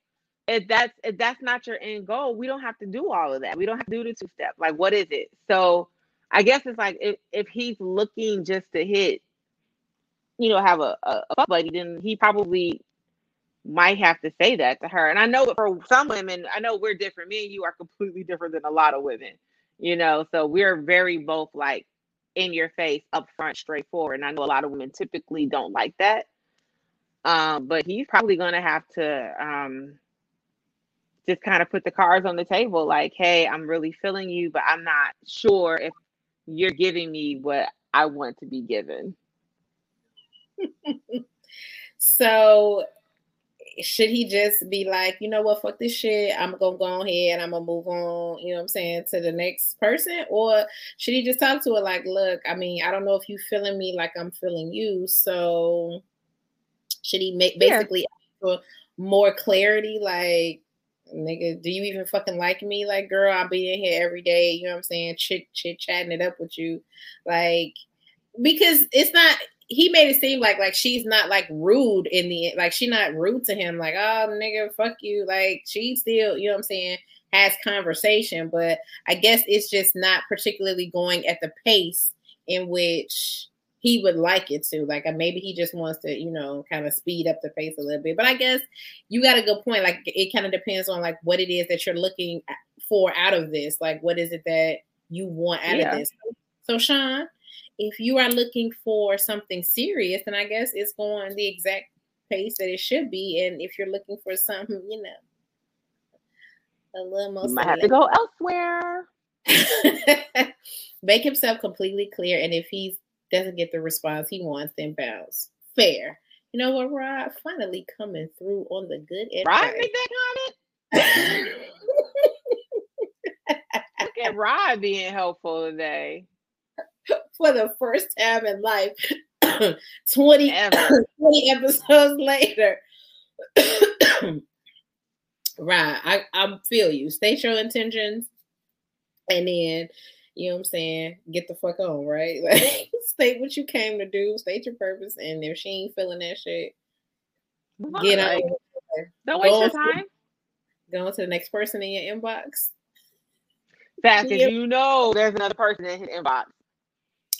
if that's if that's not your end goal, we don't have to do all of that. We don't have to do the two step. Like, what is it? So I guess it's like if, if he's looking just to hit, you know, have a, a, a buddy, then he probably might have to say that to her. And I know for some women, I know we're different. Me and you are completely different than a lot of women, you know. So we're very both like in your face, upfront, straightforward. And I know a lot of women typically don't like that. Um, but he's probably going to have to um, just kind of put the cards on the table. Like, hey, I'm really feeling you, but I'm not sure if you're giving me what I want to be given. So should he just be like, you know what, fuck this shit, I'm gonna go ahead and I'm gonna move on, you know what I'm saying, to the next person? Or should he just talk to her like, look, I mean, I don't know if you feeling me like I'm feeling you, so should he make basically yeah. more clarity, like, nigga, do you even fucking like me? Like, girl, I'll be in here every day, you know what I'm saying, chit chit chatting it up with you, like, because it's not. He made it seem like like she's not like rude in the end, like she not rude to him, like, oh nigga, fuck you, like she still, you know what I'm saying, has conversation, but I guess it's just not particularly going at the pace in which he would like it to. Like, maybe he just wants to, you know, kind of speed up the pace a little bit. But I guess you got a good point. Like, it kind of depends on like what it is that you're looking for out of this. Like, what is it that you want out yeah. of this? So, Sean, if you are looking for something serious, then I guess it's going the exact pace that it should be. And if you're looking for something, you know, a little more, you might have to go elsewhere. Make himself completely clear, and if he doesn't get the response he wants, then bounce. Fair. You know what, Rod? Finally coming through on the good end. Rod made that comment. Look at Rod being helpful today. For the first time in life, twenty, twenty episodes later. Right. I, I feel you. State your intentions, and then, you know what I'm saying, get the fuck on, right? Like, state what you came to do, state your purpose, and if she ain't feeling that shit, well, get like, on. Don't waste your time. Go on to the next person in your inbox. Fact, yeah. You know there's another person in his inbox.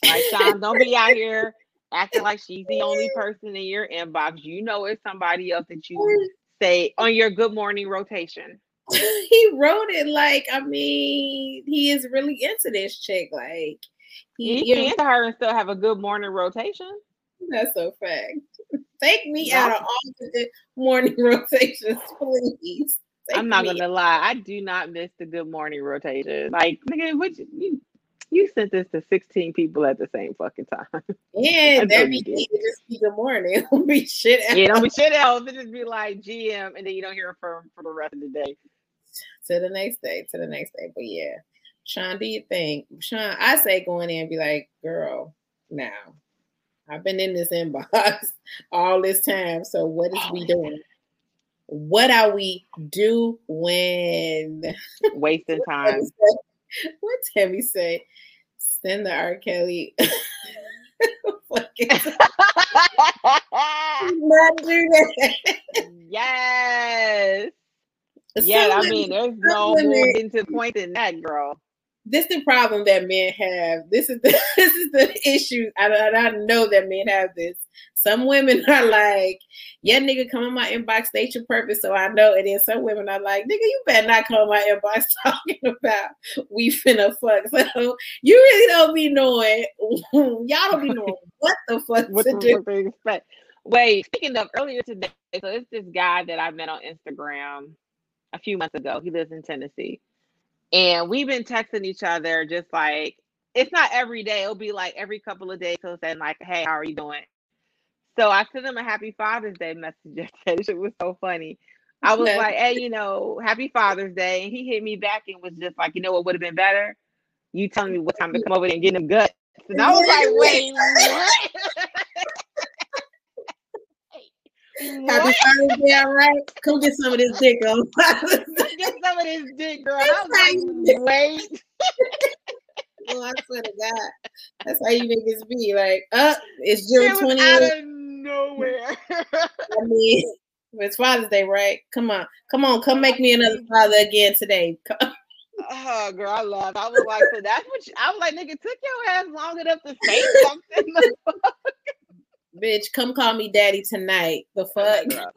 Like, Sean, don't be out here acting like she's the only person in your inbox. You know it's somebody else that you say on your good morning rotation. He wrote it like, I mean, he is really into this chick. Like, he, he can into her and still have a good morning rotation. That's a fact. Take me yeah. out of all the morning rotations, please. Take I'm not me. gonna lie, I do not miss the good morning rotation. Like, nigga, what you, you You sent this to sixteen people at the same fucking time. Yeah, that'd be it. Just be good morning. It don't be shit else. Yeah, don't be shit else. It just be like G M, and then you don't hear from for the rest of the day. To the next day, to the next day. But yeah, Sean, do you think? Sean, I say go in there and be like, girl, now, I've been in this inbox all this time, so what is oh, we doing? Man. What are we doing? Wasting time. What Tammy say? Send the R. Kelly. Fucking not do that. Yes. Yeah, I mean, there's no more getting to the point than that, girl. This is the problem that men have. This is the this is the issue. I, I, I know that men have this. Some women are like, yeah, nigga, come in my inbox, state your purpose, so I know. And then some women are like, nigga, you better not come in my inbox talking about we finna fuck. So you really don't be knowing. Y'all don't be knowing what the fuck what to do. But wait, speaking of earlier today, so it's this guy that I met on Instagram a few months ago. He lives in Tennessee. And we've been texting each other just like, it's not every day. It'll be like every couple of days. He'll say like, hey, how are you doing? So I sent him a happy Father's Day message. It was so funny. I was like, hey, you know, happy Father's Day. And he hit me back and was just like, you know what would have been better? You telling me what time to come over there and get him guts. And I was like, wait, what? Happy Father's Day, all right? Come get some of this dick, girl. Get some of this dick, girl. I was like, wait. Oh, I swear to God. That's how you niggas be. Like, up, oh, it's June twentieth. Nowhere. I mean, it's Father's Day, right? Come on, come on, come make me another father again today. Oh, girl, I love. I was like, so that's what you, I was like, nigga, took your ass long enough to say something. The fuck? Bitch, come call me daddy tonight. The fuck, oh,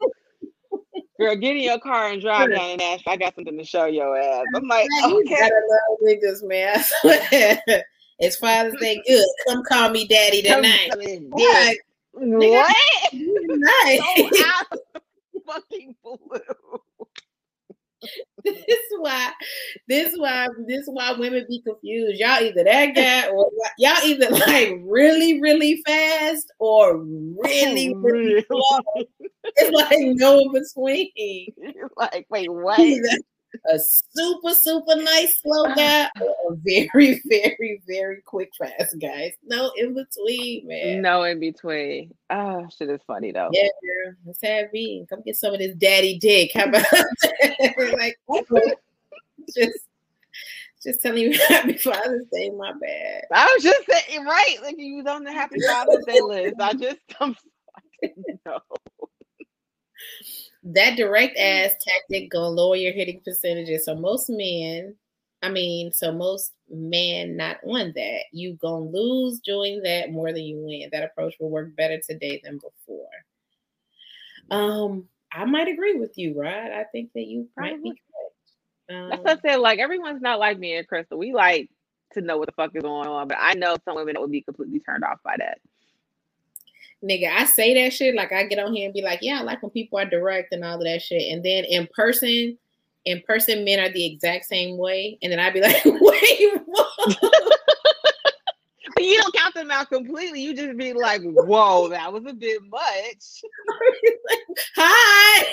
girl, get in your car and drive down and ask. I got something to show your ass. I'm like, okay, niggas, man. It's Father's Day. Good, come call me daddy tonight. What? What? Nice. So out of the fucking blue. This is why. This is why. This is why women be confused. Y'all either that guy, or y'all either like really, really fast, or really, really slow. It's like no in between. You're like, wait, what? A super, super nice slow guy or a very, very, very quick fast guys. No in between, man. No in between. Oh, shit is funny though. Yeah, girl. Let's have me. Come get some of this daddy dick. How about that? Like, just Just tell me Happy Father's Day, my bad. I was just saying, right? Like you was on the Happy Father's Day list. I just, I'm, I didn't know. That direct ass tactic gonna lower your hitting percentages. So most men, I mean, so most men not on that. You gonna lose doing that more than you win. That approach will work better today than before. Um, I might agree with you, Rod. I think that you might be. Um, That's what I said. Like everyone's not like me and Crystal. We like to know what the fuck is going on, but I know some women that would be completely turned off by that. Nigga, I say that shit. Like I get on here and be like, "Yeah, I like when people are direct and all of that shit." And then in person, in person, men are the exact same way. And then I'd be like, "Wait, what?" But you don't count them out completely. You just be like, "Whoa, that was a bit much." Like, hi.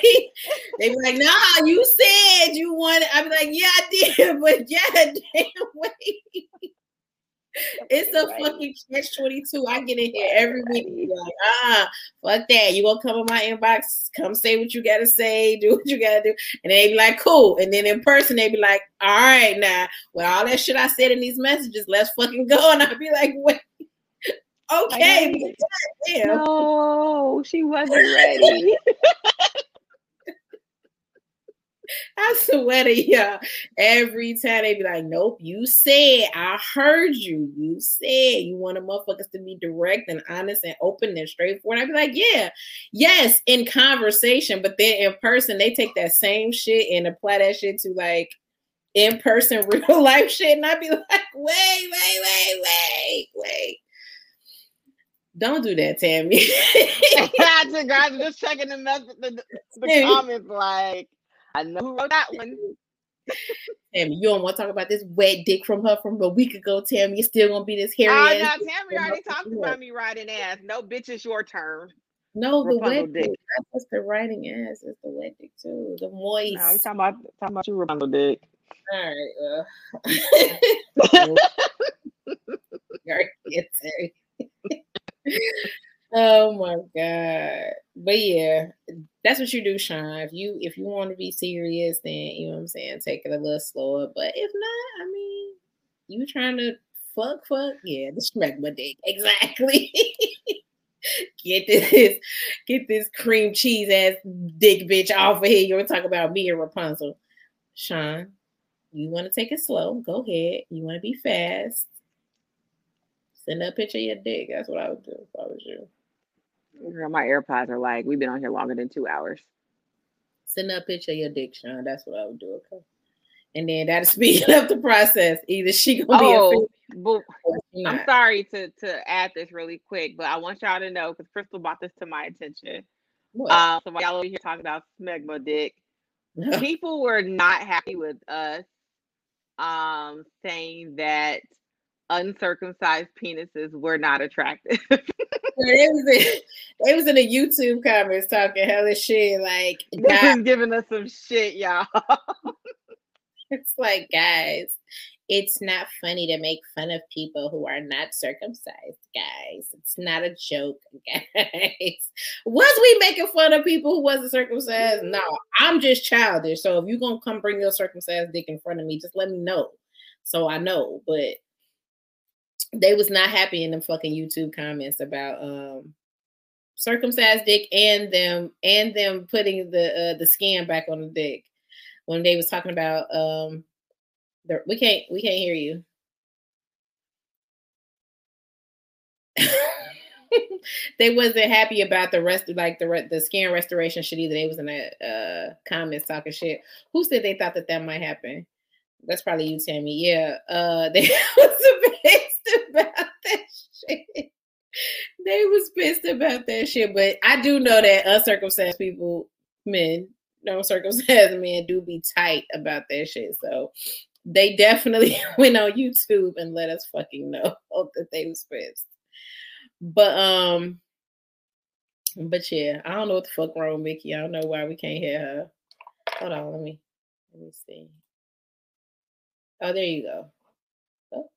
They be like, "Nah, you said you wanted." I be like, "Yeah, I did, but yeah, damn way." It's a right. fucking catch twenty-two. I get in here every week. You're like, ah, fuck that. You gonna come in my inbox? Come say what you gotta say. Do what you gotta do. And they be like, cool. And then in person, they be like, all right, now with all that shit I said in these messages, let's fucking go. And I be like, wait, okay. No, she wasn't ready. I swear to y'all, every time they be like, nope, you said, I heard you. You said you want a motherfuckers to be direct and honest and open and straightforward. I'd be like, yeah, yes, in conversation. But then in person, they take that same shit and apply that shit to like in-person real life shit. And I'd be like, wait, wait, wait, wait, wait. Don't do that, Tammy. I just, guys, just checking the, message, the, the comments like. I know who wrote that one. Tammy, you don't want to talk about this wet dick from her from a week ago, Tammy. You're still going to be this hairy oh, ass. Oh, no, Tammy already talked about me riding ass. No, bitch, it's your turn. No, the Rapunzel wet dick. dick. That's the riding ass. It's the wet dick, too. The moist. No, I'm talking about, talking about you, Rapunzel dick. All right, well. Oh, my God. But, yeah. That's what you do, Sean. If you if you want to be serious, then you know what I'm saying, take it a little slower. But if not, I mean, you trying to fuck, fuck, yeah, just smack my dick. Exactly. Get this, get this cream cheese ass dick bitch off of here. You're talking about me and Rapunzel. Sean, you want to take it slow, go ahead. You want to be fast. Send a picture of your dick. That's what I would do if I was you. Girl, my AirPods are like, we've been on here longer than two hours. Send a picture of your dick, Sean. That's what I would do. Okay, and then that'll speed up the process. Either she gonna oh, be a but, I'm sorry to to add this really quick, but I want y'all to know because Crystal brought this to my attention. What? Um, so while y'all over here talking about smegma dick, people were not happy with us, um, saying that uncircumcised penises were not attractive. They was, in, they was in the YouTube comments talking hella shit. Like, guys, giving us some shit, y'all. It's like, guys, it's not funny to make fun of people who are not circumcised, guys. It's not a joke, guys. Was we making fun of people who wasn't circumcised? No, I'm just childish. So if you're going to come bring your circumcised dick in front of me, just let me know. So I know, but they was not happy in them fucking YouTube comments about um, circumcised dick and them and them putting the uh, the skin back on the dick when they was talking about um, the, we can't we can't hear you. They wasn't happy about the rest of like the the skin restoration shit either. They was in the uh, comments talking shit. Who said they thought that that might happen? That's probably you, Tammy. Yeah, uh, they was pissed about that shit. They was pissed about that shit. But I do know that uncircumcised people, men, non-circumcised men, do be tight about that shit. So they definitely went on YouTube and let us fucking know that they was pissed. But um, But yeah, I don't know what the fuck wrong with Mickey. I don't know why we can't hear her. Hold on, let me let me see. Oh, there you go. Oh.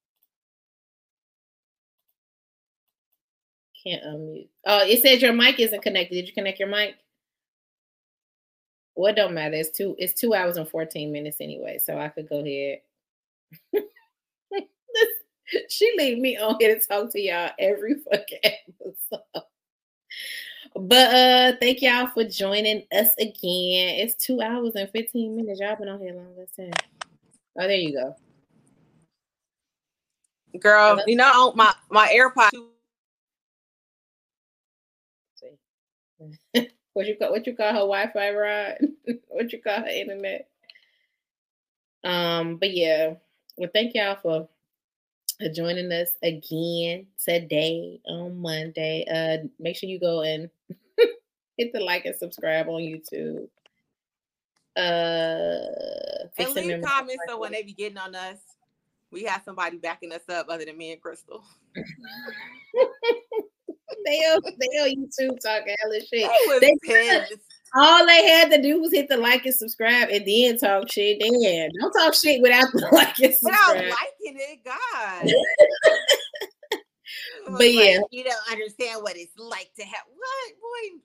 Can't unmute. Oh, it says your mic isn't connected. Did you connect your mic? Well, it don't matter. It's two it's two hours and fourteen minutes anyway, so I could go ahead. She leave me on here to talk to y'all every fucking episode. But uh, thank y'all for joining us again. It's two hours and fifteen minutes. Y'all been on here long as time. Oh, there you go, girl. You know my my AirPod. What you call what you call her Wi-Fi, Rod? What you call her internet? Um, but yeah, well, thank y'all for joining us again today on Monday. Uh, make sure you go and hit the like and subscribe on YouTube. Uh, and leave comments so when they be getting on us, we have somebody backing us up other than me and Crystal. they on they on YouTube talking hella shit. They pissed. All they had to do was hit the like and subscribe and then talk shit. Damn, don't talk shit without the like and subscribe. Without liking it, God. But like, yeah. You don't understand what it's like to have, what, boy?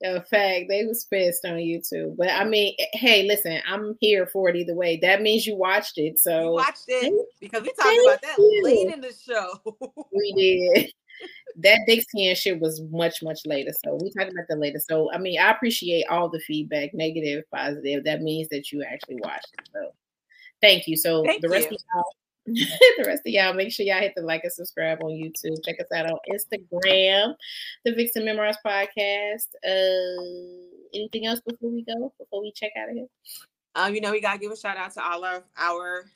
In fact, they was pissed on YouTube. But I mean, hey, listen, I'm here for it either way. That means you watched it, so. You watched it, because we talked about that late in the show. We did. That dick skin shit was much, much later. So we talked about that later. So, I mean, I appreciate all the feedback, negative, positive. That means that you actually watched it. So thank you. So thank the rest you. of y'all, the rest of y'all, make sure y'all hit the like and subscribe on YouTube. Check us out on Instagram, the Vixen Memoirs Podcast. Uh, anything else before we go, before we check out of here? Um, you know, we got to give a shout out to all of our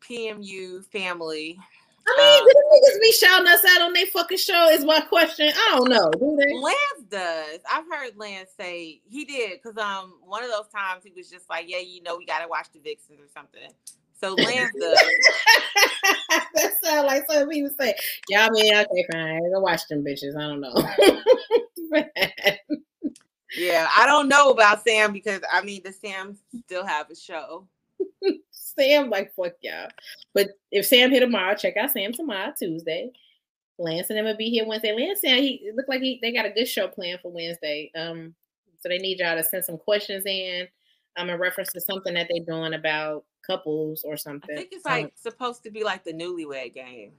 P M U family. I mean, um, do the niggas be shouting us out on their fucking show is my question. I don't know. Do they? Lance does. I've heard Lance say he did, because um one of those times he was just like, yeah, you know, we gotta watch the Vixens or something. So Lance does. That sounds like something people say. Y'all mean okay, fine. Go watch them bitches. I don't know. Yeah, I don't know about Sam, because I mean the Sams still have a show. Sam, like, fuck y'all. But if Sam here tomorrow, check out Sam tomorrow, Tuesday. Lance and them will be here Wednesday. Lance said he looked like he they got a good show planned for Wednesday. Um, so they need y'all to send some questions in. Um, in reference to something that they're doing about couples or something. I think it's like um, supposed to be like the Newlywed Game.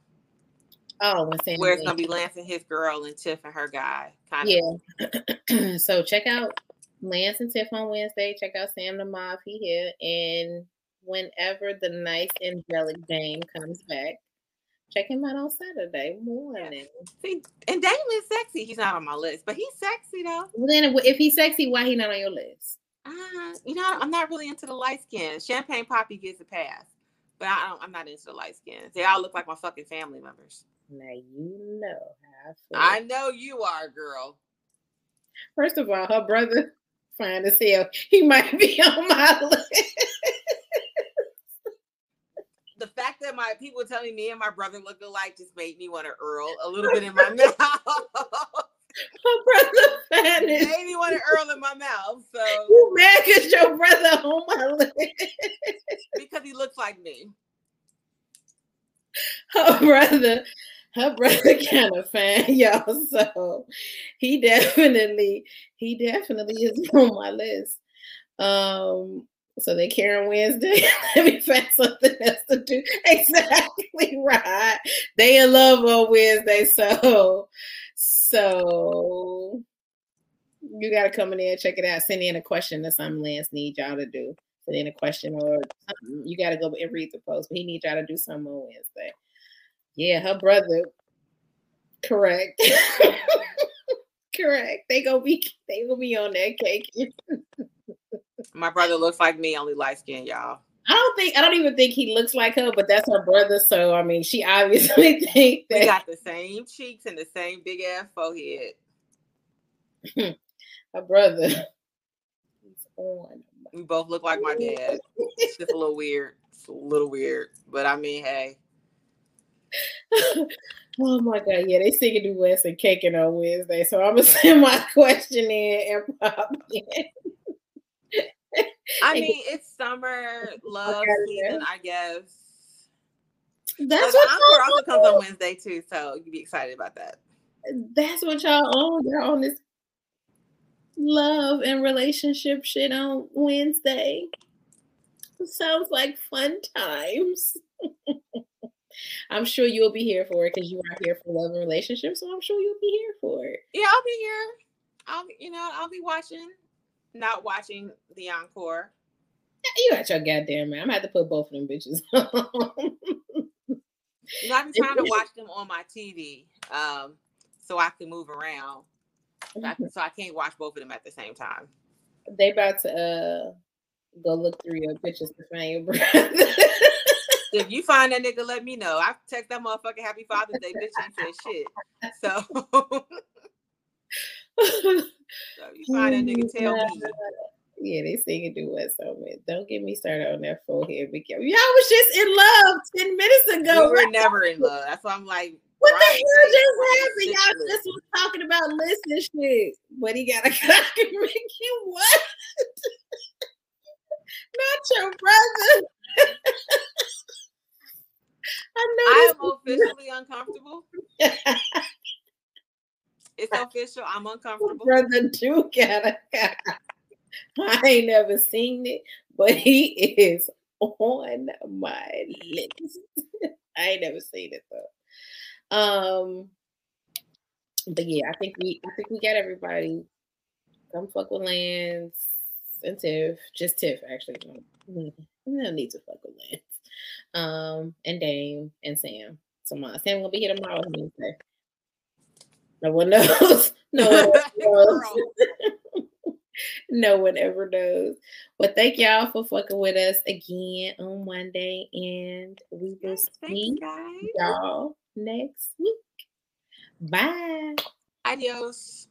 Oh, when Sam where it's gonna be Lance and his girl and Tiff and her guy. Kind of. Yeah. So check out Lance and Tiff on Wednesday. Check out Sam tomorrow if he here, and whenever the nice angelic Dame comes back, check him out on Saturday morning. See, and Dame is sexy. He's not on my list, but he's sexy though. Well, then if he's sexy, why he not on your list? Uh, you know, I'm not really into the light skin. Champagne Poppy gets a pass, but I don't, I'm not into the light skin. They all look like my fucking family members. Now you know how I feel. I know you are, girl. First of all, her brother, fine as hell. He might be on my list. The fact that my people telling me and my brother look alike just made me want to Earl a little bit in my mouth. My brother made me want to Earl in my mouth. So you mad because your brother on my list? Because he looks like me. Her brother, her brother kind of fan, y'all. So he definitely, he definitely is on my list. Um. So they carry on Wednesday. Let me find something else to do. Exactly right. They in love on Wednesday. So, so you got to come in there and check it out. Send in a question. That's something Lance needs y'all to do. Send in a question or something. You got to go and read the post. But he needs y'all to do something on Wednesday. Yeah, her brother. Correct. Correct. They gonna be, they gonna be on that cake. My brother looks like me, only light skin, y'all. I don't think I don't even think he looks like her, but that's her brother. So I mean, she obviously thinks that we got the same cheeks and the same big ass forehead. Her brother. He's on. We both look like my dad. It's just a little weird. It's a little weird. But I mean, hey. Oh my God, yeah, they sing and do West and caking on Wednesday. So I'm gonna send my question in and pop in. I mean, it's summer love season, I guess. That's what Encore also comes on Wednesday too, so you be excited about that. That's what y'all own. Y'all own this love and relationship shit on Wednesday. It sounds like fun times. I'm sure you'll be here for it because you are here for love and relationships. So I'm sure you'll be here for it. Yeah, I'll be here. I'll, you know, I'll be watching, not watching the Encore. You got your goddamn man. I'm gonna have to put both of them bitches on. I've been trying to watch them on my T V, um, so I can move around. So I, so I can't watch both of them at the same time. They about to uh, go look through your pictures to find your brother. If you find that nigga, let me know. I text that motherfucker Happy Father's Day, bitch, and said shit. So, so you find that nigga, tell me. Yeah, they sing and do what's on it. Don't get me started on that forehead. Y'all was just in love ten minutes ago. We were right? Never in love. That's why I'm like, what the hell just happened? Y'all just was talking about listening shit. But he got a cock and Mickey. What? Not your brother. I know. I'm officially uncomfortable. It's official. I'm uncomfortable. Brother do got a cock. I ain't never seen it, but he is on my list. I ain't never seen it though. Um, but yeah, I think we, I think we got everybody. Come fuck with Lance and Tiff, just Tiff actually. We don't need to fuck with Lance. Um, and Dame and Sam. Tomorrow, Sam gonna be here tomorrow. No one knows. No one knows. No one ever knows. Well, thank y'all for fucking with us again on Monday, and we will see y'all next week. Bye. Adios.